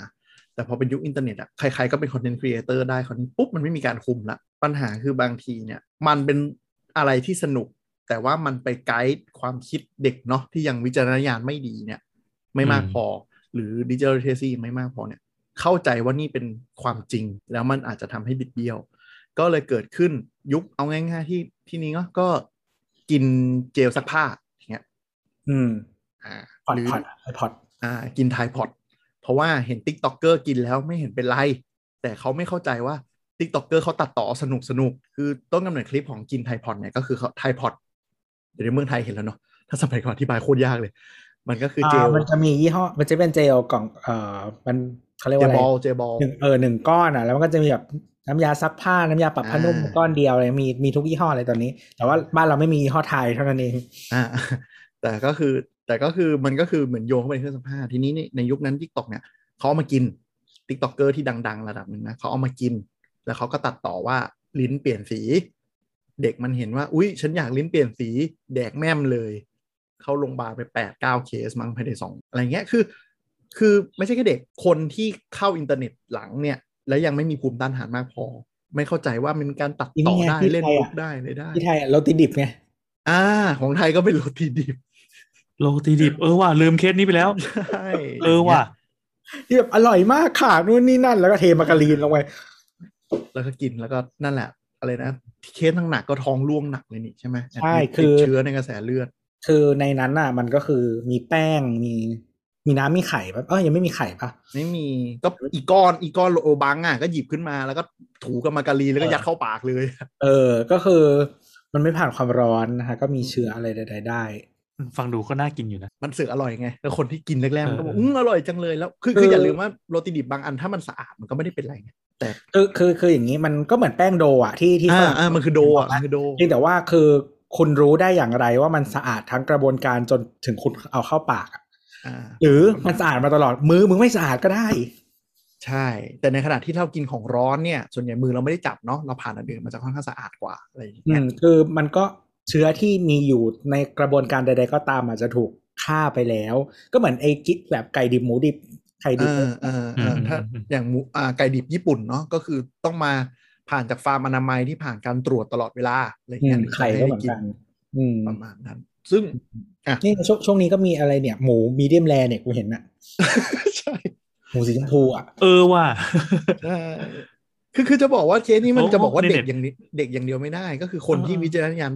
แต่พอเป็นยุคอินเทอร์เน็ตอะใครๆก็เป็นคอนเทนต์ครีเอเตอร์ได้คอนเทนต์ปุ๊บมันไม่มีการคุมละปัญหาคือบางทีเนี่ยมันเป็นอะไรที่สนุกแต่ว่ามันไปไกด์ความคิดเด็กเนาะที่ยังวิจารณญาณไม่ดีเนี่ยไม่มากพอหรือดิจิทัลลิเทเรซีไม่มากพอเนี่ยเข้าใจว่านี่เป็นความจริงแล้วมันอาจจะทำให้บิดเบี้ยวก็เลยเกิดขึ้นยุคเอาง่ายๆที่ที่นี้ก็กินเจลซักผ้าอย่างเงี้ยอืมอ่าพอดพอดไอพอดอ่ากินไทยพอดเพราะว่าเห็น TikToker กินแล้วไม่เห็นเป็นไรแต่เขาไม่เข้าใจว่า TikToker เขาตัดต่อสนุกสนุกคือต้นกำเนิดคลิปของกินไทยพอดเนี่ยก็คือไทยพอดเดี๋ยวในเมืองไทยเห็นแล้วเนาะถ้าสมัยก่อนอธิบายโคตรยากเลยมันก็คือเจลมันจะมียี่ห้อมันจะเป็นเจลกล่องเอ่อมันเขาเรียกว่าอะไรเจลบอลเจลบอลหนึ่งเออหนึ่งก้อนอ่ะแล้วมันก็จะมีแบบน้ำยาซักผ้าน้ำยาปรับผ้านุ่มก้อนเดียวเลยมีมีทุกยี่ห้ออะไรตอนนี้แต่ว่าบ้านเราไม่มียี่ห้อไทยเท่านั้นเองอ่าแต่ก็คือแต่ก็คือมันก็คือเหมือนโยงเข้าไปในเครื่องซักผ้าทีนี้ในยุคนั้น TikTok เนี่ยเขาเอามากิน TikToker ที่ดังๆระดับนึงนะเขาเอามากินแล้วเขาก็ตัดต่อว่าลิ้นเปลี่ยนสีเด็กมันเห็นว่าอุ๊ยฉันอยากลิ้นเปลี่ยนสีแดกแม่มเลยเข้าโรงพยาบาลไป แปดเก้า เคสมั้งภายในสองอะไรเงี้ยคือคือไม่ใช่แค่เด็กคนที่เข้าอินเทอร์เน็ตหลังเนี่ยแล้วยังไม่มีภูมิต้านทานมากพอไม่เข้าใจว่ามันการตัดต่อได้เล่นมุกได้เลยได้ที่ไทยโรตีดิบไงอ่าของไทยก็เป็นโรตีดิบโรตีดิบเออว่ะลืมเคสนี้ไปแล้วใช่เออว่ะที่แบบอร่อยมากค่ะนู่นนี่นั่นแล้วก็เทมาการีนลงไปแล้วก็กินแล้วก็นั่นแหละอะไรนะเคสทั้งหนักก็ท้องร่วงหนักเลยนี่ใช่ไหมใช่คือเชื้อในกระแสเลือดคือในนั้นอ่ะมันก็คือมีแป้งมีมีน้ำมีไข่ป่ะเออยังไม่มีไข่ป่ะไม่มีก็อีก้อนอีก้อนโอบังอ่ะก็หยิบขึ้นมาแล้วก็ถูกับมาการีแล้วก็ยัดเข้าปากเลยเออก็คือมันไม่ผ่านความร้อนนะคะก็มีเชื้ออะไรใดๆได้ฟังดูก็น่ากินอยู่นะมันเสือกอร่อยไงแล้วคนที่กินแรกๆมันก็บอกอื้ออร่อยจังเลยแล้วคือคืออย่าลืมว่าโรตีดิบบางอันถ้ามันสะอาดมันก็ไม่ได้เป็นไรไงแต่คือคือคืออย่างนี้มันก็เหมือนแป้งโดอ่ะที่ที่อ่าอ่ามันคือโดอ่ะคือโดจริงแต่ว่าคือคุณรู้ได้อย่างไรว่ามันสะอาดทั้งกระบวนการจนถึงคุณเอาเข้าปากหรือมันสะอาดมาตลอดมือมึงไม่สะอาดก็ได้ใช่แต่ในขณะที่เรากินของร้อนเนี่ยส่วนใหญ่มือเราไม่ได้จับเนาะเราผ่านอันอื่นมันจะค่อนข้างสะอาดกว่าอะไรอย่างเงี้ยคือมันก็เชื้อที่มีอยู่ในกระบวนการใดๆก็ตามอาจจะถูกฆ่าไปแล้วก็เหมือนไอ้กิ๊กแบบไก่ดิบหมูดิบไข่ดิบถ้าอย่างหมูไก่ดิบญี่ปุ่นเนาะก็คือต้องมาผ่านจากฟาร์มอนามัยที่ผ่านการตรวจตลอดเวลาอะไรเงี้ยไข่ก็เหมือนกันประมาณนั้นซึ่งอ่ะนี่ช่วงช่วงนี้ก็มีอะไรเนี่ยหมูมีเดียมแรเนี่ยกูเห็นนะใช่หมูสีชมพูอ่ะเออว่ะคือคือจะบอกว่าเคสนี้มันจะบอกว่าเด็กอย่างนี้เด็กอย่างเดียวไม่ได้ก็คือคนที่วิจารณญาณ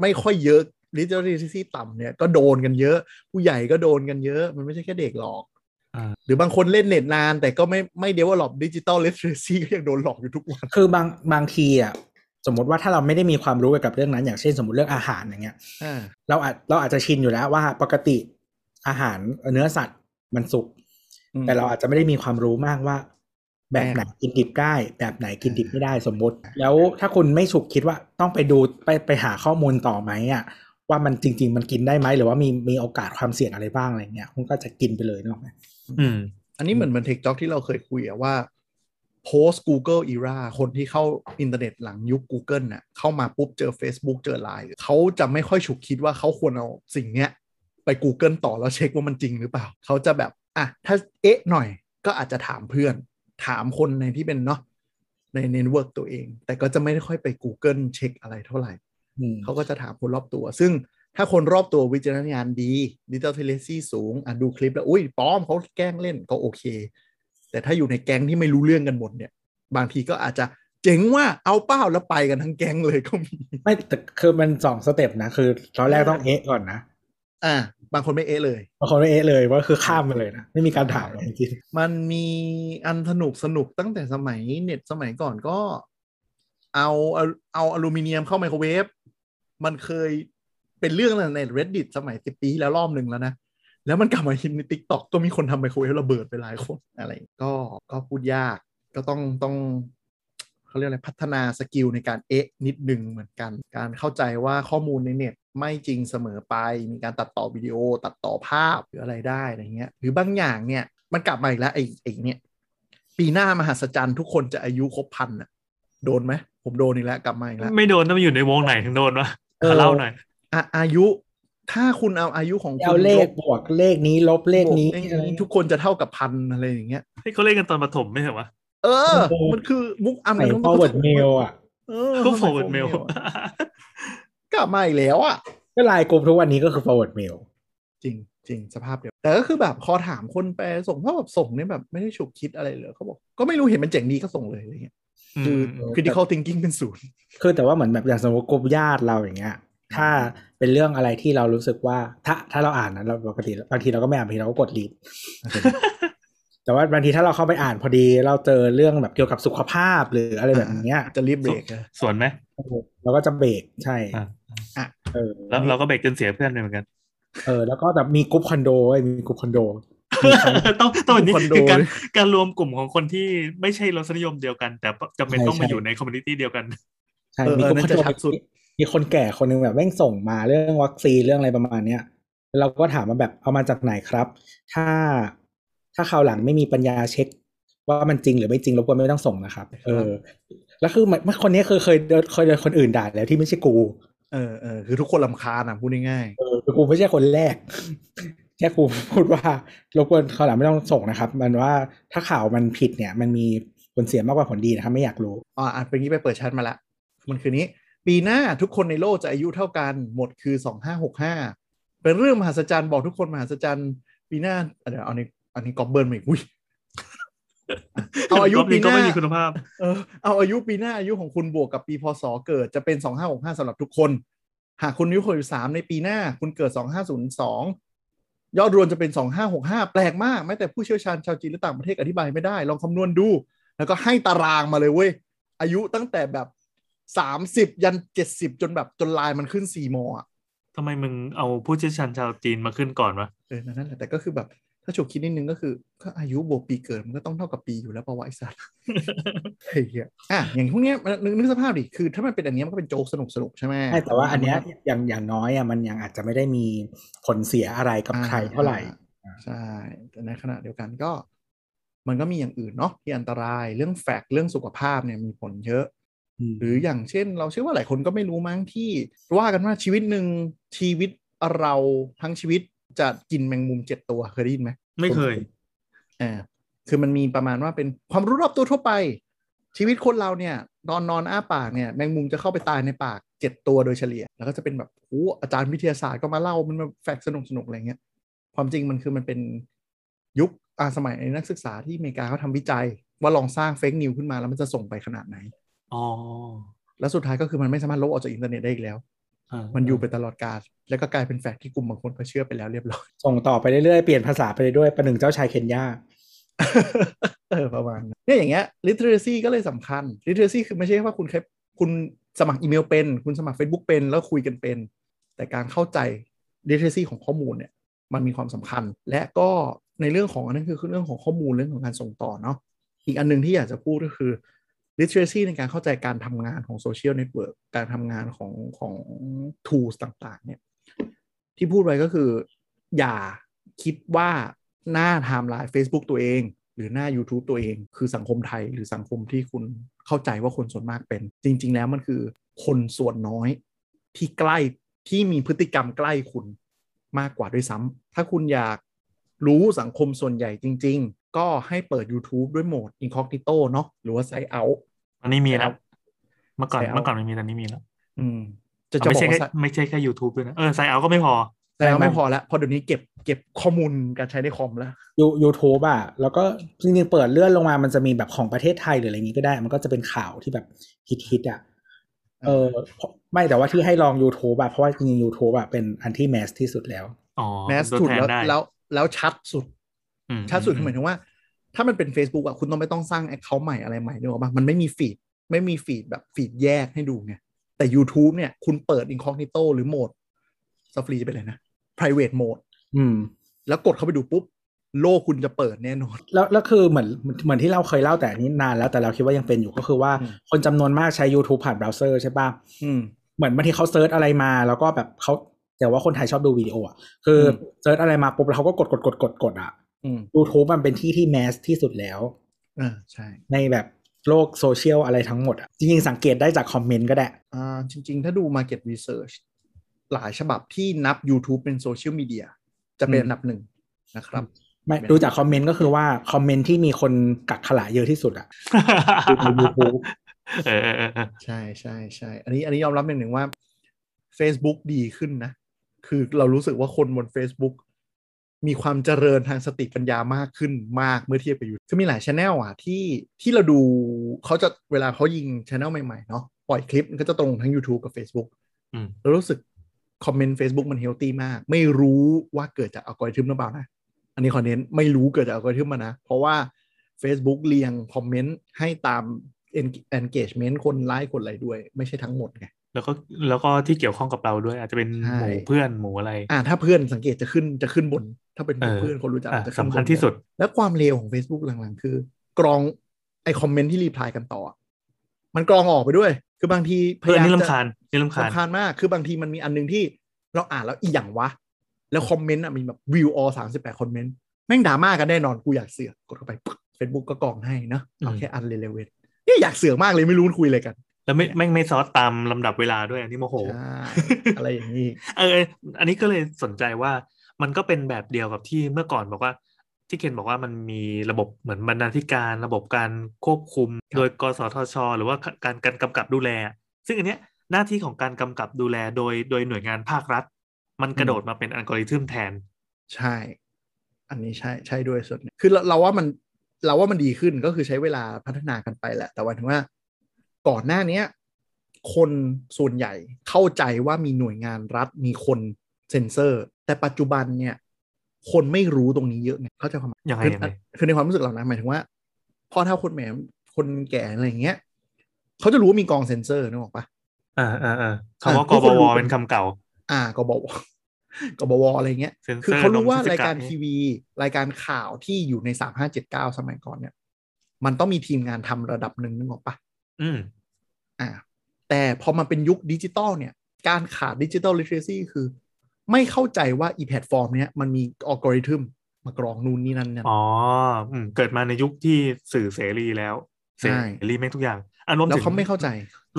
ไม่ค่อยเยอะ literacy ต่ำเนี่ยก็โดนกันเยอะผู้ใหญ่ก็โดนกันเยอะมันไม่ใช่แค่เด็กหรอกหรือบางคนเล่นเน็ตนานแต่ก็ไม่ไม่ develop digital literacy ก็ยังโดนหลอกอยู่ทุกวันคือบางบางทีอ่ะสมมติว่าถ้าเราไม่ได้มีความรู้เกี่ยวกับเรื่องนั้นอย่างเช่นสมมติเรื่องอาหารอย่างเงี้ยเราอาจเราอาจจะชินอยู่แล้วว่าปกติอาหารเนื้อสัตว์มันสุกแต่เราอาจจะไม่ได้มีความรู้มากว่าแบบไหนกินดิบได้แบบไหนกินดิบไม่ได้สมมติแล้วถ้าคุณไม่สุกคิดว่าต้องไปดูไปไปหาข้อมูลต่อไหมอ่ะว่ามันจริงๆมันกินได้ไหมหรือว่ามีมีโอกาสความเสี่ยงอะไรบ้างอะไรเงี้ยคุณก็จะกินไปเลยเนาะอืมอันนี้เหมือนมันเทคจ็อกที่เราเคยคุยอะว่า post Google era คนที่เข้าอินเทอร์เน็ตหลังยุค Google น่ะเข้ามาปุ๊บเจอ Facebook เจอ ไลน์ เขาจะไม่ค่อยฉุกคิดว่าเขาควรเอาสิ่งเนี้ยไป Google ต่อแล้วเช็คว่ามันจริงหรือเปล่าเขาจะแบบอ่ะถ้าเอ๊ะหน่อยก็อาจจะถามเพื่อนถามคนในที่เป็นเนาะในเน็ตเวิร์กตัวเองแต่ก็จะไม่ได้ค่อยไป Google เช็คอะไรเท่าไหร่เขาก็จะถามคนรอบตัวซึ่งถ้าคนรอบตัววิจารณญาณดีดิจิทัลเทเลซี่สูงอ่ะดูคลิปแล้วอุ้ยป้อมเขาแกล้งเล่นก็โอเคแต่ถ้าอยู่ในแก๊งที่ไม่รู้เรื่องกันหมดเนี่ยบางทีก็อาจจะเจ๋งว่าเอาเป้าแล้วไปกันทั้งแก๊งเลยก็มีไม่แต่คือมันสองสเต็ปนะคือตอนแรกต้องเอ๊ะก่อนนะอ่าบางคนไม่เอ๊ะเลยบางคนไม่เอ๊ะเลยว่าคือข้ามไปเลยนะไม่มีการถามเลยจริงมันมีอันสนุกสนุกตั้งแต่สมัยเน็ตสมัยก่อนก็เอาเอาอลูมิเนียมเข้าไมโครเวฟมันเคยเป็นเรื่องใน Reddit สมัยสิบปีแล้วรอบหนึ่งแล้วนะแล้วมันกลับมาฮิตใน TikTok ก็มีคนทำไมโครเวฟระเบิดไปหลายคนอะไรก็ก็พูดยากก็ต้องต้องเขาเรียกอะไรพัฒนาสกิลในการเอ๊ะนิดนึงเหมือนกันการเข้าใจว่าข้อมูลในเน็ตไม่จริงเสมอไปมีการตัดต่อวิดีโอตัดต่อภาพหรืออะไรได้อะไรเงี้ยหรือบางอย่างเนี่ยมันกลับมาอีกแล้วไอ้ไอ้เนี่ยปีหน้ามหัศจรรย์ทุกคนจะอายุครบพันอะโดนไหมผมโดนอีกแล้วกลับมาอีกแล้วไม่โดนถ้ามันอยู่ในวงไหนถึงโดนวะเล่าหน่อยอ่ะอายุถ้าคุณเอาอายุของคุณเอาเลขบวกเลขนี้ลบเลขนี้ทุกคนจะเท่ากับพันอะไรอย่างเงี้ยให้เขาเล่นกันตอนประถมไม่ใช่วะเออมันคือมุกอัมกันต้อง forward mail อ่ะก็ forward mail กลับมาอีกแล้วอ่ะก็ไลน์กลุ่มทุกวันนี้ก็คือ forward mail จริงจริงสภาพเดียวแต่ก็คือแบบพอถามคนไปส่งเพราะแบบส่งเนี่ยแบบไม่ได้ฉุกคิดอะไรเลยเขาบอกก็ไม่รู้เห็นมันเจ๋งดีก็ส่งเลยอะไรเงี้ยคือ critical thinking เป็นศูนย์คือแต่ว่าเหมือนแบบอย่างสมมติกลุ่มญาติเราอย่างเงี้ยถ้าเป็นเรื่องอะไรที่เรารู้สึกว่าถ้าถ้าเราอ่านนะเราปกติบางทีเราก็ไม่อ่านบางทีเราก็กดรีดแต่ว่าบางทีถ้าเราเข้าไปอ่านพอดีเราเจอเรื่องแบบเกี่ยวกับสุขภาพหรืออะไรแบบนี้จะรีบเบรกส่วนไหมเราก็จะเบรกใช่อ่ะเออแล้วเราก็เบรกจนเสียเพื่อนเลยเหมือนกันเออแล้วก็แบบมีกลุ่มคอนโดมีกลุ่มคอนโดต้องต้องแบบนี้คือการการรวมกลุ่มของคนที่ไม่ใช่รสนิยมเดียวกันแต่จำเป็นต้องมาอยู่ในคอมมูนิตี้เดียวกันใช่มีกลุ่มคอนโดสุดมีคนแก่คนนึงแบบแม่งส่งมาเรื่องวัคซีนเรื่องอะไรประมาณเนี้ยเราก็ถามมาแบบเอามาจากไหนครับถ้าถ้าคราวหลังไม่มีปัญญาเช็คว่ามันจริงหรือไม่จริงรบกวนไม่ต้องส่งนะครับเออแล้วคือมันคนนี้คือเคยเดินเคยเดินคนอื่นด่าแล้วที่ไม่ใช่กูเออเออคือทุกคนรำคาญนะพูดง่ายๆเออกูไม่ใช่คนแรกแค่กูพูดว่ารบกวนคราวหลังไม่ต้องส่งนะครับมันว่าถ้าข่าวมันผิดเนี่ยมันมีผลเสียมากกว่าผลดีนะครับไม่อยากรู้อ๋ออ่ะเป็นงี้ไปเปิดแชทมาละมันคือนี้ปีหน้าทุกคนในโลกจะอายุเท่ากันหมดคือสองพันห้าร้อยหกสิบห้าเป็นเรื่องมหัศจรรย์บอกทุกคนมหัศจรรย์ปีหน้าเดี๋ยวเอาในอันนี้กอบเบิร์นมาอีกอุ้ยเอาอายุปีหน้าก็ไม่มีคุณภาพเออเอาอายุปีหน้าอายุของคุณบวกกับปีพศเกิดจะเป็นสองพันห้าร้อยหกสิบห้าสำหรับทุกคนหากคุณอายุหกสิบสามในปีหน้าคุณเกิดสองพันห้าร้อยสองยอดรวมจะเป็นสองพันห้าร้อยหกสิบห้าแปลกมากแม้แต่ผู้เชี่ยวชาญชาวจีนและต่างประเทศอธิบายไม่ได้ลองคำนวณดูแล้วก็ให้ตารางมาเลยเว้ยอายุตั้งแต่แบบสามสิบยันเจ็ดสิบจนแบบจนลายมันขึ้นสี่มอ่ะทำไมมึงเอาผู้เชี่ยวชาญชาวจีนมาขึ้นก่อนวะเออนั่นแหละแต่ก็คือแบบถ้าฉุกคิดนิดนึงก็คือก็อายุบวกปีเกิดมันก็ต้องเท่ากับปีอยู่แล้วประวัติศาสตร์ไอ้เหี้ยอ่ะอย่างพวกเนี้ยนึกนึกสภาพดิคือถ้ามันเป็นอันนี้มันก็เป็นโจ๊กสนุกๆใช่มั้ยใช่แต่ว่าอันเนี้ยอย่างอย่างน้อยอ่ะมันยังอาจจะไม่ได้มีผลเสียอะไรกับใครเท่าไหร่ใช่แต่ในขณะเดียวกันก็มันก็มีอย่างอื่นเนาะที่อันตรายเรื่องแฟกเรื่องสุขภาพเนี่ยมีผลเยอะหรืออย่างเช่นเราเชื่อว่าหลายคนก็ไม่รู้มั้งที่ว่ากันว่าชีวิตหนึ่งชีวิตเราทั้งชีวิตจะกินแมงมุมเจ็ดตัวเคยได้ยินไหมไม่เคยอ่าคือมันมีประมาณว่าเป็นความรู้รอบตัวทั่วไปชีวิตคนเราเนี่ยนอนนอนอ้าปากเนี่ยแมงมุมจะเข้าไปตายในปากเจ็ดตัวโดยเฉลี่ยแล้วก็จะเป็นแบบโอ้อาจารย์วิทยาศาสตร์ก็มาเล่ามันมาแฟกสนุกสนุกอะไรเงี้ยความจริงมันคือมันเป็นยุคอ่าสมัยนักศึกษาที่อเมริกาเขาทำวิจัยว่าลองสร้างเฟกนิวขึ้นมาแล้วมันจะส่งไปขนาดไหนอ๋อแล้วสุดท้ายก็คือมันไม่สามารถลบออกจากอินเทอร์เน็ตได้อีกแล้ว มันอยู่ไปตลอดกาลแล้วก็กลายเป็นแฟกต์ที่กลุ่มบางคนเขาเชื่อไปแล้วเรียบร้อยส่งต่อไปเรื่อยๆเปลี่ยนภาษาไปเรื่อยๆประหนึ่งเจ้าชายเคนยาเออประมาณนี้อย่างเงี้ย literacy ก็เลยสำคัญ literacy คือไม่ใช่ว่าคุณแค่คุณสมัครอีเมลเป็นคุณสมัคร Facebook เป็นแล้วคุยกันเป็นแต่การเข้าใจ literacy ของข้อมูลเนี่ยมันมีความสำคัญและก็ในเรื่องของอันนั้นคือเรื่องของข้อมูลเรื่องของการส่งต่อเนาะอีกอันนึงที่อยากจะพูดก็คือ literacy ในการเข้าใจการทำงานของ social network การทำงานของของ tools ต่างๆเนี่ยที่พูดไว้ก็คืออย่าคิดว่าหน้าไทม์ไลน์ Facebook ตัวเองหรือหน้า YouTube ตัวเองคือสังคมไทยหรือสังคมที่คุณเข้าใจว่าคนส่วนมากเป็นจริงๆแล้วมันคือคนส่วนน้อยที่ใกล้ที่มีพฤติกรรมใกล้คุณมากกว่าด้วยซ้ำถ้าคุณอยากรู้สังคมส่วนใหญ่จริงๆก็ให้เปิด YouTube ด้วยโหมด Incognito เนาะหรือว่า Side Out อันนี้มีแล้วเมื่อก่อนเมื่อก่อนไม่มีตอนนี้มีแล้วอืมจะจะบอกว่าไม่ใช่แค่ YouTube ด้วยนะเออ Side Out ก็ไม่พอแต่ไม่พอแล้วพอเดี๋ยวนี้เก็บเก็บข้อมูลการใช้ในคอมแล้ว YouTube อ่ะแล้วก็จริงๆเปิดเลื่อนลงมามันจะมีแบบของประเทศไทยหรืออะไรอย่างงี้ก็ได้มันก็จะเป็นข่าวที่แบบฮิตๆอ่ะเออไม่แต่ว่าที่ให้ลอง YouTube อ่ะเพราะว่าจริงๆ YouTube อ่ะเป็นอันที่แมสที่สุดแล้วอ๋อแมสสุดแล้วแล้วแล้วชัดสุดชัดสุดคือหมายถึงว่าถ้ามันเป็น Facebook อ่ะคุณต้องไม่ต้องสร้าง account ใหม่อะไรใหม่ด้วยป่ะมันไม่มีฟีดไม่มีฟีดแบบฟีดแยกให้ดูไงแต่ YouTube เนี่ยคุณเปิด Incognito หรือโหมดซัฟฟรีไปเลยนะ private mode อืมแล้วกดเข้าไปดูปุ๊บโลกคุณจะเปิดแน่นอนแล้วแล้วคือเหมือนเหมือนที่เราเคยเล่าแต่นี้นานแล้วแต่เราคิดว่ายังเป็นอยู่ก็คือว่าคนจำนวนมากใช้ YouTube ผ่านเบราว์เซอร์ใช่ป่ะอืมเหมือนบางทีเขาเซิร์ชอะไรมาแล้วก็แบบเขาแต่ว่าคนไทยชอบดูวิดีโออ่ะคือเซิร์ชอะไรมาปุ๊บแล้วเขาก็กดกดกดกดกดอ่ะ YouTube มันเป็นที่ที่แมสที่สุดแล้วอ่าใช่ในแบบโลกโซเชียลอะไรทั้งหมดอ่ะจริงๆสังเกตได้จากคอมเมนต์ก็ได้อ่าจริงๆถ้าดู market researchหลายฉบับที่นับ YouTube เป็นโซเชียลมีเดียจะเป็นอันดับหนึ่งนะครับไม่ดูจากคอมเมนต์ก็คือว่าคอมเมนต์ที่มีคนกักขละเยอะที่สุดอ่ะคือ YouTube เออๆใช่ๆๆอันนี้อันนี้ยอมรับอย่างหนึ่งว่า Facebook ดีขึ้นนะคือเรารู้สึกว่าคนบน Facebook มีความเจริญทางสติปัญญามากขึ้นมากเมื่อเทียบกับ YouTube คือมีหลาย channel อ่ะที่ที่เราดูเขาจะเวลาเขายิง channel ใหม่ๆเนาะปล่อยคลิปก็จะตรงทั้ง YouTube กับ Facebook อืมเรารู้สึกคอมเมนต์ Facebook มันเฮลตี้มากไม่รู้ว่าเกิดจากอัลกอริทึมหรือเปล่านะอันนี้ขอเน้นไม่รู้เกิดจากอัลกอริทึมมานะเพราะว่า Facebook เรียงคอมเมนต์ให้ตาม engagement คนไลค์คนอะไรด้วยไม่ใช่ทั้งหมดไงแล้วก็แล้วก็ที่เกี่ยวข้องกับเราด้วยอาจจะเป็นหมู่เพื่อนหมู่อะไรอ่าถ้าเพื่อนสังเกตจะขึ้นจะขึ้นบนถ้าเป็นหมู่เพื่อนคนรู้จักจะสำคัญที่สุดแล้วความเลวของ Facebook หลังๆคือกรองไอ้คอมเมนต์ที่รีพลายกันต่อมันกรองออกไปด้วยคือบางทีพยายามนี่รำคาญนี่รำคาญรำคาญมากคือบางทีมันมีอันนึงที่เราอ่านแล้วอีหยังวะแล้วคอมเมนต์อ่ะมีแบบวิวออสามสิบแปดคอมเมนต์แม่งด่ามากกันแน่นอนกูอยากเสือกกดเข้าไป Facebook ก็กรองให้นะเอาแค่อันเรเลเวนต์เนี่ยอยากเสือกมากเลยไม่รู้คุยอะไรกันแล้วไม่แม่งไม่ซอสตามลำดับเวลาด้วยอันนี้โมโหอะไรอย่างนี้เอออันนี้ก็เลยสนใจว่ามันก็เป็นแบบเดียวกับที่เมื่อก่อนบอกว่าที่เคนบอกว่ามันมีระบบเหมือนบรรณาธิการระบบการควบคุมโดยกสทช.หรือว่าการการกำกับดูแลซึ่งอันเนี้ยหน้าที่ของการกำกับดูแลโดยโดยหน่วยงานภาครัฐมันกระโดดมาเป็นอัลกอริทึมแทนใช่อันนี้ใช่ใช่ด้วยส่วนคือเราว่ามันเราว่ามันดีขึ้นก็คือใช้เวลาพัฒนากันไปแหละแต่ว่าถึงว่าก่อนหน้านี้คนส่วนใหญ่เข้าใจว่ามีหน่วยงานรัฐมีคนเซ็นเซอร์แต่ปัจจุบันเนี่ยคนไม่รู้ตรงนี้เยอะไงเข้าใจความหมายยังไงคือในความรู้สึกเรานะหมายถึงว่าพอถ้าคนแหมคนแก่อะไรอย่างเงี้ยเขาจะรู้ว่ามีกองเซ็นเซอร์นึกออกปะอ่าอ่าอ่าคำว่ากบวเป็นคำเก่าอ่ากบวกบวอะไรเงี้ยคือเขารู้ว่ารายการทีวีรายการข่าวที่อยู่ในสามห้าเจ็ดเก้าสมัยก่อนเนี่ยมันต้องมีทีมงานทำระดับหนึ่งนึกออกปะอืมอ่าแต่พอมาเป็นยุคดิจิตอลเนี่ยการขาดดิจิตอลลิเทอเรซีคือไม่เข้าใจว่าอีแพลตฟอร์มเนี้ยมันมีอัลกอริทึมมากรองนู่นนี่นั่นเนี่ยอ๋อเกิดมาในยุคที่สื่อเสรีแล้วเสรีแม่งทุกอย่างอ่ะรวมถึงแล้วเขาไม่เข้าใจ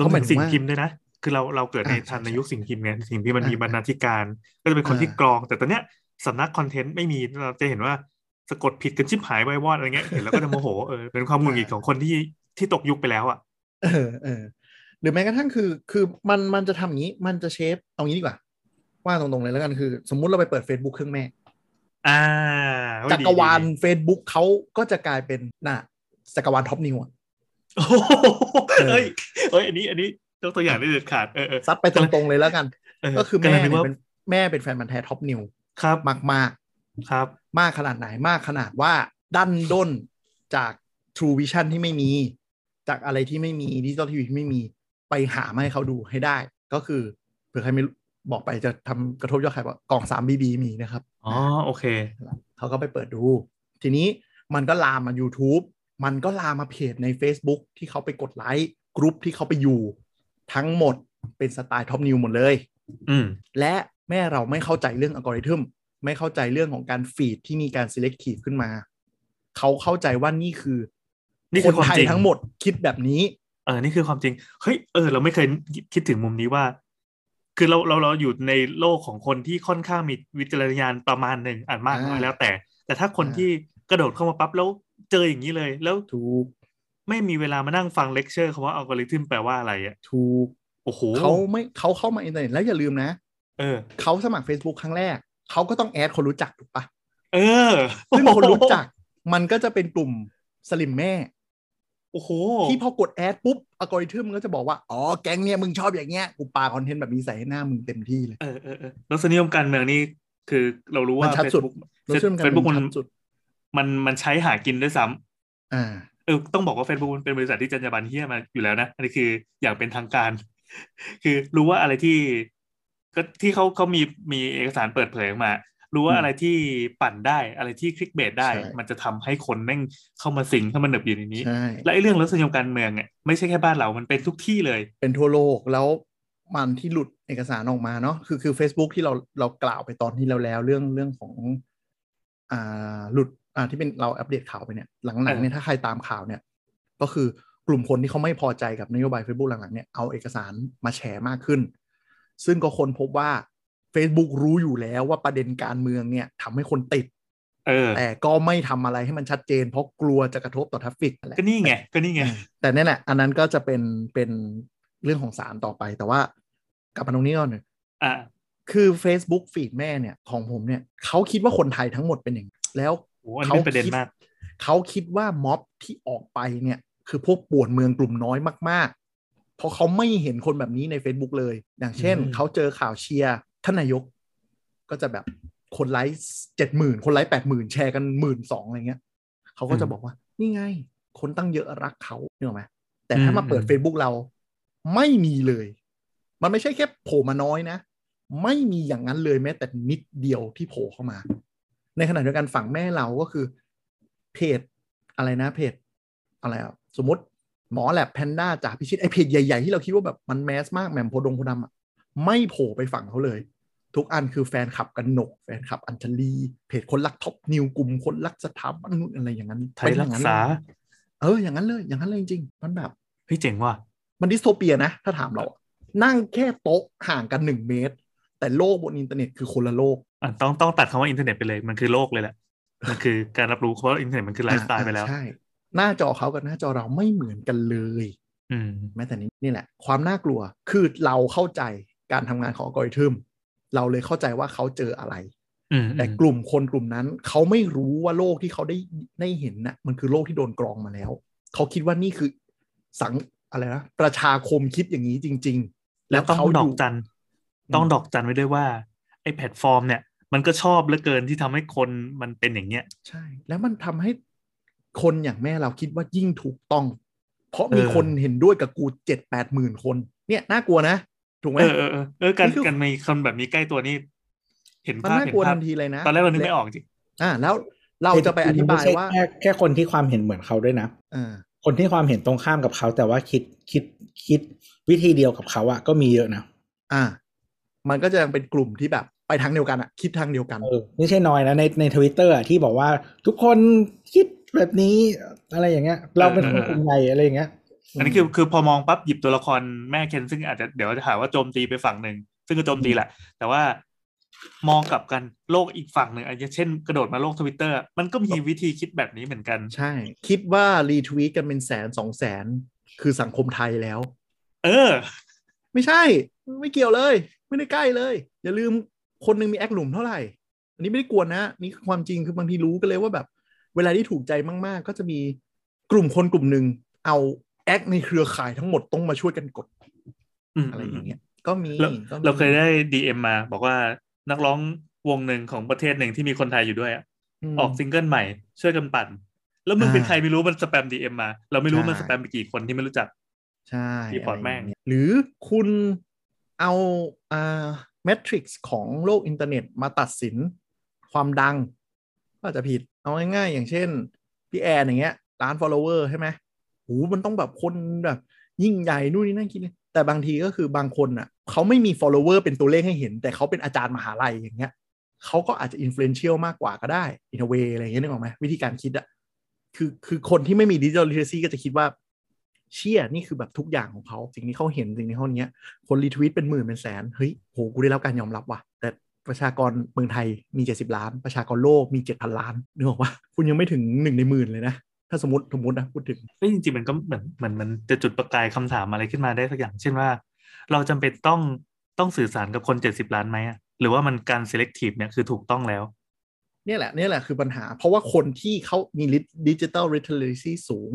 รวมถึงสิ่งพิมพ์ด้วยนะคือเราเราเกิดในทันในยุคสิ่งพิมพ์ไงสิ่งพิมพ์มันมีบรรณาธิการก็จะเป็นคนที่กรองแต่ตอนเนี้ยสำนักคอนเทนต์ไม่มีเราจะเห็นว่าสะกดผิดกันชิบหายไว้วอดอะไรเงี้ยเห็นแล้วก็จะโมโหเออเป็นความหงุดหงิดของคนที่ที่ตกยุคไปแล้วอ่ะเออเออหรือแม้กระทั่งคือคือมันมันจะทำอย่างนี้มันจะเชฟเอางี้ดีกว่าว่าตรงๆเลยแล้วกันคือสมมุติเราไปเปิด Facebook เครื่องแม่อ่าจักรวาล Facebook เขาก็จะกลายเป็นน่ะจักรวาลท็อปนิวอ่ะโอ้เฮ้ยเฮ้ยอันนี้อันนี้ยกตัวอย่างได้เด็ดขาดเออๆซัดไปตรงๆเลยแล้วกัน ก็คือแม่เป็นแม่เป็นแฟนมันแท้ท็อปนิวครับมากมากครับมากขนาดไหนมากขนาดว่าดันด้นจากทรูวิชั่นที่ไม่มีจากอะไรที่ไม่มีดิจิตอลทีวีที่ไม่มีไปหามาให้เขาดูให้ได้ก็คือเผื่อใครไม่บอกไปจะทำกระทบยอดขายว่ากล่องสาม บี บี มีนะครับอ๋อโอเคเขาก็ไปเปิดดูทีนี้มันก็ลามมา YouTube มันก็ลามมาเพจใน Facebook ที่เขาไปกดไลค์กรุ๊ปที่เขาไปอยู่ทั้งหมดเป็นสไตล์ท็อปนิวหมดเลยอืมและแม่เราไม่เข้าใจเรื่องอัลกอริทึมไม่เข้าใจเรื่องของการฟีดที่มีการ selective ขึ้นมาเขาเข้าใจว่านี่คือนี่คือคนไทยทั้งหมดคิดแบบนี้เออนี่คือความจริงเฮ้ยเออเราไม่เคยคิดถึงมุมนี้ว่าคือเราเราเราอยู่ในโลกของคนที่ค่อนข้างมีวิจารณญาณประมาณหนึ่งอ่านมากน้อยแล้วแต่แต่ถ้าคนที่กระโดดเข้ามาปั๊บแล้วเจออย่างนี้เลยแล้วถูกไม่มีเวลามานั่งฟังเลคเชอร์เขาว่าอัลกอริทึมแปลว่าอะไรอ่ะถูกโอ้โหเขาไม่เขาเข้ามาอินเทอร์เน็ตแล้วอย่าลืมนะเออเขาสมัคร Facebook ครั้งแรกเขาก็ต้องแอดคนรู้จักถูกปะเออซึ่งคนรู้จักมันก็จะเป็นกลุ่มสลิมแม่โอ้โหที่พอกดแอดปุ๊บอัลกอริทึมมันก็จะบอกว่าอ๋อแก๊งเนี่ยมึงชอบอย่างเงี้ยกูปาคอนเทนต์แบบนี้ใส่ให้หน้ามึงเต็มที่เลยเออเออเออรสนิยมการเมืองนี่คือเรารู้ว่า Facebook Facebook มันมันมันใช้หากินด้วยซ้ำอ่าเออต้องบอกว่า Facebook มันเป็นบริษัทที่จรรยาบรรณเหี้ยมาอยู่แล้วนะอันนี้คืออย่างเป็นทางการคือรู้ว่าอะไรที่ก็ที่เขาเขามีมีเอกสารเปิดเผยออกมารู้ว่าอะไรที่ปั่นได้อะไรที่คลิกเบสได้มันจะทำให้คนแม่งเข้ามาสิงเข้ามาหนึบอยู่ในนี้และไอ้เรื่องรสนิยมการเมืองเนี่ยไม่ใช่แค่บ้านเรามันเป็นทุกที่เลยเป็นทั่วโลกแล้วมันที่หลุดเอกสารออกมาเนาะคือคือ Facebook ที่เราเรากล่าวไปตอนที่แล้วแล้วเรื่องเรื่องของอ่าหลุดอ่าที่เป็นเราอัปเดตข่าวไปเนี่ยหลังๆเนี่ยถ้าใครตามข่าวเนี่ยก็คือกลุ่มคนที่เขาไม่พอใจกับนโยบาย Facebook หลังๆเนี่ยเอาเอกสารมาแชร์มากขึ้นซึ่งก็คนพบว่า Facebook รู้อยู่แล้วว่าประเด็นการเมืองเนี่ยทำให้คนติดเออแต่ก็ไม่ทำอะไรให้มันชัดเจนเพราะกลัวจะกระทบต่อทราฟฟิกอะไรก็นี่ไงก็นี่ไงแต่นั่นแหละอันนั้นก็จะเป็นเป็นเรื่องของศาลต่อไปแต่ว่ากลับมาตรงนี้ก่อนหนึ่งอ่ะคือ Facebook ฟีดแม่เนี่ยของผมเนี่ยเขาคิดว่าคนไทยทั้งหมดเป็นอย่างแล้วเขาคิดเขาคิดว่าม็อบที่ออกไปเนี่ยคือพวกป่วนเมืองกลุ่มน้อยมากๆเพราะเขาไม่เห็นคนแบบนี้ใน Facebook เลยอย่างเช่นเขาเจอข่าวเชียร์ท่านนายกก็จะแบบคนไลค์ เจ็ดหมื่น คนไลค์ แปดหมื่น แชร์กัน หนึ่งหมื่นสองพัน อะไรเงี้ยเขาก็จะบอกว่านี่ไงคนตั้งเยอะรักเขานึกออกมั้ยแต่ถ้ามาเปิด Facebook เราไม่มีเลยมันไม่ใช่แค่โผล่มาน้อยนะไม่มีอย่างนั้นเลยแม้แต่นิดเดียวที่โผล่เข้ามาในขณะเดียวกันฝั่งแม่เราก็คือเพจอะไรนะเพจอะไรอ่ะสมมติหมอแลบแพนด้าจากพิชิตไอเพจใหญ่ๆที่เราคิดว่าแบบมันแมสมากแหม่มโพดงโพดำอ่ะไม่โผล่ไปฝั่งเขาเลยทุกอันคือแฟนคลับกันหนกแฟนคลับอัญชลีเพจคนรักท็อปนิวกลุ่มคนรักสถาบันอะไรอย่างนั้นไทยรักษาเอออย่างนั้นเลยอย่างนั้นเลยจริงๆมันแบบเฮ้ยเจ๋งว่ะมันดิสโทเปียนะถ้าถามเรานั่งแค่โต๊ะห่างกันหนึ่งเมตรแต่โลกบนอินเทอร์เน็ตคือคนละโลกอ่ะต้องต้องตัดคำว่าอินเทอร์เน็ตไปเลยมันคือโลกเลยแหละมันคือการรับรู้เพราะอินเทอร์เน็ตมันคือไลฟ์สไตล์ไปแล้วใช่หน้าจอเขากับหน้าจอเราไม่เหมือนกันเลยอืมแม้แต่นี้นี่แหละความน่ากลัวคือเราเข้าใจการทำงานของอัลกอริทึมเราเลยเข้าใจว่าเขาเจออะไรแต่กลุ่มคนกลุ่มนั้นเขาไม่รู้ว่าโลกที่เขาได้ได้เห็นน่ะมันคือโลกที่โดนกรองมาแล้วเขาคิดว่านี่คือสังอะไรนะประชาคมคิดอย่างนี้จริงๆแล้วต้องดอกจันต้องดอกจันไว้ด้วยว่าไอ้แพลตฟอร์มเนี่ยมันก็ชอบเหลือเกินที่ทำให้คนมันเป็นอย่างเงี้ยใช่แล้วมันทำให้คนอย่างแม่เราคิดว่ายิ่งถูกต้องเพราะมีคนเห็นด้วยกับกู เจ็ดแปด หมื่นคนเนี่ยน่ากลัวนะถูกไหมเออเออเออการการมีคนแบบนี้ใกล้ตัวนี่เห็นภาพเห็นภาพตอนแรกเรานึกไม่ออกจริงอ่าแล้วเราจะไปอธิบายว่าแค่แค่คนที่ความเห็นเหมือนเขาด้วยนะอ่าคนที่ความเห็นตรงข้ามกับเขาแต่ว่าคิดคิดคิดวิธีเดียวกับเขาอะก็มีเยอะนะอ่ามันก็จะยังเป็นกลุ่มที่แบบไปทางเดียวกันอะคิดทางเดียวกันไม่ใช่น้อยนะในใน Twitter อะที่บอกว่าทุกคนคิดแบบนี้อะไรอย่างเงี้ยเราเป็นคนกลุ่มใหญ่อะไรอย่างเงี้ยอันนี้คือคือพอมองปั๊บหยิบตัวละครแม่เคนซึ่งอาจจะเดี๋ยวจะหาว่าโจมตีไปฝั่งหนึ่งซึ่งก็โจมตีแหละแต่ว่ามองกลับกันโลกอีกฝั่งหนึ่งอาจจะเช่นกระโดดมาโลก Twitter มันก็มีวิธีคิดแบบนี้เหมือนกันใช่คิดว่ารีทวีตกันเป็นแสนสองแสนคือสังคมไทยแล้วเออไม่ใช่ไม่เกี่ยวเลยไม่ได้ใกล้เลยอย่าลืมคนนึงมีแอคหลุมเท่าไหร่อันนี้ไม่ได้กวนนะนี่คือความจริงคือบางทีรู้กันเลยว่าแบบเวลาที่ถูกใจมากๆก็จะมีกลุ่มคนกลุ่มนึงเอาแอคในเครือข่ายทั้งหมดต้องมาช่วยกันกด อ, อะไรอย่างเงี้ย ก็มีเราเคยได้ ดี เอ็ม มาบอกว่านักร้องวงหนึ่งของประเทศหนึ่งที่มีคนไทยอยู่ด้วยอ่ะออกซิงเกิลใหม่ช่วยกันปั่นแล้วมึงเป็นใครไม่รู้มันสแปม ดี เอ็ม มาเราไม่รู้มันสแปมไปกี่คนที่ไม่รู้จักใช่ที่พอร์ตแม่งหรือคุณเอาอ่าแมทริกซ์ของโลกอินเทอร์เน็ตมาตัดสินความดังก็จะผิดเอาง่ายๆอย่างเช่นพี่แอนอย่างเงี้ยล้าน follower ใช่ไหมโหมันต้องแบบคนแบบยิ่งใหญ่นู่นนี่นั่นคิดแต่บางทีก็คือบางคนอ่ะเขาไม่มี follower เป็นตัวเลขให้เห็นแต่เขาเป็นอาจารย์มหาลัยอย่างเงี้ยเขาก็อาจจะ influential มากกว่าก็ได้ in a way อะไรอย่างเงี้ยนึกออกไหมวิธีการคิดอ่ะคือคือคนที่ไม่มี digital literacy ก็จะคิดว่าเชี่ยนี่คือแบบทุกอย่างของเขาสิ่งที่เขาเห็นสิ่งที่เขาเนี้ยคนรีทวีตเป็นหมื่นเป็นแสนเฮ้ยโหกูได้รับการยอมรับว่ะแต่ประชากรเมืองไทยมีเจ็ดสิบล้านประชากรโลกมี เจ็ดพัน ล้านนึกออกป่ะคุณยังไม่ถึงหนึ่งในหมื่นเลยนะถ้าสมมุติสมมุตินะพูดถึงเอ้ยจริงๆมันก็เหมือนเหมือนมันจะจุดประกายคำถามอะไรขึ้นมาได้สักอย่างเช่นว่าเราจำเป็นต้องต้องสื่อสารกับคนเจ็ดสิบล้านมั้ยอ่ะหรือว่ามันการ selective เนี่ยคือถูกต้องแล้วเนี่ยแหละเนี่ยแหละคือปัญหาเพราะว่าคนที่เขามี digital literacy สูง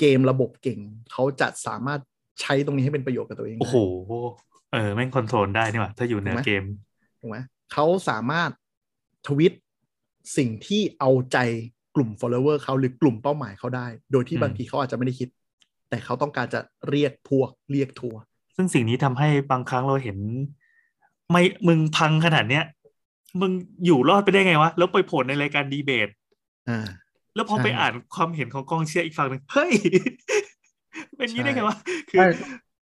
เกมระบบเก่งเขาจะสามารถใช้ตรงนี้ให้เป็นประโยชน์กับตัวเองโอ้โหเออแม่งคอนโทรลได้นี่หว่าถ้าอยู่ในเกมถูกไหมเขาสามารถทวิตสิ่งที่เอาใจกลุ่ม follower เขาหรือกลุ่มเป้าหมายเขาได้โดยที่บางทีเขาอาจจะไม่ได้คิดแต่เขาต้องการจะเรียกพวกเรียกทัวร์ซึ่งสิ่งนี้ทำให้บางครั้งเราเห็นไม่มึงพังขนาดเนี้ยมึงอยู่รอดไปได้ไงวะแล้วไปโผล่ในรายการดีเบตอ่าแล้วพอไปอ่านความเห็นของกองเชียร์อีกฝั่งนึงเฮ้ยเป็นงี้ได้ไงวะคือ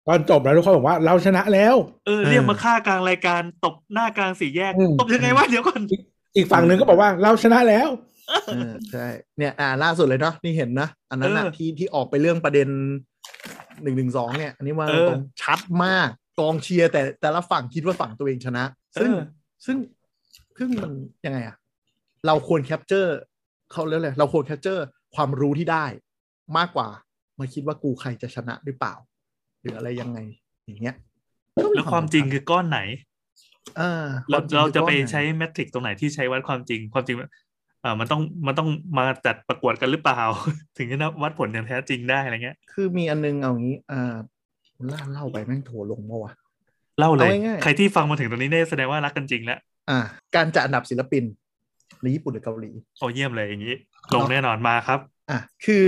ตอนจบแล้วทุกคนบอกว่าเราชนะแล้วเออเรียกมาฆ่ากลางรายการตบหน้ากลางสี่แยกตบยังไงวะเดี๋ยวก่อนอีกฝั่งนึงก็บอกว่าเราชนะแล้วเออใช่เนี่ยอ่าล่าสุดเลยเนาะนี่เห็นนะอันนั้นน่ะที่ที่ออกไปเรื่องประเด็นหนึ่งหนึ่งสองเนี่ยอันนี้ว่าตรงชัดมากกองเชียร์แต่แต่ละฝั่งคิดว่าฝั่งตัวเองชนะซึ่งซึ่งซึ่งมันยังไงอะเราควรแคปเจอร์เขาเรียกอะไรเราควรแคปเจอร์ความรู้ที่ได้มากกว่ามาคิดว่ากูใครจะชนะหรือเปล่าหรืออะไรยังไงอย่างเงี้ยแล้วความจริงคือก้อนไหนเออเราเราจะไปใช้แมทริกซ์ตรงไหนที่ใช้วัดความจริงความจริงเออมันต้องมันต้องมาจัดประกวดกันหรือเปล่าถึงจะวัดผลอย่างแท้จริงได้อะไรเงี้ยคือมีอันนึงเอางี้อ่าเล่าไปแม่งโถลงเมื่อวะเล่าเลยใครที่ฟังมาถึงตรงนี้ได้แสดงว่ารักกันจริงแล้วอ่าการจัดอันดับศิลปินในญี่ปุ่นหรือเกาหลีโอ้เยี่ยมเลยอย่างนี้ลงแน่นอนมาครับอ่ะคือ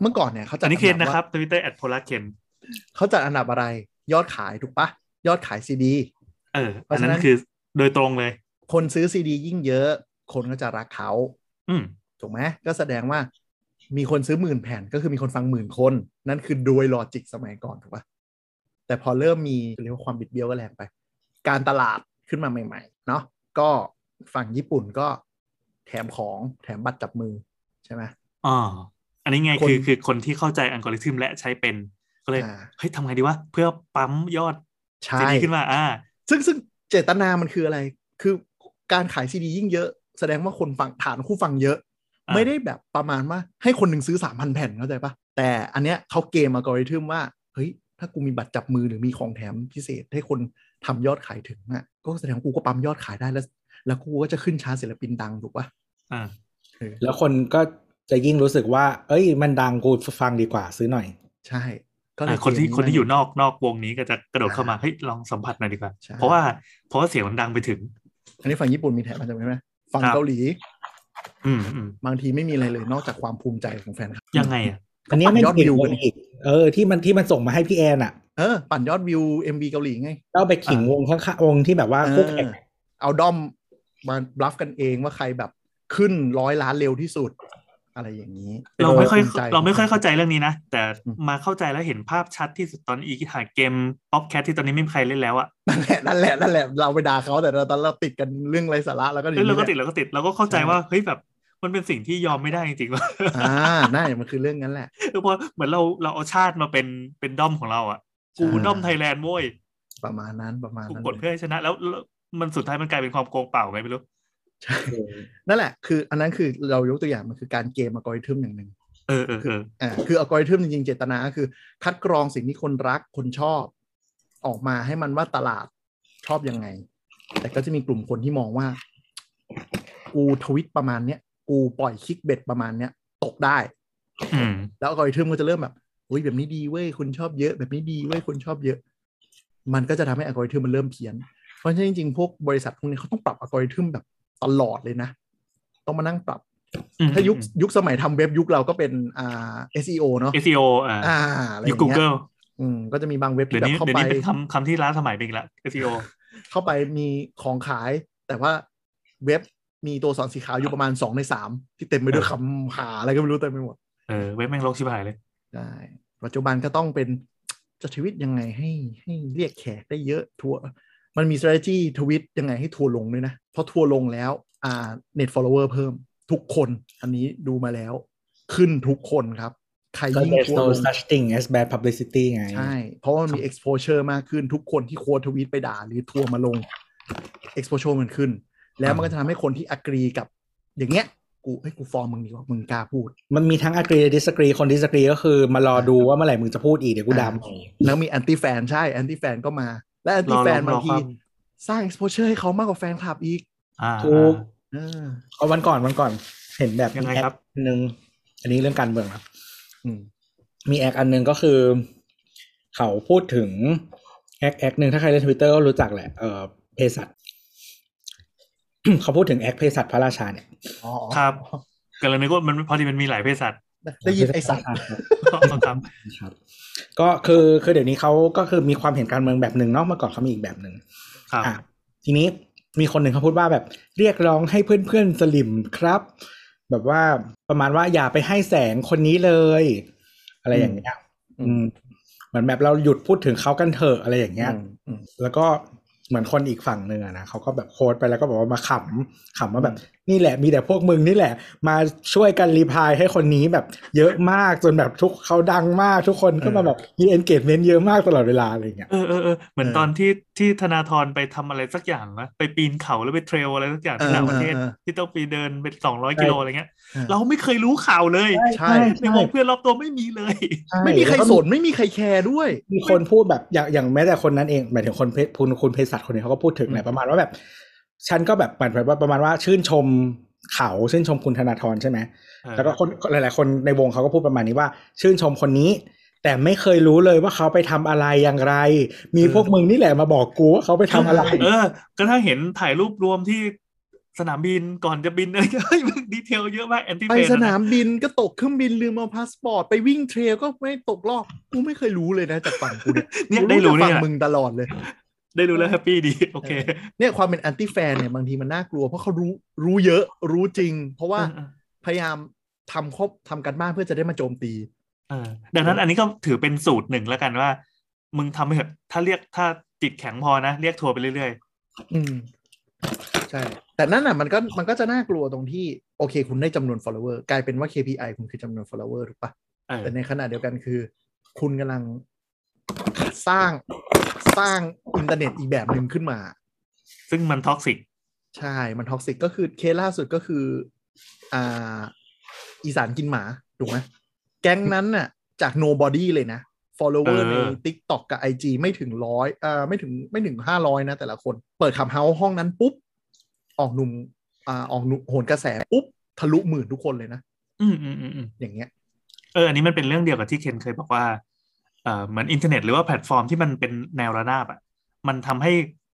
เมื่อก่อนเนี่ยเขาจัดอันนี้เคนนะครับ Twitter @polarken เขาจัดอันดับอะไรยอดขายถูกปะยอดขายซีดีเอออันนั้นคือโดยตรงเลยคนซื้อซีดียิ่งเยอะคนก็จะรักเขาอืมถูกไหมก็แสดงว่ามีคนซื้อหมื่นแผ่นก็คือมีคนฟังหมื่นคนนั่นคือโดยลอจิกสมัยก่อนถูกปะแต่พอเริ่มมีเรียกว่าความบิดเบี้ยวก็แรงไปการตลาดขึ้นมาใหม่ๆเนาะก็ฝั่งญี่ปุ่นก็แถมของแถมบัตรจับมือใช่ไหมอ๋ออันนี้ไงคือคือคนที่เข้าใจอัลกอริทึมและใช้เป็นก็เลยเฮ้ยทำไงดีวะเพื่อปั๊มยอดซีดีขึ้นมาอ่าซึ่งซึ่งเจตนามันคืออะไรคือการขายซีดียิ่งเยอะแสดงว่าคนฟังฐานคู่ฟังเยอะไม่ได้แบบประมาณว่าให้คนหนึ่งซื้อ สามพัน แผ่นเข้าใจปะแต่อันเนี้ยเขาเกมอัลกอริทึมว่าเฮ้ยถ้ากูมีบัตรจับมือหรือมีของแถมพิเศษให้คนทำยอดขายถึงอ่ะก็แสดงว่ากูก็ปั๊มยอดขายได้แล้วแล้วกูก็จะขึ้นชาร์ตศิลปินดังถูกป่ะอ่าแล้วคนก็จะยิ่งรู้สึกว่าเอ้ยมันดังกูฟังดีกว่าซื้อหน่อยใช่ก็เลยคนที่คนที่อยู่นอกนอกวงนี้ก็จะกระโดดเข้ามาเฮ้ยลองสัมผัสหน่อยดีกว่าเพราะว่าเพราะว่าเสียงมันดังไปถึงอันนี้ฝั่งญี่ปุ่นมีแถมมันจะมั้ยฝั่งเกาหลีอืมบางทีไม่มีอะไรเลยนอกจากความภูมิใจของแฟนครับยังไงอ่ะอันนี้ไม่ยอดวิวอีกเออที่มันที่มันส่งมาให้พี่แอนน่ะเออปั่นยอดวิว เอ็ม วี เกาหลีไงแล้วไปขิงวงข้างๆวงที่แบบว่าคู่แข่งเอาด้อมมาบลัฟกันเองว่าใครแบบขึ้นร้อยล้านเร็วที่สุดอะไรอย่างนี้เราไม่ค่อยเราไม่ค่อยเข้าใจเรื่องนี้นะแต่มาเข้าใจแล้วเห็นภาพชัดที่สุดตอนอีกหาเกม Popcat ที่ตอนนี้ไม่มีใครเล่นแล้วอ่ะนั่นแหละนั่นแหละนั่นแหละเราไปด่าเขาแต่เราตอนเราติดกันเรื่องไร้สาระแล้วก็เราก็ติดเราก็ติดเราก็เข้าใจว่าเฮ้ยแบบมันเป็นสิ่งที่ยอมไม่ได้จริงๆว่าอ่าน่าจะมันคือเรื่องนั้นแหละเพราะเหมือนเราเราเอาชาติมาเป็นเป็นด้อมของเราอ่ะกูด้อมไทยแลนด์โว้ยประมาณนั้นประมาณนั้นกดเพื่อให้ชนะแล้วมันสุดท้ายมันกลายเป็นความโกงเปล่าไงไม่รู้ใช่นั่นแหละคืออันนั้นคือเรายกตัวอย่างมันคือการเกมอัลกอริทึมอย่างหนึ่งเออเออเอออ่าคืออัลกอริทึมจริงๆเจตนาก็คือคัดกรองสิ่งที่คนรักคนชอบออกมาให้มันว่าตลาดชอบยังไงแต่ก็จะมีกลุ่มคนที่มองว่ากูทวิตประมาณเนี้ยกูปล่อยคลิกเบ็ดประมาณเนี้ยตกได้แล้วอัลกอริทึมก็จะเริ่มแบบอุ้ยแบบนี้ดีเว้ยคนชอบเยอะแบบนี้ดีเว้ยคนชอบเยอะ มันก็จะทำให้อัลกอริทึมมันเริ่มเพี้ยนเพราะฉะนั้นจริงๆพวกบริษัทพวกนี้เขาต้องปรับอัลกอริทึมแบบตลอดเลยนะต้องมานั่งปรับถ้ายุคยุคสมัยทำเว็บยุคเราก็เป็นอ่า เอส อี โอ เนาะ เอส อี โอ อ่าอ่าอะไรอย่างเงี้ย Google อืมก็จะมีบางเว็บที่แบบเข้าไปเดี๋ยวนี้เป็นคำคำที่ล้าสมัยไปอีกแล้ว เอส อี โอ เข้าไปมีของขายแต่ว่าเว็บมีตัวสอนสีขาวอยู่ประมาณสองในสามที่เต็มไปด้วยคำหาอะไรก็ไม่รู้เต็มไปหมดเออเว็บแม่งรกชิบหายเลยได้ปัจจุบันก็ต้องเป็นจะชีวิตยังไงให้ให้เรียกแขกได้เยอะทัวมันมี strategy ทวิตยังไงให้ทัวลงด้วยนะเพราะทัวลงแล้วอ่า net follower เพิ่มทุกคนอันนี้ดูมาแล้วขึ้นทุกคนครับใครยิ่งทัวลง there's no such thing as bad publicity ไงใช่เพราะมันมี exposure มากขึ้นทุกคนที่โค้ดทวิตไปด่าหรือทัวมาลง exposure มันขึ้นแล้วมันก็จะทำให้คนที่ agree กับอย่างเงี้ยกูเฮ้ยกูฟอร์มมึงดีกว่ามึงกล้าพูดมันมีทั้ง agree และ disagree คน disagree ก็คือมารอดูว่าเมื่อไหร่มึงจะพูดอีกเดี๋ยวกูด่ามึงแล้วมี anti fan ใช่ anti fan ก็มาและ anti fan บางทีสร้าง exposure ให้เขามากกว่าแฟนคลับอีกถูกเอาวันก่อนวันก่อนเห็นแบบแอคนึงอันนี้เรื่องการเมืองครับมีแอคอันนึงก็คือเขาพูดถึงแอคแอคนึงถ้าใครเล่น Twitter ก็รู้จักแหละเออเภสัชเขาพูดถึงแอคเภสัชพระราชาเนี่ยอ๋อครับก็เลยนึกว่ามันพอดีมันมีหลายเภสัชได้ยินไอ้สัตว์ครับก็คือคือเดี๋ยวนี้เขาก็คือมีความเห็นการเมืองแบบนึงเนาะเมื่อก่อนเขามีอีกแบบนึงครับทีนี้มีคนหนึ่งเขาพูดว่าแบบเรียกร้องให้เพื่อนๆสลิ่มครับแบบว่าประมาณว่าอย่าไปให้แสงคนนี้เลยอะไรอย่างเงี้ยเหมือนแบบเราหยุดพูดถึงเขากันเถอะอะไรอย่างเงี้ยแล้วก็เหมือนคนอีกฝั่งนึงนะเขาก็แบบโพสต์ไปแล้วก็บอกว่ามาขำขำว่าแบบนี่แหละมีแต่พวกมึงนี่แหละมาช่วยกันรีพลายให้คนนี้แบบเยอะมากจนแบบทุกเขาดังมากทุกคนก็มาแบบมีเอนเกจเมนต์เยอะมากตลอดเวลาอะไรเงี้ยเออเออเออเหมือนตอนที่ที่ธนาธรไปทำอะไรสักอย่างนะไปปีนเขาแล้วไปเทรลอะไรสักอย่างที่ต่างประเทศที่ต้องไปเดินเป็นสองร้อยกิโลอะไรเงี้ยเราไม่เคยรู้ข่าวเลยใช่ในวงเพื่อนรอบตัวไม่มีเลยไม่มีใครสนไม่มีใครแคร์ด้วยมีคนพูดแบบอย่างอย่างแม้แต่คนนั้นเองหมายถึงคนเพชรพูนคนเพชรสัตว์คนนี้เขาก็พูดถึงแหละประมาณว่าแบบฉันก็แบบเหมือนแบบว่าประมาณว่าชื่นชมเขาชื่นชมคุณธนาธรใช่ไหมแล้วก็คนหลายๆคนในวงเขาก็พูดประมาณนี้ว่าชื่นชมคนนี้แต่ไม่เคยรู้เลยว่าเขาไปทำอะไรอย่างไรมีพวกมึงนี่แหละมาบอกกูว่าเขาไปทำอะไรเออก็ถ้าเห็นถ่ายรูปรวมที่สนามบินก่อนจะบินเลยเฮ้ยดีเทลเยอะมากแอนติเฟนไปสนามบินก็ตกเครื่องบินลืมเอาพาสปอร์ตไปวิ่งเทรลก็ไม่ตกรอบกูไม่เคยรู้เลยนะจากฝั่งกูเนี่ยได้รู้เนี่ยฝั่งมึงตลอดเลยได้รู้แล้วแฮปปี้ดีโอเคเนี่ยความเป็นแอนตี้แฟนเนี่ยบางทีมันน่ากลัวเพราะเขารู้รู้เยอะรู้จริงเพราะว่าพยายามทำครบทำกันบ้านเพื่อจะได้มาโจมตีอ่าดังนั้นอันนี้ก็ถือเป็นสูตรหนึ่งแล้วกันว่ามึงทำไปเถอะถ้าเรียกถ้าจิตแข็งพอนะเรียกทัวร์ไปเรื่อยๆอืมใช่แต่นั่นน่ะมันก็มันก็จะน่ากลัวตรงที่โอเคคุณได้จำนวน follower กลายเป็นว่า เค พี ไอ คุณคือจำนวน follower ถูกปะแต่ในขณะเดียวกันคือคุณกำลังสร้างสร้างอินเทอร์เน็ตอีกแบบหนึ่งขึ้นมาซึ่งมันท็อกซิกใช่มันท็อกซิกก็คือเคสล่าสุดก็คืออ่าอีสานกินหมาถูกไหมแก๊งนั้นน่ะจาก nobody เลยนะ follower ใน TikTok กับ ไอ จี ไม่ถึงร้อยอ่าไม่ถึงไม่ถึงห้าร้อยนะแต่ละคนเปิดคลับเฮาส์ห้องนั้นปุ๊บออกหนุ่มอ่าออกโหนกระแสปุ๊บทะลุหมื่นทุกคนเลยนะอืมอืมอืมอย่างเงี้ยเอออันนี้มันเป็นเรื่องเดียวกับที่เคนเคยบอกว่าเหมือนอินเทอร์เน็ตหรือว่าแพลตฟอร์มที่มันเป็นแนวระนาบอ่ะมันทำให้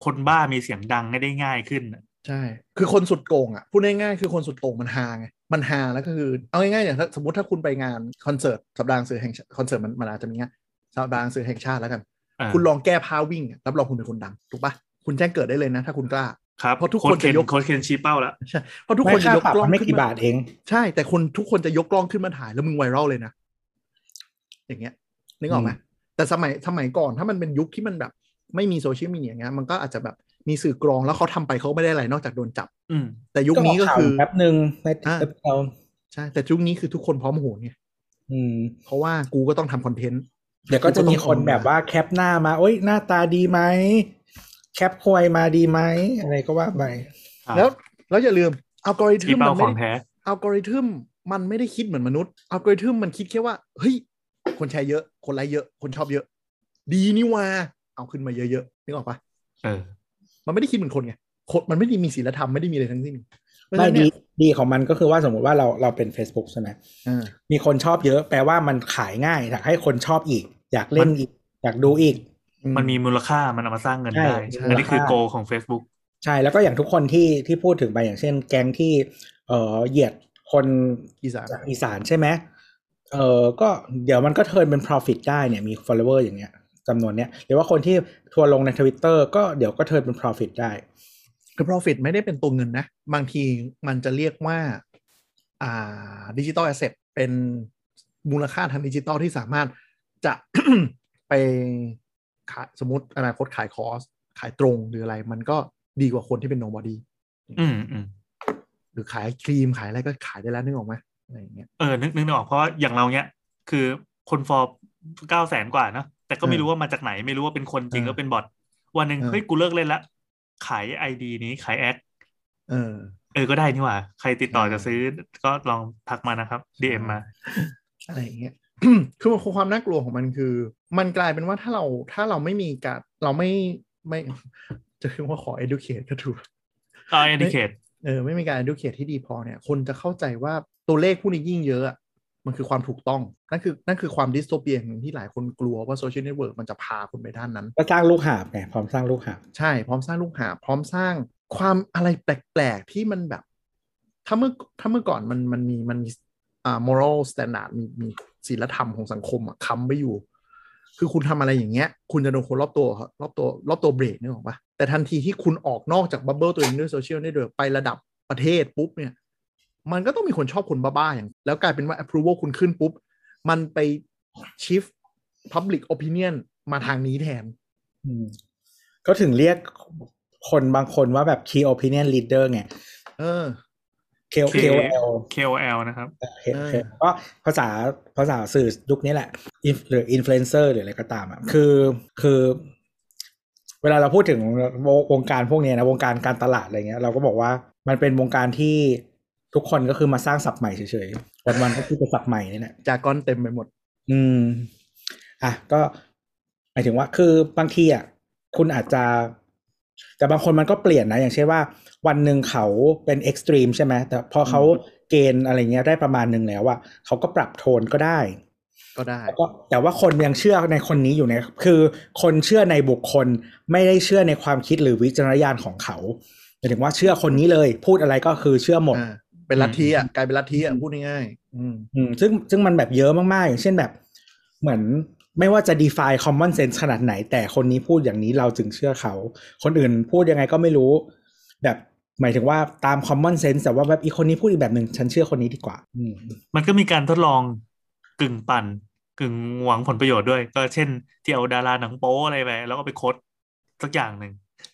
คนบ้ามีเสียงดังได้ง่ายขึ้นใช่คือคนสุดโกงอ่ะพูดง่ายๆคือคนสุดโกงมันฮาไงมันฮาแล้วก็คือเอาง่ายๆอย่างสมมติถ้าคุณไปงานคอนเสิร์ตสัปดาห์สื่อแห่งคอนเสิร์ตมันมันอาจจะมีเงี้ยสัปดาห์สื่อแห่งชาติแล้วกันคุณลองแก้ผ้าวิ่งรับรองคุณเป็นคนดังถูกปะคุณแจ้งเกิดได้เลยนะถ้าคุณกล้าครับเพราะทุกคนจะยกโค้ชเคนชี้เป้าแล้วใช่เพราะทุกคนจะยกกล้องไม่กี่บาทเองใช่แต่คนทุกคนจะยกกล้องขึ้นมาถ่ายแล้วมึงไวรัลเลยนะอย่างเงี้ยนึกออกไหมแต่สมัยสมัยก่อนถ้ามันเป็นยุคที่มันแบบไม่มีโซเชียลมีเดียเงี้ยมันก็อาจจะแบบมีสื่อกรองแล้วเขาทำไปเขาไม่ได้อะไรนอกจากโดนจับแต่ยุคนี้ก็คือแป๊บนึงในติ๊กต็อกใช่แต่ยุคนี้คือทุกคนพร้อมโหนไงเพราะว่ากูก็ต้องทำคอนเทนต์เดี๋ยวก็จะมีคนแบบว่าแคปหน้ามาโอ๊ยหน้าตาดีไหมแคปควยมาดีไหมอะไรก็ว่าไปแล้วแล้วอย่าลืมอัลกอริทึมมันไม่ได้อัลกอริทึมมันไม่ได้คิดเหมือนมนุษย์อัลกอริทึมมันคิดแค่ว่าเฮ้ยคนแชร์เยอะคนไลค์เยอะคนชอบเยอะดีนี่ว่าเอาขึ้นมาเยอะๆนึกออกปะเออมันไม่ได้คิดเหมือนคนไงคนมันไม่ได้มีศีลธรรมไม่ได้มีอะไรทั้งสิ้นไม่ดีดีของมันก็คือว่าสมมติว่าเราเราเป็น Facebook ใช่ไหมมีคนชอบเยอะแปลว่ามันขายง่ายอยากให้คนชอบอีกอยากเล่นอีกอยากดูอีก มันมีมูลค่ามันเอามาสร้างเงินได้อันนี้คือโกลของ Facebook ใช่แล้วก็อย่างทุกคนที่ที่พูดถึงไปอย่างเช่นแก๊งที่เอ่อเหยียดคนอีสานอีสานใช่ไหมเอ่อก็เดี๋ยวมันก็เทิร์นเป็น profit ได้เนี่ยมี follower อย่างเงี้ยจำนวนเนี้ยหรือว่าคนที่ทัวร์ลงใน Twitter ก็เดี๋ยวก็เทิร์นเป็น profit ได้คือ profit ไม่ได้เป็นตัวเงินนะบางทีมันจะเรียกว่าอ่า digital asset เป็นมูลค่าทางดิจิตอลที่สามารถจะ ไปขายสมมุติอนาคตขายคอร์สขายตรงหรืออะไรมันก็ดีกว่าคนที่เป็น nobody อืมอืมหรือขายครีมขายอะไรก็ขายได้แล้วนึกออกไหมอะไรอย่างเงี้ยเออนึกนึกออกเพราะอย่างเราเนี้ยคือคนฟอร์เก้าแสนกว่าเนาะแต่ก็ไม่รู้ว่ามาจากไหนไม่รู้ว่าเป็นคนจริงหรือเป็นบอทวันหนึ่งเฮ้ยกูเลิกเล่นละขาย ไอ ดี นี้ขายแอดเออเออก็ได้นี่หว่าใครติดต่อจะซื้อก็ลองทักมานะครับ ดี เอ็ม มาอะไรอย่างเงี้ย คือความน่ากลัวของมันคือมันกลายเป็นว่าถ้าเราถ้าเราไม่มีการเราไม่ไม่จะคือว่าขอ educate ก็ถูกขอ educate เออไม่มีการ educate ที่ดีพอเนี่ยคนจะเข้าใจว่าตัวเลขพวกนี้ยิ่งเยอะมันคือความถูกต้องนั่นคือนั่นคือความดิสโทเปียที่หลายคนกลัวว่าโซเชียลเน็ตเวิร์กมันจะพาคนไปด้านนั้นก็สร้างลูกหาบไงพร้อมสร้างลูกหาบใช่พร้อมสร้างลูกหาบพร้อมสร้างความอะไรแปลกๆที่มันแบบถ้าเมื่อถ้าเมื่อก่อนมันมันมีมันมีอ่า moral standard มีมีศีลธรรมของสังคมอ่ะค้ำไว้อยู่คือคุณทำอะไรอย่างเงี้ยคุณจะโดนคนรอบตัวรอบตัวรอบตัวเบรกนึกออกปะแต่ทันทีที่คุณออกนอกจากบับเบิ้ลตัวเองด้วยโซเชียลได้เดินไประดับประเทศปุ๊บเนี่ยมันก็ต้องมีคนชอบคนบ้าๆอย่างแล้วกลายเป็นว่า approval คุณขึ้นปุ๊บมันไป shift public opinion มาทางนี้แทนก็ถึงเรียกคนบางคนว่าแบบ key opinion leader ไงเออ เค โอ แอล เค โอ แอล นะครับก็ภาษาภาษาสื่อยุคนี้แหละหรือ influencer หรืออะไรก็ตามอ่ะคือคือเวลาเราพูดถึงวงการพวกนี้นะวงการการตลาดอะไรเงี้ยเราก็บอกว่ามันเป็นวงการที่ทุกคนก็คือมาสร้างศัพท์ใหม่เฉยๆวันๆก็คือเป็นศัพท์ใหม่นี่แหละจากก้อนเต็มไปหมดอืมอ่ะก็หมายถึงว่าคือบางทีอ่ะคุณอาจจะแต่บางคนมันก็เปลี่ยนนะอย่างเช่นว่าวันหนึ่งเขาเป็นเอ็กซ์ตรีมใช่ไหมแต่พอเขาเกณฑ์อะไรเงี้ยได้ประมาณนึงแล้วอ่ะเขาก็ปรับโทนก็ได้ก็ได้แต่ว่าคนยังเชื่อในคนนี้อยู่นะคือคนเชื่อในบุคคลไม่ได้เชื่อในความคิดหรือวิจารณญาณของเขาหมายถึงว่าเชื่อคนนี้เลยพูดอะไรก็คือเชื่อหมดเป็นลัทธิอ่ะกลายเป็นลัทธิอ่ะพูดง่ายๆอืมอืมซึ่งซึ่งมันแบบเยอะมากๆอย่างเช่นแบบเหมือนไม่ว่าจะ define common sense ขนาดไหนแต่คนนี้พูดอย่างนี้เราจึงเชื่อเขาคนอื่นพูดยังไงก็ไม่รู้แบบหมายถึงว่าตาม common sense แต่ว่าแบบอีคนนี้พูดอีกแบบหนึ่งฉันเชื่อคนนี้ดีกว่าอืมมันก็มีการทดลองกึ่งปั่นกึ่งหวังผลประโยชน์ด้วยก็เช่นที่เอาดาราหนังโป๊อะไรไปแล้วก็ไปโค้ดสักอย่างนึง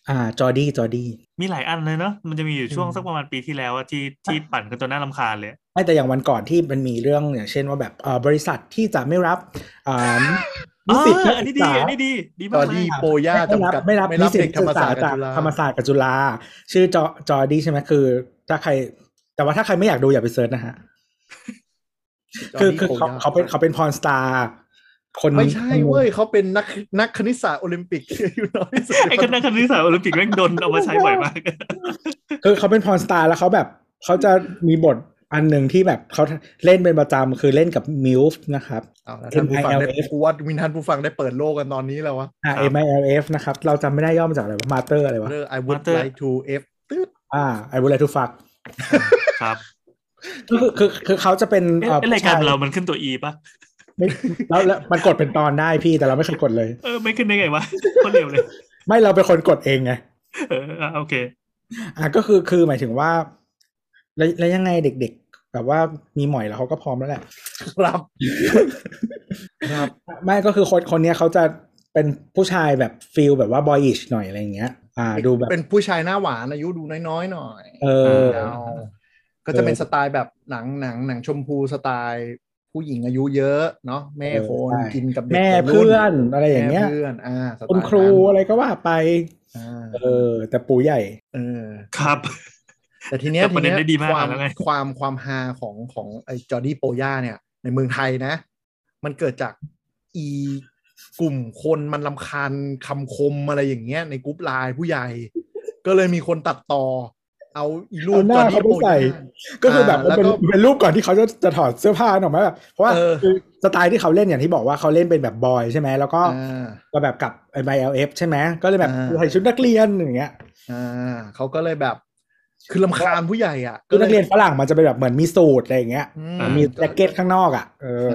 อ่าจอดี้จอดี้มีหลายอันเลยเนาะมันจะมีอยู่ช่วงสักประมาณปีที่แล้วที่ที่ปั่นกันจนน่ารำคาญเลยไม่แต่อย่างวันก่อนที่มันมีเรื่องอย่างเช่นว่าแบบเอ่อบริษัทที่จะไม่รับอ่านิสิตนักศึกษาจอดี้โปย่าจำกัดไม่รับนิสิตธรรมศาสตร์ธรรมศาสตร์กับจุฬาชื่อจอจอดี้ใช่ไหมคือถ้าใครแต่ว่าถ้าใครไม่อยากดูอย่าไปเซิร์ชนะฮะคือคือเขาเขาเป็นเขาเป็นพรสตาร์คนไม่ใช่เว้ยเขาเป็นนักนักคณิตศาสตร์โอลิมปิกอยู่น้อยสุดไอ้คนนักคณิตศาสตร์โอลิมปิกแม่งโดนเอามาใช้บ่อยมากคือเขาเป็นพรสตาร์แล้วเขาแบบเขาจะมีบทอันหนึ่งที่แบบเขาเล่นเป็นประจำคือเล่นกับมิลฟ์นะครับอ้าวท่านผู้ฟังได้กูว่าวินท่านผู้ฟังได้เปิดโลกกันตอนนี้แล้ววะอ่า เอ็ม ไอ แอล เอฟ นะครับเราจำไม่ได้ย่อมาจากอะไรวะมาเตอร์อะไรวะ I would like to f ตึ๊ดอ่า I would like to fuck ครับคือคือคือเขาจะเป็นรายการเรามันขึ้นตัว E ป่ะแล้วแล้วมันกดเป็นตอนได้พี่แต่เราไม่เคยกดเลยเออไม่ขึ้นได้ไงวะคนเร็วเลยไม่เราเป็นคนกดเองไงเออโอเคอ่ะก็คือคือหมายถึงว่าแล้วแล้วยังไงเด็กๆแบบว่ามีหมอยแล้วเขาก็พร้อมแล้วแหละครับครับไม่ก็คือคนคนนี้เขาจะเป็นผู้ชายแบบฟีลแบบว่าบอยอิชหน่อยอะไรอย่างเงี้ยอ่าดูแบบเป็นผู้ชายหน้าหวานอายุดูน้อยๆหน่อยเออก็จะเป็นสไตล์แบบหนังหนังหนังชมพูสไตล์ผู้หญิงอายุเยอะเนาะแม่คนกินกับแม่เพื่อนอะไรอย่างเงี้ยคุณครูอะไรก็ว่าไปเออแต่ปู่ใหญ่เออครับแต่ทีเนี้ยทีเนี้ยความความความฮาของของไอ้จอร์ดี้โปย่าเนี่ยในเมืองไทยนะมันเกิดจากอีกลุ่มคนมันรำคาญคำคมอะไรอย่างเงี้ยในกรุ๊ปไลน์ผู้ใหญ่ก็เลยมีคนตัดต่อ เอาอีรูปตอนที่โผล่ก็คือแบบเป็นเป็นรูปก่อนที่เขาจะจะถอดเสื้อผ้าออกมาแบบเพราะว่าคือสไตล์ที่เขาเล่นอย่างที่บอกว่าเขาเล่นเป็นแบบบอยใช่ไหมแล้วก็ก็แบบกับไอ้ ไอ แอล เอฟ ใช่ไหมก็เลยแบบใส่ชุดนักเรียนอย่างเงี้ยอ่าเขาก็เลยแบบคือรำคาญผู้ใหญ่อ่ะก็นักเรียนฝรั่งมันจะเป็นแบบเหมือนมีสูทอะไรอย่างเงี้ยมีแจ็คเก็ตข้างนอกอ่ะเออ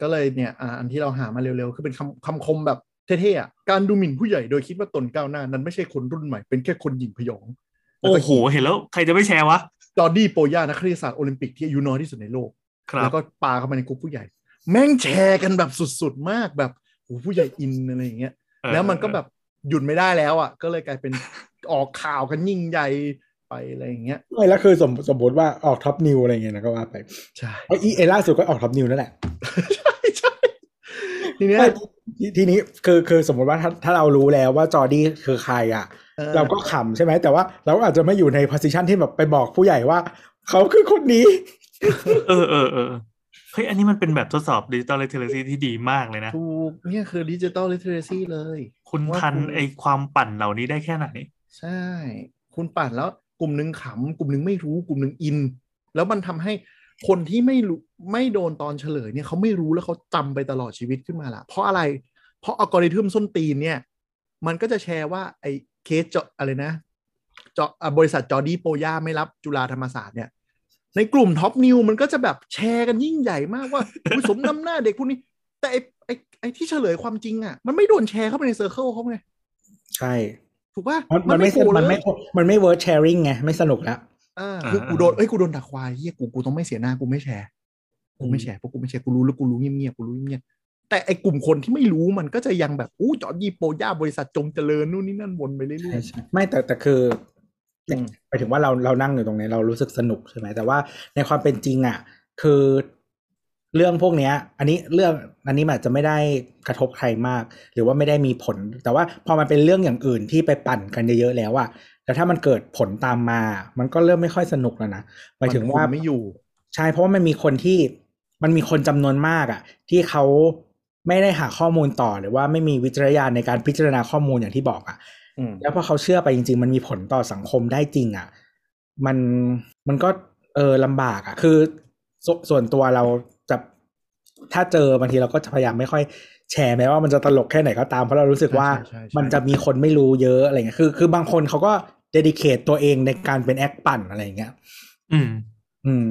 ก็เลยเนี่ยอันที่เราหามาเร็วๆคือเป็นคำคำคมแบบเท่ๆอ่ะการดูหมิ่นผู้ใหญ่โดยคิดว่าตนก้าวหน้านั้นไม่ใช่คนรุ่นใหม่เป็นแค่คนหยิ่งผยองโอ้โหเห็นแล้วใครจะไม่แชร์วะจอร์ดี้โปย่านักคณิตศาสตร์โอลิมปิกที่อายุน้อยที่สุดในโลกแล้วก็ปาเข้ามาในกลุ่มผู้ใหญ่แม่งแชร์กันแบบสุดๆมากแบบโอ้ผู้ใหญ่อินอะไรอย่างเงี้ยแล้วมันก็แบบหยุดไม่ได้แล้วอ่ะก็เลยกลายเป็นออกข่าวกันยิ่งใหญ่ไปอะไรอย่างเงี้ยไม่แล้วคือสมสมมติว่าออกท็อปนิวอะไรเงี้ยนะก็ว่าไปใช่ไอเอล่าสุดก็ออกท็อปนิวนั่นแหละใช่ใช่ทีนี้ทีนี้คือคือสมมติว่าถ้าถ้าเรารู้แล้วว่าจอร์ดี้คือใครอ่ะเราก็ขำใช่ไหมแต่ว่าเราอาจจะไม่อยู่ใน position ที่แบบไปบอกผู้ใหญ่ว่าเขาคือคนนี้เออเออเออเฮ้ยอันนี้มันเป็นแบบทดสอบ digital literacy ที่ดีมากเลยนะถูกเนี่ยคือ digital literacy เลยคุณทันไอความปั่นเหล่านี้ได้แค่ไหนใช่คุณปั่นแล้วกลุ่มหนึ่งขำกลุ่มหนึ่งไม่รู้กลุ่มหนึ่งอินแล้วมันทำให้คนที่ไม่รู้ไม่โดนตอนเฉลยเนี่ยเขาไม่รู้แล้วเขาจำไปตลอดชีวิตขึ้นมาละเพราะอะไรเพราะอัลกอริทึมส้นตีนเนี่ยมันก็จะแชร์ว่าไอ้เคสจออะไรนะจอบริษัทจอร์ดี้โปย่าไม่รับจุฬาธรรมศาสตร์เนี่ยในกลุ่มท็อปนิวมันก็จะแบบแชร์กันยิ่งใหญ่มากว่า สมน้ำหน้าเด็กพวกนี้แต่ไอ้ไอ้ไอ้ที่เฉลยความจริงอ่ะมันไม่โดนแชร์เข้าไปในเซอร์เคิลเขาไงใช่ถูกป่ะมันไม่มันไม่มันไม่เวิร์ธแชร์ริงไงไม่สนุกแล้วอ่าคือกูโดนเอ้ยกูโดนด่าควายเหี้ยกูกูต้องไม่เสียหน้ากูไม่แชร์กูไม่แชร์เพราะกูไม่แชร์กูรู้แล้วกูรู้เงียบๆกูรู้เงียบแต่ไอ้กลุ่มคนที่ไม่รู้มันก็จะยังแบบอู้จอดีโปย่าบริษัทจงเจริญนู่นนี่นั่นวนไปเรื่อยๆไม่แต่แต่คือไปถึงว่าเราเรานั่งอยู่ตรงนี้เรารู้สึกสนุกใช่ไหมแต่ว่าในความเป็นจริงอ่ะคือเรื่องพวกนี้อันนี้เรื่องอันนี้อาจจะไม่ได้กระทบใครมากหรือว่าไม่ได้มีผลแต่ว่าพอมันเป็นเรื่องอย่างอื่นที่ไปปั่นกันเยอะๆแล้วอะแล้วถ้ามันเกิดผลตามมามันก็เริ่มไม่ค่อยสนุกแล้วนะหมายถึงว่าไม่อยู่ใช่เพราะว่ามันมีคนที่มันมีคนจำนวนมากอะที่เขาไม่ได้หาข้อมูลต่อหรือว่าไม่มีวิจารณญาณในการพิจารณาข้อมูลอย่างที่บอกอะแล้วพอเขาเชื่อไปจริงๆมันมีผลต่อสังคมได้จริงอะมันมันก็เออลำบากอะคือส, ส่วนตัวเราจะถ้าเจอบางทีเราก็จะพยายามไม่ค่อยแชร์แม้ว่ามันจะตลกแค่ไหนก็ตามเพราะเรารู้สึกว่ามันจะมีคนไม่รู้เยอะอะไรเงี้ยคือคือบางคนเขาก็เดดิเคทตัวเองในการเป็นแอคปั่นอะไรเงี้ยอืมอืม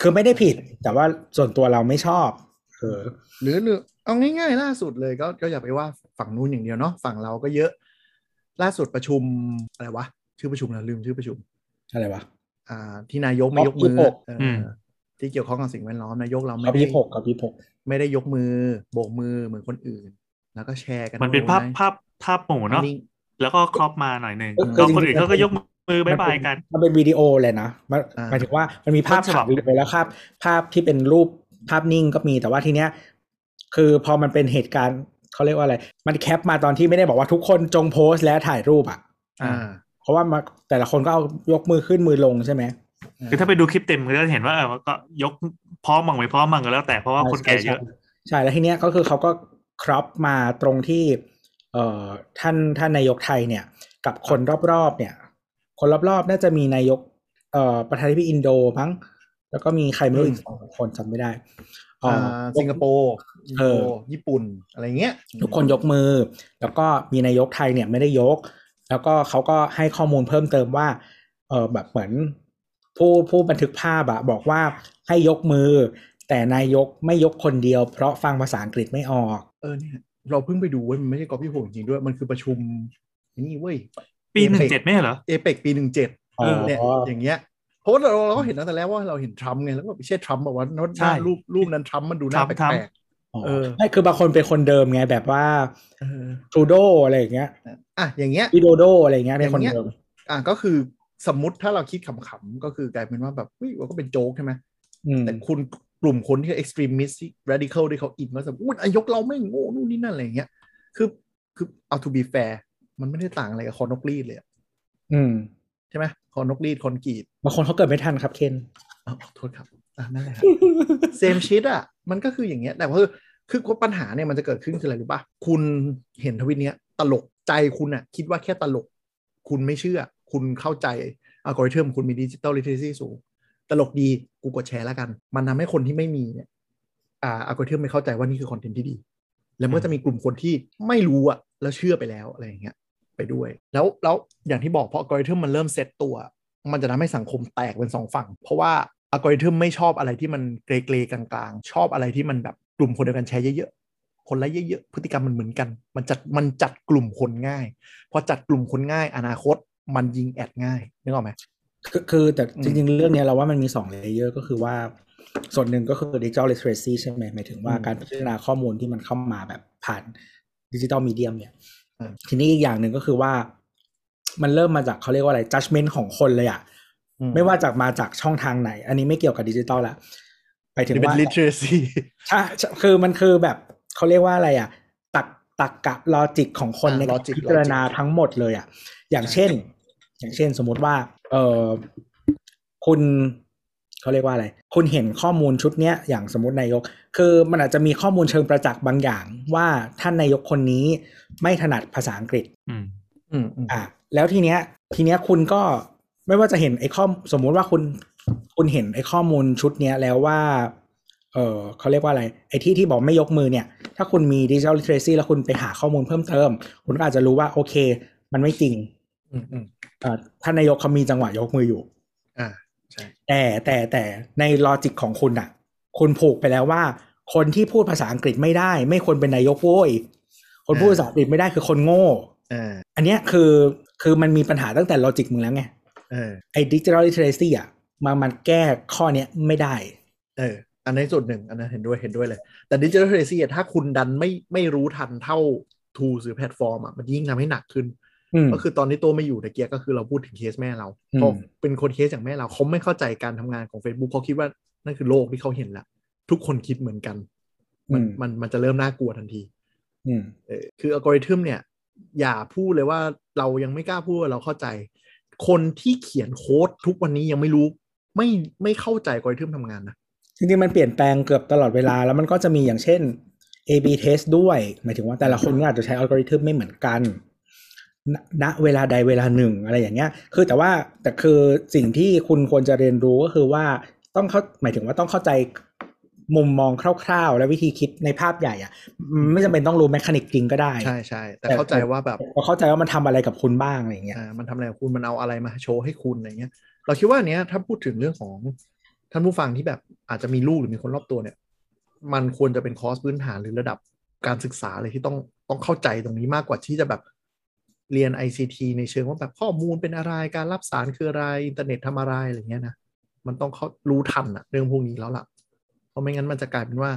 คือไม่ได้ผิดแต่ว่าส่วนตัวเราไม่ชอบเออหรือหรือเอาง่ายๆล่าสุดเลยก็ก็อย่าไปว่าฝั่งนู้นอย่างเดียวเนาะฝั่งเราก็เยอะล่าสุดประชุมอะไรวะชื่อประชุมเราลืมชื่อประชุมอะไรวะอ่าที่นายกไม่ยกมือที่เกี่ยวข้องกับสิ่งแวดล้อมนายกเราไม่ได้กับยี่สิบหกกับยี่สิบหกไม่ได้ยกมือโบกมือเหมือนคนอื่นแล้วก็แชร์กันมันเป็นภาพภาพภาพหมู่เนาะแล้วก็ครอบมาหน่อยนึงก็คนอื่นก็ยกมือบ๊ายบายกันมันเป็นวิดีโอแหละนะหมายถึงว่ามันมีภาพฉากไปแล้วครับภาพที่เป็นรูปภาพนิ่งก็มีแต่ว่าทีเนี้ยคือพอมันเป็นเหตุการณ์เขาเรียกว่าอะไรมันแคปมาตอนที่ไม่ได้บอกว่าทุกคนจงโพสต์และถ่ายรูปอ่ะอ่าเพราะว่าแต่ละคนก็เอายกมือขึ้นมือลงใช่มั้ยคือถ้าไปดูคลิปเต็มก็จะเห็นว่าเออก็ยกพร้อมมั่งไม่พร้อมมั่งก็แล้วแต่เพราะว่าคนแก่เยอะใช่แล้วทีเนี้ยก็คือเขาก็ครอปมาตรงที่เอ่อท่านท่านนายกไทยเนี่ยกับคนรอบๆเนี่ยคนรอบๆน่าจะมีนายกเอ่อประธานาธิบดีอินโดมั้งแล้วก็มีใครไม่รู้อีกสองคนจำไม่ได้อ่าสิงคโปร์เออญี่ปุ่นอะไรเงี้ยทุกคนยกมือแล้วก็มีนายกไทยเนี่ยไม่ได้ยกแล้วก็เขาก็ให้ข้อมูลเพิ่มเติมว่าเออแบบเหมือนผู้ผู้บันทึกภาพอะบอกว่าให้ยกมือแต่นายกไม่ยกคนเดียวเพราะฟังภาษาอังกฤษไม่ออกเออเนี่ยเราเพิ่งไปดูว่ามันไม่ใช่กอพี่โหงจริงด้วยมันคือประชุมนี่เว้ยปีหนึ่งเจ็ดไม่เหรอเอเปกปีหนึ่งเจ็ดเนี่ยอย่างเงี้ยเพราะเราเราก็เห็นตั้งแต่แรกว่าเราเห็นทรัมป์ไงแล้วก็ไม่ใช่ทรัมป์บอกว่าโน้ตหน้ารูปรูปนั้นทรัมป์มันดูน่าแปลกๆเออไม่คือบางคนเป็นคนเดิมไงแบบว่าเออทรูโดอะไรอย่างเงี้ยอ่ะอย่างเงี้ยวิโดโดอะไรอย่างเงี้ยเป็นคนเดิมอ่ะก็คือสมมุติถ้าเราคิดขำๆก็คือกลายเป็นว่าแบบอุ้ยว่าก็เป็นโจ๊กใช่ไหมแต่คุณกลุ่มคนที่ extremist radical ที่เขาอินว่าสมมตินายกเราไม่โง่นู่นนี่นั่นอะไรอย่างเงี้ยคือคือเอา to be fair มันไม่ได้ต่างอะไรกับคอนกรีดเลยอืมใช่ไหมคอนกรีดคอนกรีดบางคนเขาเกิดไม่ทันครับเคนอ๋อโทษครับนั่นแหละครับ same shit อ่ะมันก็คืออย่างเงี้ยแต่ว่าคือคือปัญหาเนี่ยมันจะเกิดขึ้นคืออะไรรู้ป่ะคุณเห็นทวิตเนี้ยตลกใจคุณอ่ะคิดว่าแค่ตลกคุณไม่เชื่อคุณเข้าใจ อัลกอริทึมคุณมีดิจิตอลลิเทเรซีสูงตลกดีกูกดแชร์แล้วกันมันทำให้คนที่ไม่มีเนี่ยอ่าอัลกอริทึมไม่เข้าใจว่านี่คือคอนเทนต์ที่ดีแล้วมันก็จะมีกลุ่มคนที่ไม่รู้อะแล้วเชื่อไปแล้วอะไรอย่างเงี้ยไปด้วยแล้วแล้วอย่างที่บอกพออัลกอริทึมมันเริ่มเซตตัวมันจะทำให้สังคมแตกเป็นสองฝั่งเพราะว่าอัลกอริทึมไม่ชอบอะไรที่มันเกรย์ๆกลางๆชอบอะไรที่มันแบบกลุ่มคนเดียวกันแชร์เยอะๆคนละเยอะๆพฤติกรรมมันเหมือนกันมันจัดมันจัดกลุ่มคนง่ายพอจัดกลุ่มคนง่ายอนาคตมันยิงแอดง่ายนึกออกไหมคือแต่จริงๆเรื่องนี้เราว่ามันมีสองเลเยอร์ก็คือว่าส่วนหนึ่งก็คือ digital literacy ใช่ไหมหมายถึงว่าการพัฒนาข้อมูลที่มันเข้ามาแบบผ่าน digital medium เนี่ยทีนี้อีกอย่างหนึ่งก็คือว่ามันเริ่มมาจากเขาเรียกว่าอะไร judgment ของคนเลยอะไม่ว่าจากมาจากช่องทางไหนอันนี้ไม่เกี่ยวกับดิจิตอลละไปถึงว่า literacy ใช่คือมันคือแบบเขาเรียกว่าอะไรอะตรรกตรรกะลอจิกของคนในการพิจารณาทั้งหมดเลยอะอย่างเช่นอย่างเช่นสมมติว่าเออคุณเขาเรียกว่าอะไรคุณเห็นข้อมูลชุดเนี้ยอย่างสมมตินายกคือมันอาจจะมีข้อมูลเชิงประจักษ์บางอย่างว่าท่านนายกคนนี้ไม่ถนัดภาษาอังกฤษอืมอืมอ่าแล้วทีเนี้ยทีเนี้ยคุณก็ไม่ว่าจะเห็นไอ้ข้อสมมุติว่าคุณคุณเห็นไอ้ข้อมูลชุดเนี้ยแล้วว่าเออเขาเรียกว่าอะไรไอ้ที่ที่บอกไม่ยกมือเนี่ยถ้าคุณมี digital literacy แล้วคุณไปหาข้อมูลเพิ่มเติมคุณก็อาจจะรู้ว่าโอเคมันไม่จริงอืมอืมอ่าท่านนายกเขามีจังหวะยกมืออยู่อ่าใช่แต่แต่แต่ในลอจิกของคุณอ่ะคุณผูกไปแล้วว่าคนที่พูดภาษาอังกฤษไม่ได้ไม่ควรเป็นนายกโว้ยคนพูดภาษาอังกฤษไม่ได้คือคนโง่อ่าอันเนี้ยคือคือมันมีปัญหาตั้งแต่ลอจิกมึงแล้วไงเออไอ้ digital literacy อ่ะมันมันแก้ข้อเนี้ยไม่ได้เอออันนี้ส่วนหนึ่งอันนั้นเห็นด้วยเห็นด้วยเลยแต่ digital literacy อ่ะถ้าคุณดันไม่ไม่รู้ทันเท่า tools หรือแพลตฟอร์มอ่ะมันยิ่งทำให้หนักขึ้นก็คือตอนนี้ตัวไม่อยู่แต่เกียร์ก็คือเราพูดถึงเคสแม่เราเขาเป็นคนเคสอย่างแม่เราเขาไม่เข้าใจการทำงานของ Facebook เขาคิดว่านั่นคือโลกที่เขาเห็นละทุกคนคิดเหมือนกันมันมันมันจะเริ่มน่ากลัวทันทีเออคืออัลกอริทึมเนี่ยอย่าพูดเลยว่าเรายังไม่กล้าพูดว่าเราเข้าใจคนที่เขียนโค้ดทุกวันนี้ยังไม่รู้ไม่ไม่เข้าใจอัลกอริทึมทำงานนะจริงๆมันเปลี่ยนแปลงเกือบตลอดเวลาแล้วมันก็จะมีอย่างเช่น เอ บี test ด้วยหมายถึงว่าแต่ละคนก็อาจจะใช้อัลกอริทึมไม่เหมือนกันณ ณ เวลาใดเวลาหนึ่งอะไรอย่างเงี้ยคือแต่ว่าแต่คือสิ่งที่คุณควรจะเรียนรู้ก็คือว่าต้องเข้าหมายถึงว่าต้องเข้าใจมุมมองคร่าวๆและวิธีคิดในภาพใหญ่อ่ะไม่จำเป็นต้องรู้แมคานิกจริงก็ได้ใช่ใช่แต่เข้าใจว่าแบบเข้าใจว่ามันทำอะไรกับคุณบ้างอะไรอย่างเงี้ยมันทำอะไรกับคุณมันเอาอะไรมาโชว์ให้คุณอะไรเงี้ยเราคิดว่าเนี้ยถ้าพูดถึงเรื่องของท่านผู้ฟังที่แบบอาจจะมีลูกหรือมีคนรอบตัวเนี่ยมันควรจะเป็นคอร์สพื้นฐานหรือระดับการศึกษาเลยที่ต้องต้องเข้าใจตรงนี้มากกว่าที่จะแบบเรียน ไอ ซี ที ในเชิงว่าแบบข้อมูลเป็นอะไรการรับสารคืออะไรอินเทอร์เน็ตทำอะไรอะไรเงี้ยนะมันต้องเขารู้ทันอะเรื่องพวกนี้แล้วล่ะเพราะไม่งั้นมันจะกลายเป็นว่า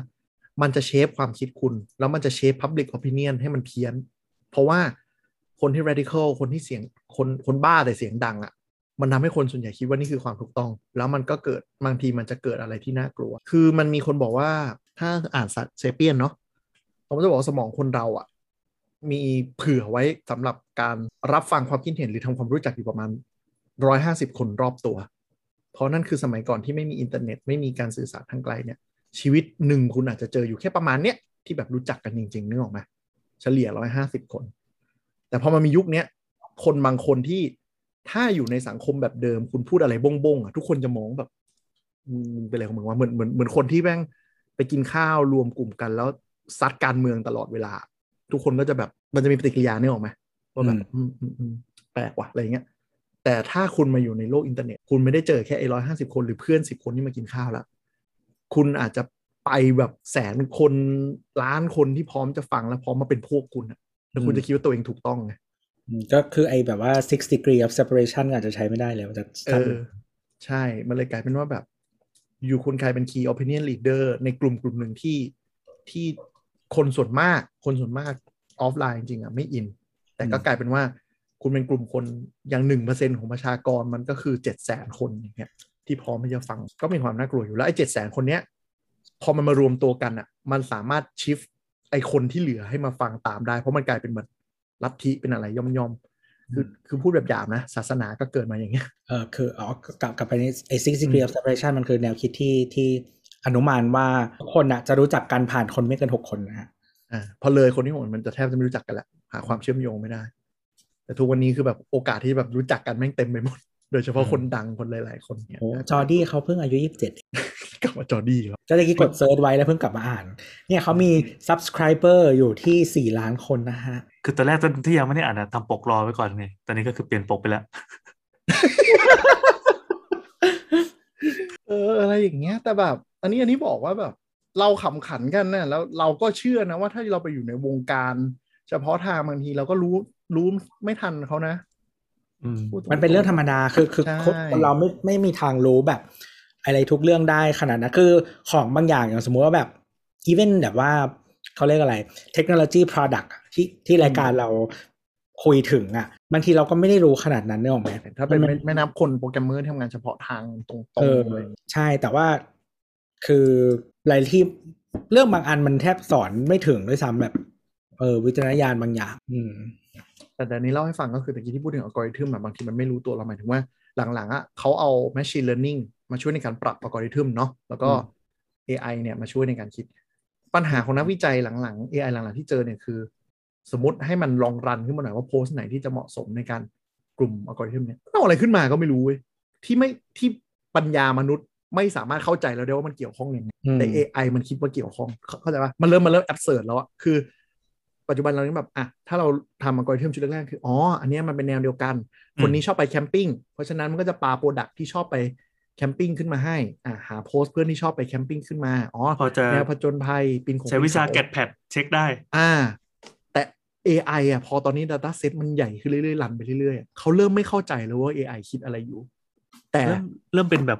มันจะเชฟความคิดคุณแล้วมันจะเชฟ public opinion ให้มันเพี้ยนเพราะว่าคนที่ radical คนที่เสียงคนคนบ้าแต่เสียงดังอะมันทำให้คนส่วนใหญ่คิดว่านี่คือความถูกต้องแล้วมันก็เกิดบางทีมันจะเกิดอะไรที่น่ากลัวคือมันมีคนบอกว่าถ้าอ่านเซเปียนเนาะผมจะบอกสมองคนเราอะมีเผื่อไว้สำหรับการรับฟังความคิดเห็นหรือทำความรู้จักอยู่ประมาณหนึ่งร้อยห้าสิบคนรอบตัวเพราะนั่นคือสมัยก่อนที่ไม่มีอินเทอร์เน็ตไม่มีการสื่อสารทางไกลเนี่ยชีวิตหนึ่งคุณอาจจะเจออยู่แค่ประมาณเนี้ยที่แบบรู้จักกันจริงๆนึกออกไหมเฉลี่ยหนึ่งร้อยห้าสิบคนแต่พอมันมียุคนี้คนบางคนที่ถ้าอยู่ในสังคมแบบเดิมคุณพูดอะไรบ้งๆอ่ะทุกคนจะมองแบบเป็นอะไรของมึงวะเหมือนเหมือนเหมือนคนที่แม่งไปกินข้าวรวมกลุ่มกันแล้วซัดการเมืองตลอดเวลาทุกคนก็จะแบบมันจะมีปฏิกิริยาเนี่ยออกไหมว่าแบบแปลกว่ะอะไรเงี้ยแต่ถ้าคุณมาอยู่ในโลกอินเทอร์เน็ตคุณไม่ได้เจอแค่ไอ้ร้อยห้าสิบคนหรือเพื่อนสิบคนที่มากินข้าวแล้วคุณอาจจะไปแบบแสนคนล้านคนที่พร้อมจะฟังและพร้อมมาเป็นพวกคุณนะแล้วคุณจะคิดว่าตัวเองถูกต้องไงก็คือไอ้แบบว่า six degree of separation อาจจะใช้ไม่ได้แล้วจะใช่มันเลยกลายเป็นว่าแบบอยู่คุณกลายเป็น key opinion leader ในกลุ่มกลุ่มหนึ่งที่ที่คนส่วนมากคนส่วนมากออฟไลน์จริงๆอ่ะไม่อินแต่ก็กลายเป็นว่าคุณเป็นกลุ่มคนอย่าง หนึ่งเปอร์เซ็นต์ ของประชากรมันก็คือ เจ็ดแสน คนอย่างเงี้ยที่พร้อมที่จะฟังก็มีความน่ากลัวอยู่แล้วไอ้ เจ็ดแสน คนเนี้ยพอมันมารวมตัวกันอ่ะมันสามารถชิฟต์ไอ้คนที่เหลือให้มาฟังตามได้เพราะมันกลายเป็นเหมือนลัทธิเป็นอะไรย่อมๆคือคือพูดแบบหยาบนะศาสนาก็เกิดมาอย่างเงี้ยเออคืออ๋อกลับกลับไปนี่ไอ้ six degree of separation มันคือแนวคิดที่ที่อนุมานว่าคนน่ะจะรู้จักกันผ่านคนไม่เกินหกคนนะฮะอ่าพอเลยคนที่หกมันจะแทบจะไม่รู้จักกันละหาความเชื่อมโยงไม่ได้แต่ทุกวันนี้คือแบบโอกาสที่แบบรู้จักกันแม่งเต็มไปหมด โดยเฉพาะคนดังคนหลายๆคนเนี่ยจอร์ดี้เขาเพิ่งอายุยี่สิบเจ็ดกลับมาจอร์ดี้ครับก็เลยกดเซิร์ชไว้แล้วเพิ่งกลับมาอ่านเนี่ยเขามี Subscriber อยู่ที่สี่ล้านคนนะฮะคือตอนแรกตอนที่ยังไม่ได้อ่านทำปกรอไว้ก่อนไงตอนนี้ก็คือเปลี่ยนปกไปแล้วเอออะไรอย่างเงี้ยแต่แบบอันนี้อันนี้บอกว่าแบบเราขำขันกันนะแล้วเราก็เชื่อนะว่าถ้าเราไปอยู่ในวงการเฉพาะทางบางทีเราก็รู้รู้ไม่ทันเขานะมันเป็นเรื่องธรรมดาคือคือเราไม่ไม่มีทางรู้แบบอะไรทุกเรื่องได้ขนาดนั้นคือของบางอย่างอย่างสมมุติว่าแบบอีเวนต์แบบว่าเขาเรียกอะไรเทคโนโลยี product ที่ที่รายการเราคุยถึงอ่ะบางทีเราก็ไม่ได้รู้ขนาดนั้นเนี่ยหรอกไหมถ้าเป็นไม่นับคนโปรแกรมเมอร์ที่ทำงานเฉพาะทางตรงๆเลยใช่แต่ว่าคือหลายที่เรื่องบางอันมันแทบสอนไม่ถึงด้วยซ้ำแบบเออวิจารณญาณบางอย่างแต่เดี๋ยวนี้เล่าให้ฟังก็คือตะกี้ที่พูดถึงอัลกอริทึมบางทีมันไม่รู้ตัวเราหมายถึงว่าหลังๆอ่ะเขาเอา machine learning มาช่วยในการปรับอัลกอริทึมเนาะแล้วก็ เอ ไอ เนี่ยมาช่วยในการคิดปัญหาของนักวิจัยหลังๆ เอ ไอ หลังๆที่เจอเนี่ยคือสมมติให้มันลองรันขึ้นมาหน่อยว่าโพสต์ไหนที่จะเหมาะสมในการกลุ่มอัลกอริทึมเนี่ยเอาอะไรขึ้นมาก็ไม่รู้เว้ยที่ไม่ที่ปัญญามนุษย์ไม่สามารถเข้าใจแล้วได้ว่ามันเกี่ยวข้องยังไงแต่ เอ ไอ มันคิดว่าเกี่ยวข้องเข้าใจป่ะมันเริ่มมันเริ่มแอบเสิร์ชแล้วอ่ะคือปัจจุบันเราเนี่ยแบบอ่ะถ้าเราทำอัลกอริทึมชุดแรกๆคืออ๋ออันนี้มันเป็นแนวเดียวกันคนนี้ชอบไปแคมปิ้งเพราะฉะนั้นมันก็จะปาโปรดักต์ที่ชอบไปแคมปิ้งขึ้นมาให้อ่ะหาโพสต์เพื่อนที่ชอบไปแคมปิ้งขึ้นมาอ๋อแนวผจญภัยปีนเขาใช้วิชาแกดแพดเช็คได้อ่าแต่ เอ ไอ อ่ะพอตอนนี้ data set มันใหญ่ขึ้นเรื่อยๆรันไปเรื่อยๆเขาเริ่มไม่เข้าใจแล้วว่า เอ ไอ คิดอะไรอยู่แต่เริ่มเป็นแบบ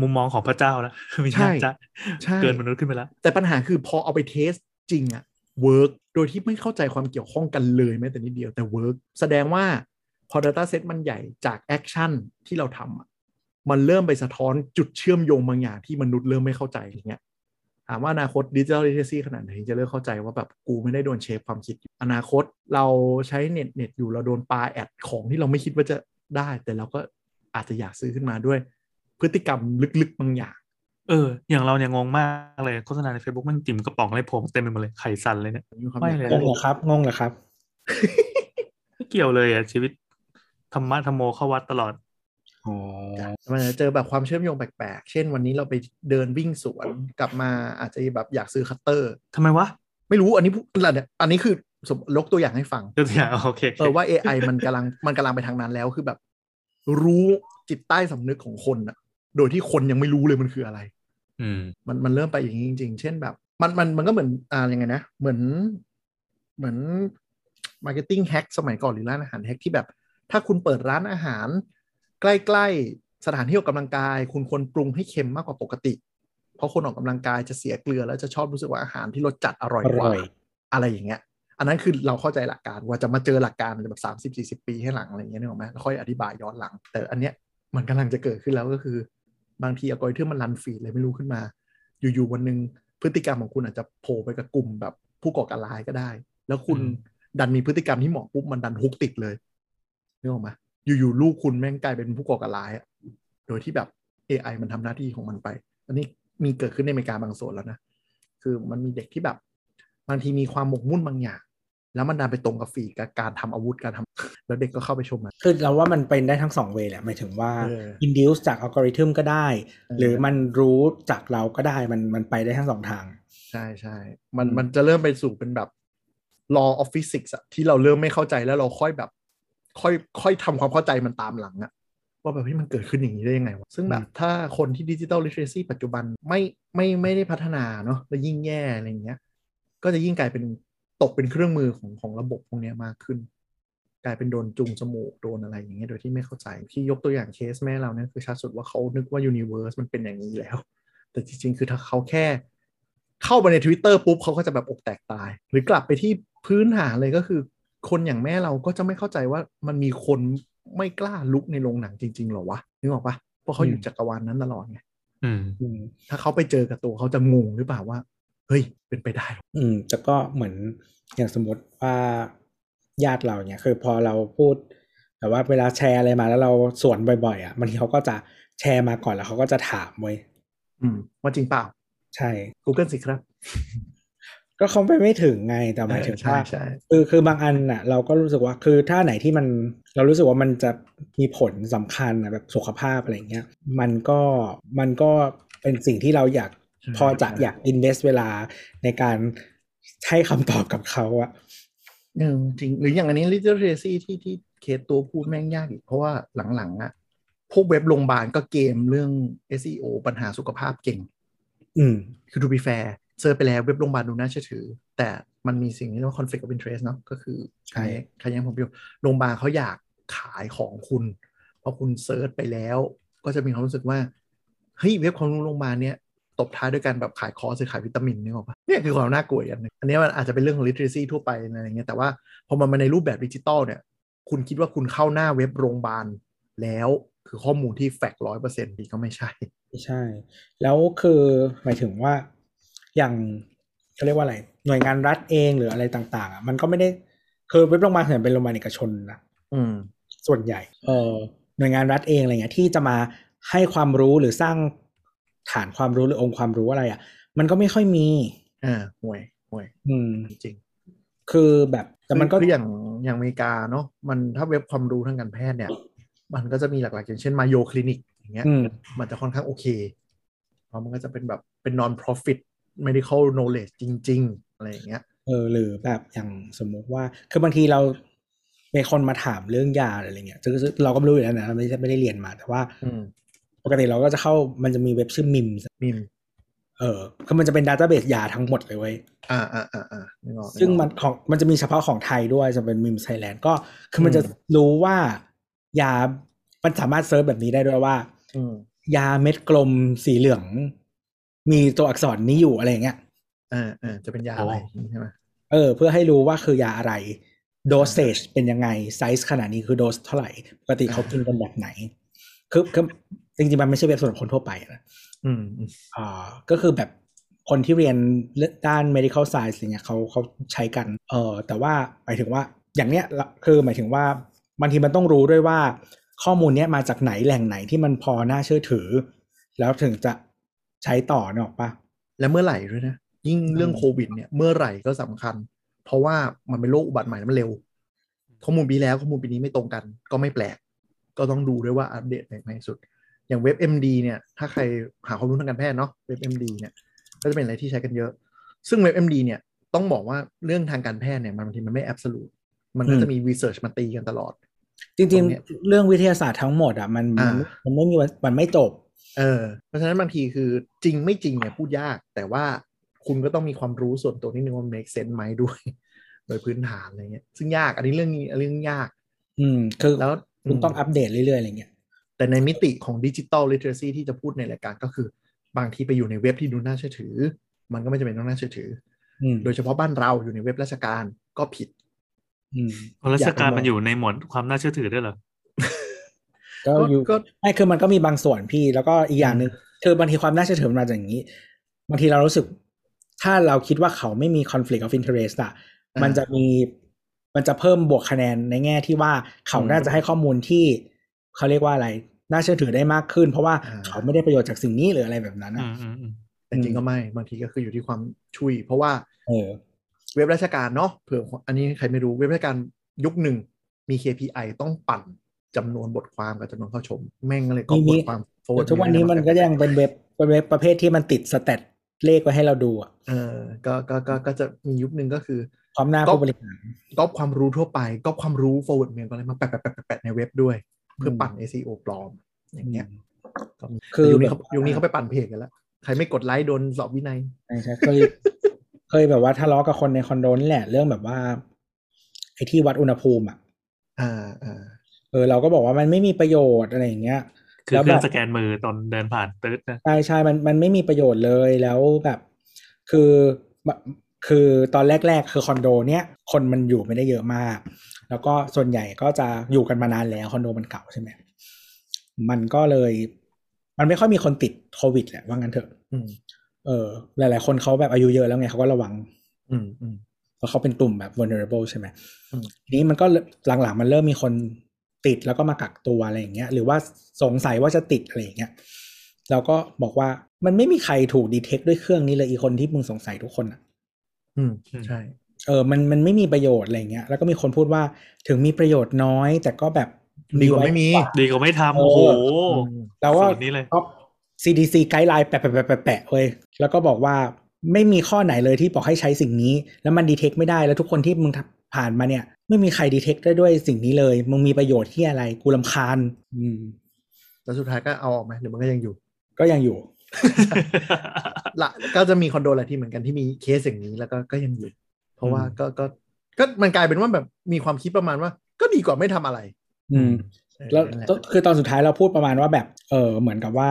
มุมมองของพระเจ้าแล้วใช่เกินมนุษย์ขึ้นไปแล้วแต่ปัญหาคือพอเอาไปเทสจริงอะเวิร์กโดยที่ไม่เข้าใจความเกี่ยวข้องกันเลยแม้แต่นิดเดียวแต่เวิร์กแสดงว่าพอ data set มันใหญ่จากแอคชั่นที่เราทำมันเริ่มไปสะท้อนจุดเชื่อมโยงบางอย่างที่มนุษย์เริ่มไม่เข้าใจอย่างเงี้ยถามว่าอนาคต digital literacy ขนาดไหนจะเริ่มเข้าใจว่าแบบกูไม่ได้โดนเชฟความคิดอนาคตเราใช้เน็ตเน็ตอยู่เราโดนปาแอดของที่เราไม่คิดว่าจะได้แต่เราก็อาจจะอยากซื้อขึ้นมาด้วยพฤติกรรมลึกๆบางอย่างเอออย่างเราเนี่ยงงมากเลยโฆษณาใน Facebook มันจิ๋มกระป๋องอะไรผมเต็มไปหมดเลยไข่สั่นเลยเนี่ยไม่เลยงงเหรอครับงงเหรอครับไม่เกี่ยวเลยอ่ะชีวิตธรรมะธรรมโมเข้าวัดตลอดอ๋อมันจะเจอแบบความเชื่อมโยงแปลกๆเช่นวันนี้เราไปเดินวิ่งสวนกลับมาอาจจะแบบอยากซื้อคัตเตอร์ทำไมวะไม่รู้อันนี้อะไรเนี่ยอันนี้คือยกตัวอย่างให้ฟังตัวอย่างโอเคเออว่า เอ ไอ มันกำลังมันกำลังไปทางนั้นแล้วคือแบบรู้จิตใต้สำนึกของคนอะโดยที่คนยังไม่รู้เลยมันคืออะไร ม, มันมันเริ่มไปอย่างนี้จริงๆเช่นแบบมันมันมันก็เหมือนอ่ายังไงนะเหมือนเหมือน marketing hack สมัยก่อนหรือร้านอาหารแฮกที่แบบถ้าคุณเปิดร้านอาหารใกล้ๆสถานที่ออกกำลังกายคุณควรปรุงให้เค็มมากกว่าปกติเพราะคนออกกำลังกายจะเสียเกลือแล้วจะชอบรู้สึกว่าอาหารที่รสจัดอร่อยกว่า อ, อะไรอย่างเงี้ยอันนั้นคือเราเข้าใจหลักการว่าจะมาเจอหลักการแบบสามสิบสี่สิบปีให้หลังอะไรเงี้ยนึกออกไหมแล้วค่อยอธิบายย้อนหลังแต่อันเนี้ยมันกำลังจะเกิดขึ้นแล้วก็คือบางทีอัลกอริทึมมันรันฟีดเลยไม่รู้ขึ้นมาอยู่ๆวันนึงพฤติกรรมของคุณอาจจะโผล่ไปกับกลุ่มแบบผู้ก่อการร้ายก็ได้แล้วคุณดันมีพฤติกรรมที่เหมาะปุ๊บมันดันฮุกติดเลยนึกออกไหมอยู่ๆลูกคุณแม่งกลายเป็นผู้ก่อการร้ายโดยที่แบบ เอ ไอ มันทำหน้าที่ของมันไปอันนี้มีเกิดขึ้นในอเมริกาบางส่วนแล้วนะคือมันมีเด็กที่แบบบางทีมีความหมกมุ่นบางอย่างแล้วมันดันไปตรงกับฝีกับการทำอาวุธการทำแล้วเด็กก็เข้าไปชมมันคือเราว่ามันเป็นได้ทั้งสองเวย์แหละหมายถึงว่า induce จากอัลกอริทึมก็ได้หรือมันรู้จากเราก็ได้มันมันไปได้ทั้งสองทางใช่ใช่มันมันจะเริ่มไปสู่เป็นแบบ law of physics อะที่เราเริ่มไม่เข้าใจแล้วเราค่อยแบบค่อยค่อยทำความเข้าใจมันตามหลังอะว่าแบบที่มันเกิดขึ้นอย่างนี้ได้ยังไงวะซึ่งแบบถ้าคนที่ digital literacy ปัจจุบันไม่ไม่ไม่ได้พัฒนาเนาะแล้วยิ่งแย่อะไรอย่างเงี้ยก็จะยิ่งกลายเป็นตกเป็นเครื่องมือของของระบบพวกนี้มากขึ้นกลายเป็นโดนจุงจมูกโดนอะไรอย่างเงี้ยโดยที่ไม่เข้าใจที่ยกตัวอย่างเคสแม่เราเนี่ยคือชัดสุดว่าเขานึกว่ายูนิเวอร์สมันเป็นอย่างนี้แล้วแต่จริงๆคือถ้าเขาแค่เข้าไปใน Twitter ปุ๊บเขาก็จะแบบอกแตกตายหรือกลับไปที่พื้นฐานเลยก็คือคนอย่างแม่เราก็จะไม่เข้าใจว่ามันมีคนไม่กล้าลุกในโรงหนังจริงๆหรอวะนึกออกปะเพราะเขาอยู่จักรวาลนั้นตลอดไงถ้าเขาไปเจอกับตัวเขาจะงงหรือเปล่าว่าเฮ้ยเป็นไปได้อืมแต่ก็เหมือนอย่างสมมติว่าญาติเราเนี่ยคือพอเราพูดแต่ว่าเวลาแชร์อะไรมาแล้วเราสวนบ่อยๆอ่ะบางทีเขาก็จะแชร์มาก่อนแล้วเขาก็จะถามไว้อืมว่าจริงเปล่าใช่ Google สิครับ ก็คงไปไม่ถึงไงแต่หมายถึงว่าคือคือบางอันน่ะเราก็รู้สึกว่าคือถ้าไหนที่มันเรารู้สึกว่ามันจะมีผลสำคัญนะแบบสุขภาพอะไรเงี้ยมันก็มันก็เป็นสิ่งที่เราอยากพอจะอยากอินเวสเวลาในการให้คำตอบกับเขาอะจริงหรืออย่างอันนี้ literacy ที่ที่เคสตัวพูดแม่งยากอีกเพราะว่าหลังๆอะพวกเว็บโรงพยาบาลก็เกมเรื่อง เอส อี โอ ปัญหาสุขภาพเก่งอืมคือ to be fair เจอไปแล้วเว็บโรงพยาบาลดูน่าเชื่อถือแต่มันมีสิ่งที่เรียกว่า conflict of interest เนาะก็คือใครใครยังผมอยู่โรงพยาบาลเขาอยากขายของคุณเพราะคุณเซิร์ชไปแล้วก็จะมีความรู้สึกว่าเฮ้ยเว็บของโรงพยาบาลเนี้ยตบท้ายด้วยการแบบขายคอร์สขายวิตามินนี่หรอปะเนี่ยคือความน่ากลัวอย่างนึงอันนี้มันอาจจะเป็นเรื่องของ literacy ทั่วไปอะไรเงี้ยแต่ว่าพอมันมาในรูปแบบดิจิตอลเนี่ยคุณคิดว่าคุณเข้าหน้าเว็บโรงพยาบาลแล้วคือข้อมูลที่แฟกต์ หนึ่งร้อยเปอร์เซ็นต์ นี่ก็ไม่ใช่ใช่แล้วคือหมายถึงว่าอย่างเขาเรียกว่าอะไรหน่วยงานรัฐเองหรืออะไรต่างๆอ่ะมันก็ไม่ได้คือเว็บโรงพยาบาลเนี่ยเป็นโรงพยาบาลเอกชนนะอืมส่วนใหญ่เอ่อหน่วยงานรัฐเองอะไรเงี้ยที่จะมาให้ความรู้หรือสร้างฐานความรู้หรือองค์ความรู้อะไรอ่ะมันก็ไม่ค่อยมีอ่าห่วยห่วยอืมจริงคือแบบแต่มันก็อย่างอย่างอเมริกาเนาะมันถ้าเว็บความรู้ทางการแพทย์เนี่ยมันก็จะมีหลักๆอย่างเช่นมาโยคลินิกอย่างเงี้ยมันจะค่อนข้างโอเคเพราะมันก็จะเป็นแบบเป็น non profit medical knowledge จริงๆอะไรอย่างเงี้ยเออหรือแบบอย่างสมมติว่าคือบางทีเรามีคนมาถามเรื่องยาอะไรเงี้ยซึ่งเราก็ไม่รู้อยู่แล้วนะเราไม่ได้ไม่ได้เรียนมาแต่ว่าปกติเราก็จะเข้ามันจะมีเว็บชื่อมิมมิมเออคือมันจะเป็นดาต้าเบสยาทั้งหมดเลยเว้ยอ่าอ่าอ่าอ่าซึ่งมันของมันจะมีเฉพาะของไทยด้วยจะเป็นมิมไทยแลนด์ก็คือมันจะรู้ว่ายามันสามารถเซิร์ชแบบนี้ได้ด้วยว่ายาเม็ดกลมสีเหลืองมีตัวอักษรนี้อยู่อะไรอย่างเงี้ยเออเออจะเป็นยาอะไรใช่ไหมเออเพื่อให้รู้ว่าคือยาอะไรโดสเซจเป็นยังไงไซส์ขนาดนี้คือโดสเท่าไหร่ปกติเขากินกันแบบไหนคือคือจริงๆมันไม่ใช่เว็บสำหรับคนทั่วไปนะอืมอ่าก็คือแบบคนที่เรียนด้าน medical science อย่างเงี้ยเขาเขาใช้กันเออแต่ว่าหมายถึงว่าอย่างเนี้ยคือหมายถึงว่าบางทีมันต้องรู้ด้วยว่าข้อมูลเนี้ยมาจากไหนแหล่งไหนที่มันพอน่าเชื่อถือแล้วถึงจะใช้ต่อเนาะป่ะและเมื่อไหร่ด้วยนะยิ่งเรื่องโควิดเนี่ยเมื่อไหร่ก็สำคัญเพราะว่ามันเป็นโรคอุบัติใหม่มันเร็วข้อมูลปีแล้วข้อมูลปีนี้ไม่ตรงกันก็ไม่แปลกก็ต้องดูด้วยว่าอัปเดตในที่สุดอย่างเว็บ เอ็ม ดี เนี่ยถ้าใครหาความรู้ทางการแพทย์เนาะเว็บ เอ็ม ดี เนี่ยก็จะเป็นอะไรที่ใช้กันเยอะซึ่งเว็บ เอ็ม ดี เนี่ยต้องบอกว่าเรื่องทางการแพทย์เนี่ยมันบางทีมันไม่แอบโซลูทมันก็จะมีรีเสิร์ชมาตีกันตลอดจริงๆเรื่องวิทยาศาสตร์ทั้งหมดอ่ะมันมันไม่มีมันไม่จบเออเพราะฉะนั้นบางทีคือจริงไม่จริงเนี่ยพูดยากแต่ว่าคุณก็ต้องมีความรู้ส่วนตัวนิดนึงว่า make sense ไหมด้วยโดยพื้นฐานอะไรเงี้ยซึ่งยากอันนี้เรื่องนี้เรื่องยากอืมคือแล้วคุณต้องอัปเดตเรื่อยๆอะไรเงี้ยแต่ในมิติของ digital literacy ที่จะพูดในรายการก็คือบางทีไปอยู่ในเว็บที่ดูน่าเชื่อถือมันก็ไม่จำเป็นต้องน่าเชื่อถือโดยเฉพาะบ้านเราอยู่ในเว็บราชการก็ผิดราชการมันอยู่ในหมวดความน่าเชื่อถือด้วยเหรอก็ก็ไม่คือมันก็มีบางส่วนพี่แล้วก็อีกอย่างนึงคือบางทีความน่าเชื่อถือมันมาจากอย่างนี้บางทีเรารู้สึกถ้าเราคิดว่าเขาไม่มี conflict of interest อ่ะมันจะมีมันจะเพิ่มบวกคะแนนในแง่ที่ว่าเขาน่าจะให้ข้อมูลที่เขาเรียกว่าอะไรน่าเชื่อถือได้มากขึ้นเพราะว่าเขาไม่ได้ประโยชน์จากสิ่งนี้หรืออะไรแบบนั้นนะแต่จริงก็ไม่บางทีก็คืออยู่ที่ความชุยเพราะว่าเว็บราชการเนาะเผื่ออันนี้ใครไม่รู้เว็บราชการยุคหนึ่งมี เค พี ไอ ต้องปั่นจำนวนบทความกับจำนวนเข้าชมแม่งเลยก็บทความโฟล์ดทุกวันนี้มันก็ยังเป็นเว็บเป็นเว็บประเภทที่มันติดสแตทเลขไว้ให้เราดูอ่ะเออก็ก็ก็ก็จะมียุคหนึ่งก็คือความน่าผู้บริหารก๊อปความรู้ทั่วไปก๊อปความรู้โฟล์ดเมนอะไรมาแปะแปะแปะแปะในเว็บด้วยเพื่อปั่น เอส อี โอ ปลอมอย่างเงี้ยคือยุคนี้เขายุคนี้เขาไปปั่นเพจกันแล้วใครไม่กดไลค์โดนสอบวินัยใช่เคยเคยแบบว่าทะเลาะกับคนในคอนโดนี่แหละเรื่องแบบว่าไอ้ที่วัดอุณหภูมิอ่ะอ่าอ่าเออเราก็บอกว่ามันไม่มีประโยชน์อะไรอย่างเงี้ยคือเครื่องสแกนมือตอนเดินผ่านตึ๊ดนะใช่ใช่มันมันไม่มีประโยชน์เลยแล้วแบบคือคือตอนแรกๆคือคอนโดเนี้ยคนมันอยู่ไม่ได้เยอะมากแล้วก็ส่วนใหญ่ก็จะอยู่กันมานานแล้วคอนโดมันเก่าใช่ไหมมันก็เลยมันไม่ค่อยมีคนติดโควิดแหละว่างั้นเถอะเออหลายๆคนเขาแบบอายุเยอะแล้วไงเขาก็ระวังอืมอืมเพราะเขาเป็นตุ่มแบบ vulnerable ใช่ไหมทีนี้มันก็หลังๆมันเริ่มมีคนติดแล้วก็มากักตัวอะไรอย่างเงี้ยหรือว่าสงสัยว่าจะติดอะไรอย่างเงี้ยเราก็บอกว่ามันไม่มีใครถูกดีเทคด้วยเครื่องนี้เลยอีคนที่มึงสงสัยทุกคนอ่ะ อืมใช่เออมันมันไม่มีประโยชน์อะไรเงี้ยแล้วก็มีคนพูดว่าถึงมีประโยชน์น้อยแต่ก็แบบดีกว่าไม่มีดีกว่าไม่ทำโอ้โหแล้วก็ท็อป ซี ดี ซี ไกด์ไลน์แปะแปะแปะแปะเว้ยแล้วก็บอกว่าไม่มีข้อไหนเลยที่บอกให้ใช้สิ่งนี้แล้วมันดีเทคไม่ได้แล้วทุกคนที่มึงผ่านมาเนี่ยไม่มีใครดีเทคได้ด้วยสิ่งนี้เลยมึงมีประโยชน์ที่อะไรกูรำคาญอืมแล้วสุดท้ายก็เอาออกไหมหรือมันก็ยังอยู่ก็ยังอยู่ละก็จะมีคอนโดหลายที่เหมือนกันที่มีเคสอย่างนี้แล้วก็ก็ยังอยู่เพราะว่าก็ก็ก็มันกลายเป็นว่าแบบมีความคิดประมาณว่าก็ดีกว่าไม่ทำอะไรอืมแล้วคือตอนสุดท้ายเราพูดประมาณว่าแบบเออเหมือนกับว่า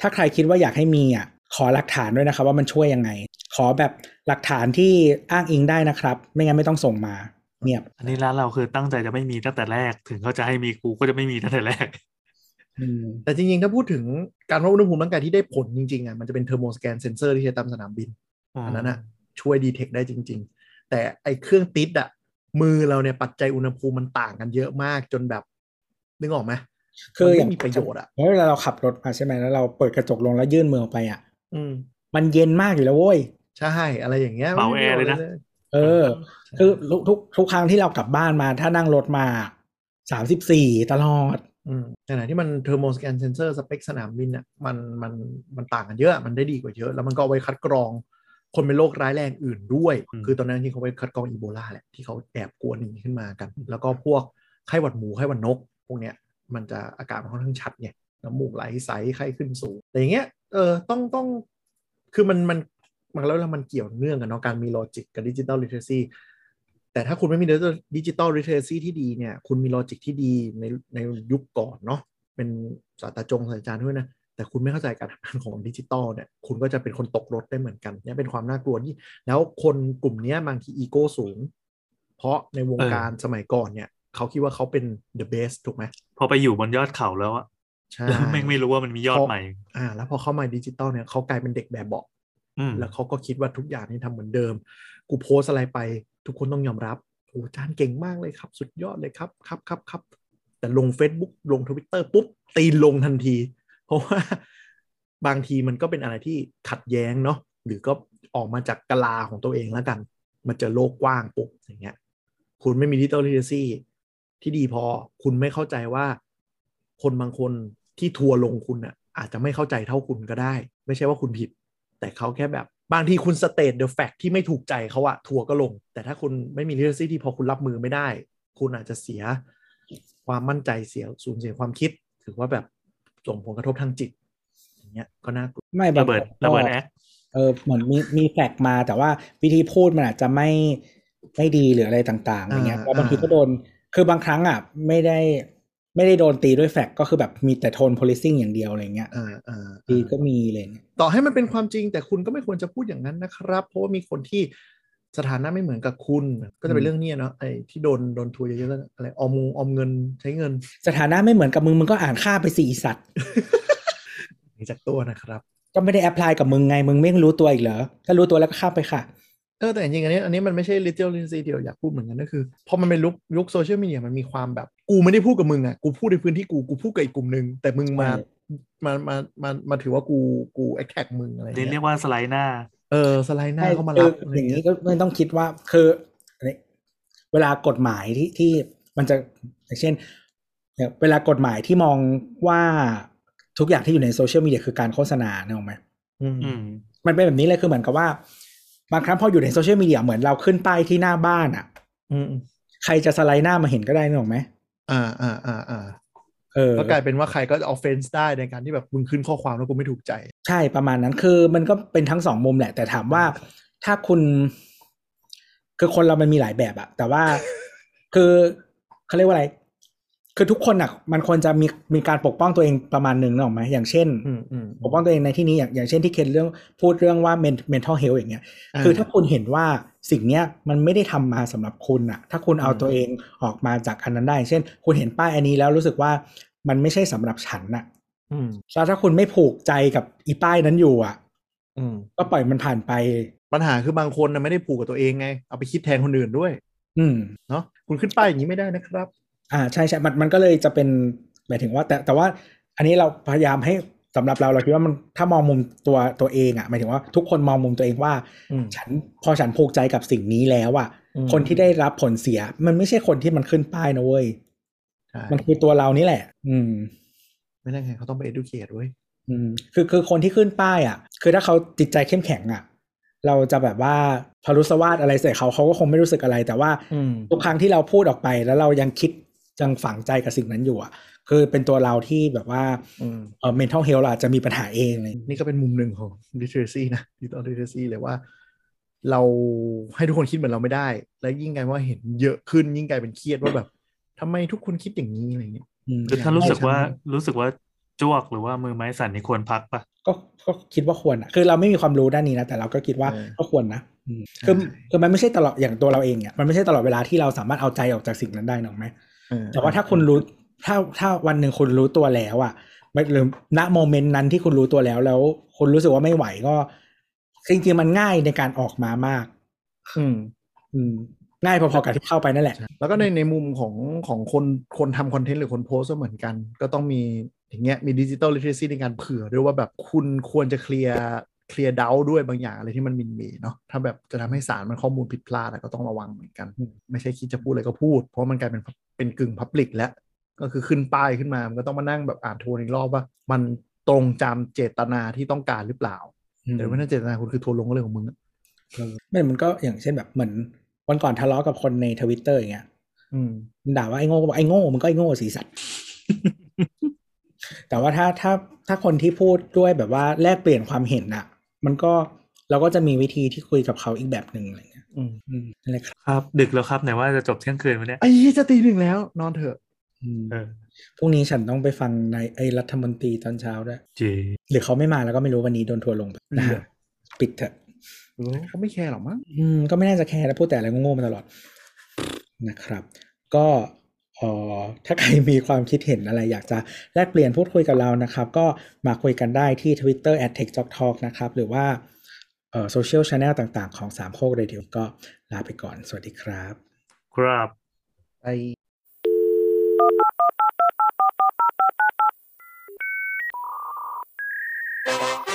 ถ้าใครคิดว่าอยากให้มีอ่ะขอหลักฐานด้วยนะครับว่ามันช่วยยังไงขอแบบหลักฐานที่อ้างอิงได้นะครับไม่งั้นไม่ต้องส่งมาเงียบอันนี้ร้านเราคือตั้งใจจะไม่มีตั้งแต่แรกถึงเขาจะให้มีกูก็จะไม่มีตั้งแต่แรกแต่จริงๆถ้าพูดถึงการวัดอุณหภูมิร่างกายที่ได้ผลจริงๆอ่ะมันจะเป็นเทอร์โมสแกนเซนเซอร์ที่ใช้ตามสนามบินอันนั้นอ่ะช่วยดีเทคได้จริงๆแต่ไอ้เครื่องติดอ่ะมือเราเนี่ยปัจจัยอุณหภูมิมันต่างกันเยอะมากจนแบบนึกออกไหมคืออย่างมีประโยชน์อ่ะแล้วเวลาเราขับรถมาใช่ไหมแล้วเราเปิดกระจกลงแล้วยื่นมือออกไปอ่ะมันเย็นมากอยู่แล้วโว้ยใช่อะไรอย่างเงี้ยเป่าแอร์เลยนะเออคือทุกทุกครั้งที่เรากลับบ้านมาถ้านั่งรถมาสามสิบสี่ตลอดขณะที่มันเทอร์โมสแกนเซนเซอร์สเปคสนามบินอ่ะมันมันมันต่างกันเยอะมันได้ดีกว่าเยอะแล้วมันก็ไว้คัดกรองคนเป็นโรคร้ายแรงอื่นด้วยคือตอนนั้นที่เขาไว้คัดกรองอีโบลาแหละที่เขาแอบกลัวหนีขึ้นมากันแล้วก็พวกไข้หวัดหมูไข้หวัดนกพวกเนี้ยมันจะอาการมันค่อนข้างชัดไงน้ำมูกไหลใสไข้ขึ้นสูงแต่อย่างเงี้ยเออต้องต้องคือมันมันมันแล้วแล้วมันเกี่ยวเนื่องกันเนาะการมีลอจิกกับดิจิตอลลิเทอเรซีแต่ถ้าคุณไม่มีดิจิตอลลิเทอเรซีที่ดีเนี่ยคุณมีลอจิกที่ดีในในยุคก่อนเนาะเป็นศาสตราจารย์ศาสตราจารย์ด้วยนะแต่คุณไม่เข้าใจการทำงานของดิจิตอลเนี่ยคุณก็จะเป็นคนตกรถได้เหมือนกันเนี่ยเป็นความน่ากลัวที่แล้วคนกลุ่มนี้บางทีอีโก้สูงเพราะในวงการสมัยก่อนเนี่ยเขาคิดว่าเขาเป็น the best ถูกไหมพอไปอยู่บนยอดเขาแล้วอะแล้วแม่งไม่รู้ว่ามันมียอดใหม่อ่าแล้วพอเข้ามาดิจิตอลเนี่ยเขากลายเป็นเด็กแบบเบาะแล้วเขาก็คิดว่าทุกอย่างนี่ทำเหมือนเดิมกูโพสอะไรไปทุกคนต้องยอมรับโอ้จานเก่งมากเลยครับสุดยอดเลยครับครับครับครับแต่ลง Facebook ลง Twitter ปุ๊บตีลงทันทีเพราะว่าบางทีมันก็เป็นอะไรที่ขัดแย้งเนาะหรือก็ออกมาจากกะลาของตัวเองแล้วกันมันจะโลกกว้างปุ๊บอย่างเงี้ยคุณไม่มี digital literacy ที่ดีพอคุณไม่เข้าใจว่าคนบางคนที่ทัวลงคุณน่ะอาจจะไม่เข้าใจเท่าคุณก็ได้ไม่ใช่ว่าคุณผิดแต่เขาแค่แบบบางทีคุณสเตทเดอะแฟกต์ที่ไม่ถูกใจเขาอะทัวร์ก็ลงแต่ถ้าคุณไม่มีลิเทอเรซีที่พอคุณรับมือไม่ได้คุณอาจจะเสียความมั่นใจเสียสูญเสียความคิดถือว่าแบบส่งผลกระทบทางจิตอย่างเงี้ยก็น่ากลัวไม่ระเบิดระเบิดแอคเออเหมือนมีมีแฟกต์มาแต่ว่าวิธีพูดมันอาจจะไม่ไม่ดีหรืออะไรต่างๆอย่างเงี้ยแล้วบางทีก็โดนคือบางครั้งอะไม่ได้ไม่ได้โดนตีด้วยแฟกก็คือแบบมีแต่โทน policing อย่างเดียวอะไรเงี้ยอ่าอ่าตีก็มีอะไรต่อให้มันเป็นความจริงแต่คุณก็ไม่ควรจะพูดอย่างนั้นนะครับเพราะว่ามีคนที่สถานะไม่เหมือนกับคุณก็จะเป็นเรื่องนี้เนาะไอ้ที่โดนโดนทัวร์เยอะๆอะไรออมออมเงินใช้เงินสถานะไม่เหมือนกับมึงมึงก็อ่านค่าไปสิอีสัตว์นี่จากตัวนะครับก็ไม่ได้แอพพลายกับมึงไงมึงไม่รู้ตัวอีกเหรอถ้ารู้ตัวแล้วก็ข้ามไปค่ะเออแต่จริงๆอันนี้อันนี้มันไม่ใช่ดิจิทัลลิเทอเรซีเดียวอยากพูดเหมือนกันก็คือพอมันเป็นลุคลุคโซเชียลมีเดียมันมีความแบบกูไม่ได้พูดกับมึงอ่ะกูพูดในพื้นที่กูกูพูดกับอีกกลุ่มนึงแต่มึงมามามามามาถือว่ากูกูแอคแท็กมึงอะไรเนี่ยเรียกว่าสไลด์หน้าเออสไลด์หน้าเข้ามารับอย่างนี้ก็ไม่ต้องคิดว่าคือเวลากฎหมายที่ที่มันจะอย่างเช่นเวลากฎหมายที่มองว่าทุกอย่างที่อยู่ในโซเชียลมีเดียคือการโฆษณาเนี่ยหรอไหมอืมมันเป็นแบบนี้เลยคือเหมือนกับว่าบางครั้งพออยู่ในโซเชียลมีเดียเหมือนเราขึ้นป้ายที่หน้าบ้านอ่ะใครจะสไลด์หน้ามาเห็นก็ได้นึกออกไหมอ่าอ่าอ่าอ่าเออก็กลายเป็นว่าใครก็ออฟเฟนส์ได้ในการที่แบบมึงขึ้นข้อความแล้วกูไม่ถูกใจใช่ประมาณนั้นคือมันก็เป็นทั้งสองมุมแหละแต่ถามว่าถ้าคุณคือคนเรามันมีหลายแบบอะแต่ว่า คือเขาเรียกว่าอะไรคือทุกคนอ่ะมันควรจะมีมีการปกป้องตัวเองประมาณนึงนึกออกไหมอย่างเช่นปกป้องตัวเองในที่นี้อย่างอย่างเช่นที่เคนเรื่องพูดเรื่องว่า mental health อย่างเงี้ยคือถ้าคุณเห็นว่าสิ่งเนี้ยมันไม่ได้ทำมาสำหรับคุณอ่ะถ้าคุณเอาตัวเองออกมาจากอันนั้นได้เช่นคุณเห็นป้ายอันนี้แล้วรู้สึกว่ามันไม่ใช่สำหรับฉันอ่ะแล้วถ้าคุณไม่ผูกใจกับอีป้ายนั้นอยู่อ่ะก็ปล่อยมันผ่านไปปัญหาคือบางคนนะไม่ได้ผูกกับตัวเองไงเอาไปคิดแทนคนอื่นด้วยเนาะคุณขึ้นป้ายอย่างนี้ไม่ได้นะครับอ่าใช่ใช่มันมันก็เลยจะเป็นหมายถึงว่าแต่แต่ว่าอันนี้เราพยายามให้ สำหรับเราเราคิดว่ามันถ้ามองมุมตัวตัวเองอ่ะหมายถึงว่าทุกคนมองมุมตัวเองว่าฉันพอฉันผูกใจกับสิ่งนี้แล้วอ่ะคนที่ได้รับผลเสียมันไม่ใช่คนที่มันขึ้นป้ายนะเว้ยมันคือตัวเรานี่แหละอืมไม่ได้ไงเขาต้องไป educate เว้ยอืมคือคือคนที่ขึ้นป้ายอ่ะคือถ้าเขาจิตใจเข้มแข็งอ่ะเราจะแบบว่าพารุสวาดอะไรใส่เขาเขาก็คงไม่รู้สึกอะไรแต่ว่าทุกครั้งที่เราพูดออกไปแล้วเรายังคิดยังฝังใจกับสิ่งนั้นอยู่อ่ะคือเป็นตัวเราที่แบบว่าเอ่อ mental health อาจจะมีปัญหาเองเลยนี่ก็เป็นมุมหนึ่งของ literacy นะ digital literacy เลยว่าเราให้ทุกคนคิดเหมือนเราไม่ได้และยิ่งกลายว่าเห็นเยอะขึ้นยิ่งกลายเป็นเครียดว่าแบบทำไมทุกคนคิดอย่างนี้อะไรเงี้ยคือถ้ารู้สึกว่ารู้สึกว่าจวกหรือว่ามือไม้สั่นนี่ควรพักปะก็ก็คิดว่าควรอ่ะคือเราไม่มีความรู้ด้านนี้นะแต่เราก็คิดว่าก็ควรนะคือคือมันไม่ใช่ตลอดอย่างตัวเราเองเนี่ยมันไม่ใช่ตลอดเวลาที่เราสามารถเอาใจออกจากสิ่งนั้นได้หรอกไหมแต่ว่าถ้าคุณรู้ถ้าถ้าวันหนึ่งคุณรู้ตัวแล้วอ่ะหรือณโมเมนต์นั้นที่คุณรู้ตัวแล้วแล้วคุณรู้สึกว่าไม่ไหวก็จริงๆมันง่ายในการออกมามากอืมอืมง่ายพอๆกับที่เข้าไปนั่นแหละแล้วก็ในในมุมของของคนคนทำคอนเทนต์หรือคนโพสก็เหมือนกันก็ต้องมีอย่างเงี้ยมี digital literacy ในการเผื่อด้วยว่าแบบคุณควรจะเคลียร์เคลียร์ดาวด้วยบางอย่างอะไรที่มันมินมีเนาะถ้าแบบจะทำให้สารมันข้อมูลผิดพลาดก็ต้องระวังเหมือนกันไม่ใช่คิดจะพูดอะไรก็พูดเพราะมันกลายเป็นเป็นกึ่ง public แล้วก็คือขึ้นป้ายขึ้นมามันก็ต้องมานั่งแบบอ่านทวนอีกรอบว่ามันตรงตามเจตนาที่ต้องการหรือเปล่าแต่ว่าถ้าเจตนาคุณคือทวนลงก็เรื่องของมึงไม่มันก็อย่างเช่นแบบเหมือนวันก่อนทะเลาะกับคนใน Twitter อย่างเงี้ยอืมด่าว่าไอ้โง่ก็บอกไอ้โง่มันก็ไอ้โง่สีสัตว์แต่ว่าถ้าถ้าถ้าคนที่พูดด้วยแบบว่าแลกเปลี่ยนความเห็นน่ะมันก็เราก็จะมีวิธีที่คุยกับเขาอีกแบบนึงอะไรเงี้ยอืมนั่นแหละครับดึกแล้วครับไหนว่าจะจบเที่ยงคืนวันนี้ไอ้จะตีหนึ่งแล้วนอนเถอะเออพรุ่งนี้ฉันต้องไปฟังในไอ้รัฐมนตรีตอนเช้าด้วยหรือเขาไม่มาแล้วก็ไม่รู้วันนี้โดนทัวร์ลงนะฮะปิดเถอะเขาไม่แคร์หรอกมั้งอืมก็ไม่น่าจะแคร์แล้วพูดแต่อะไรโง่ๆมาตลอดนะครับก็อ๋อถ้าใครมีความคิดเห็นอะไรอยากจะแลกเปลี่ยนพูดคุยกับเรานะครับก็มาคุยกันได้ที่ Twitterแอท เทคจ็อกทอล์ก นะครับหรือว่าเอ่อโซเชียล channel ต่างๆของสามโคกเรดิโอก็ลาไปก่อนสวัสดีครับครับไอyou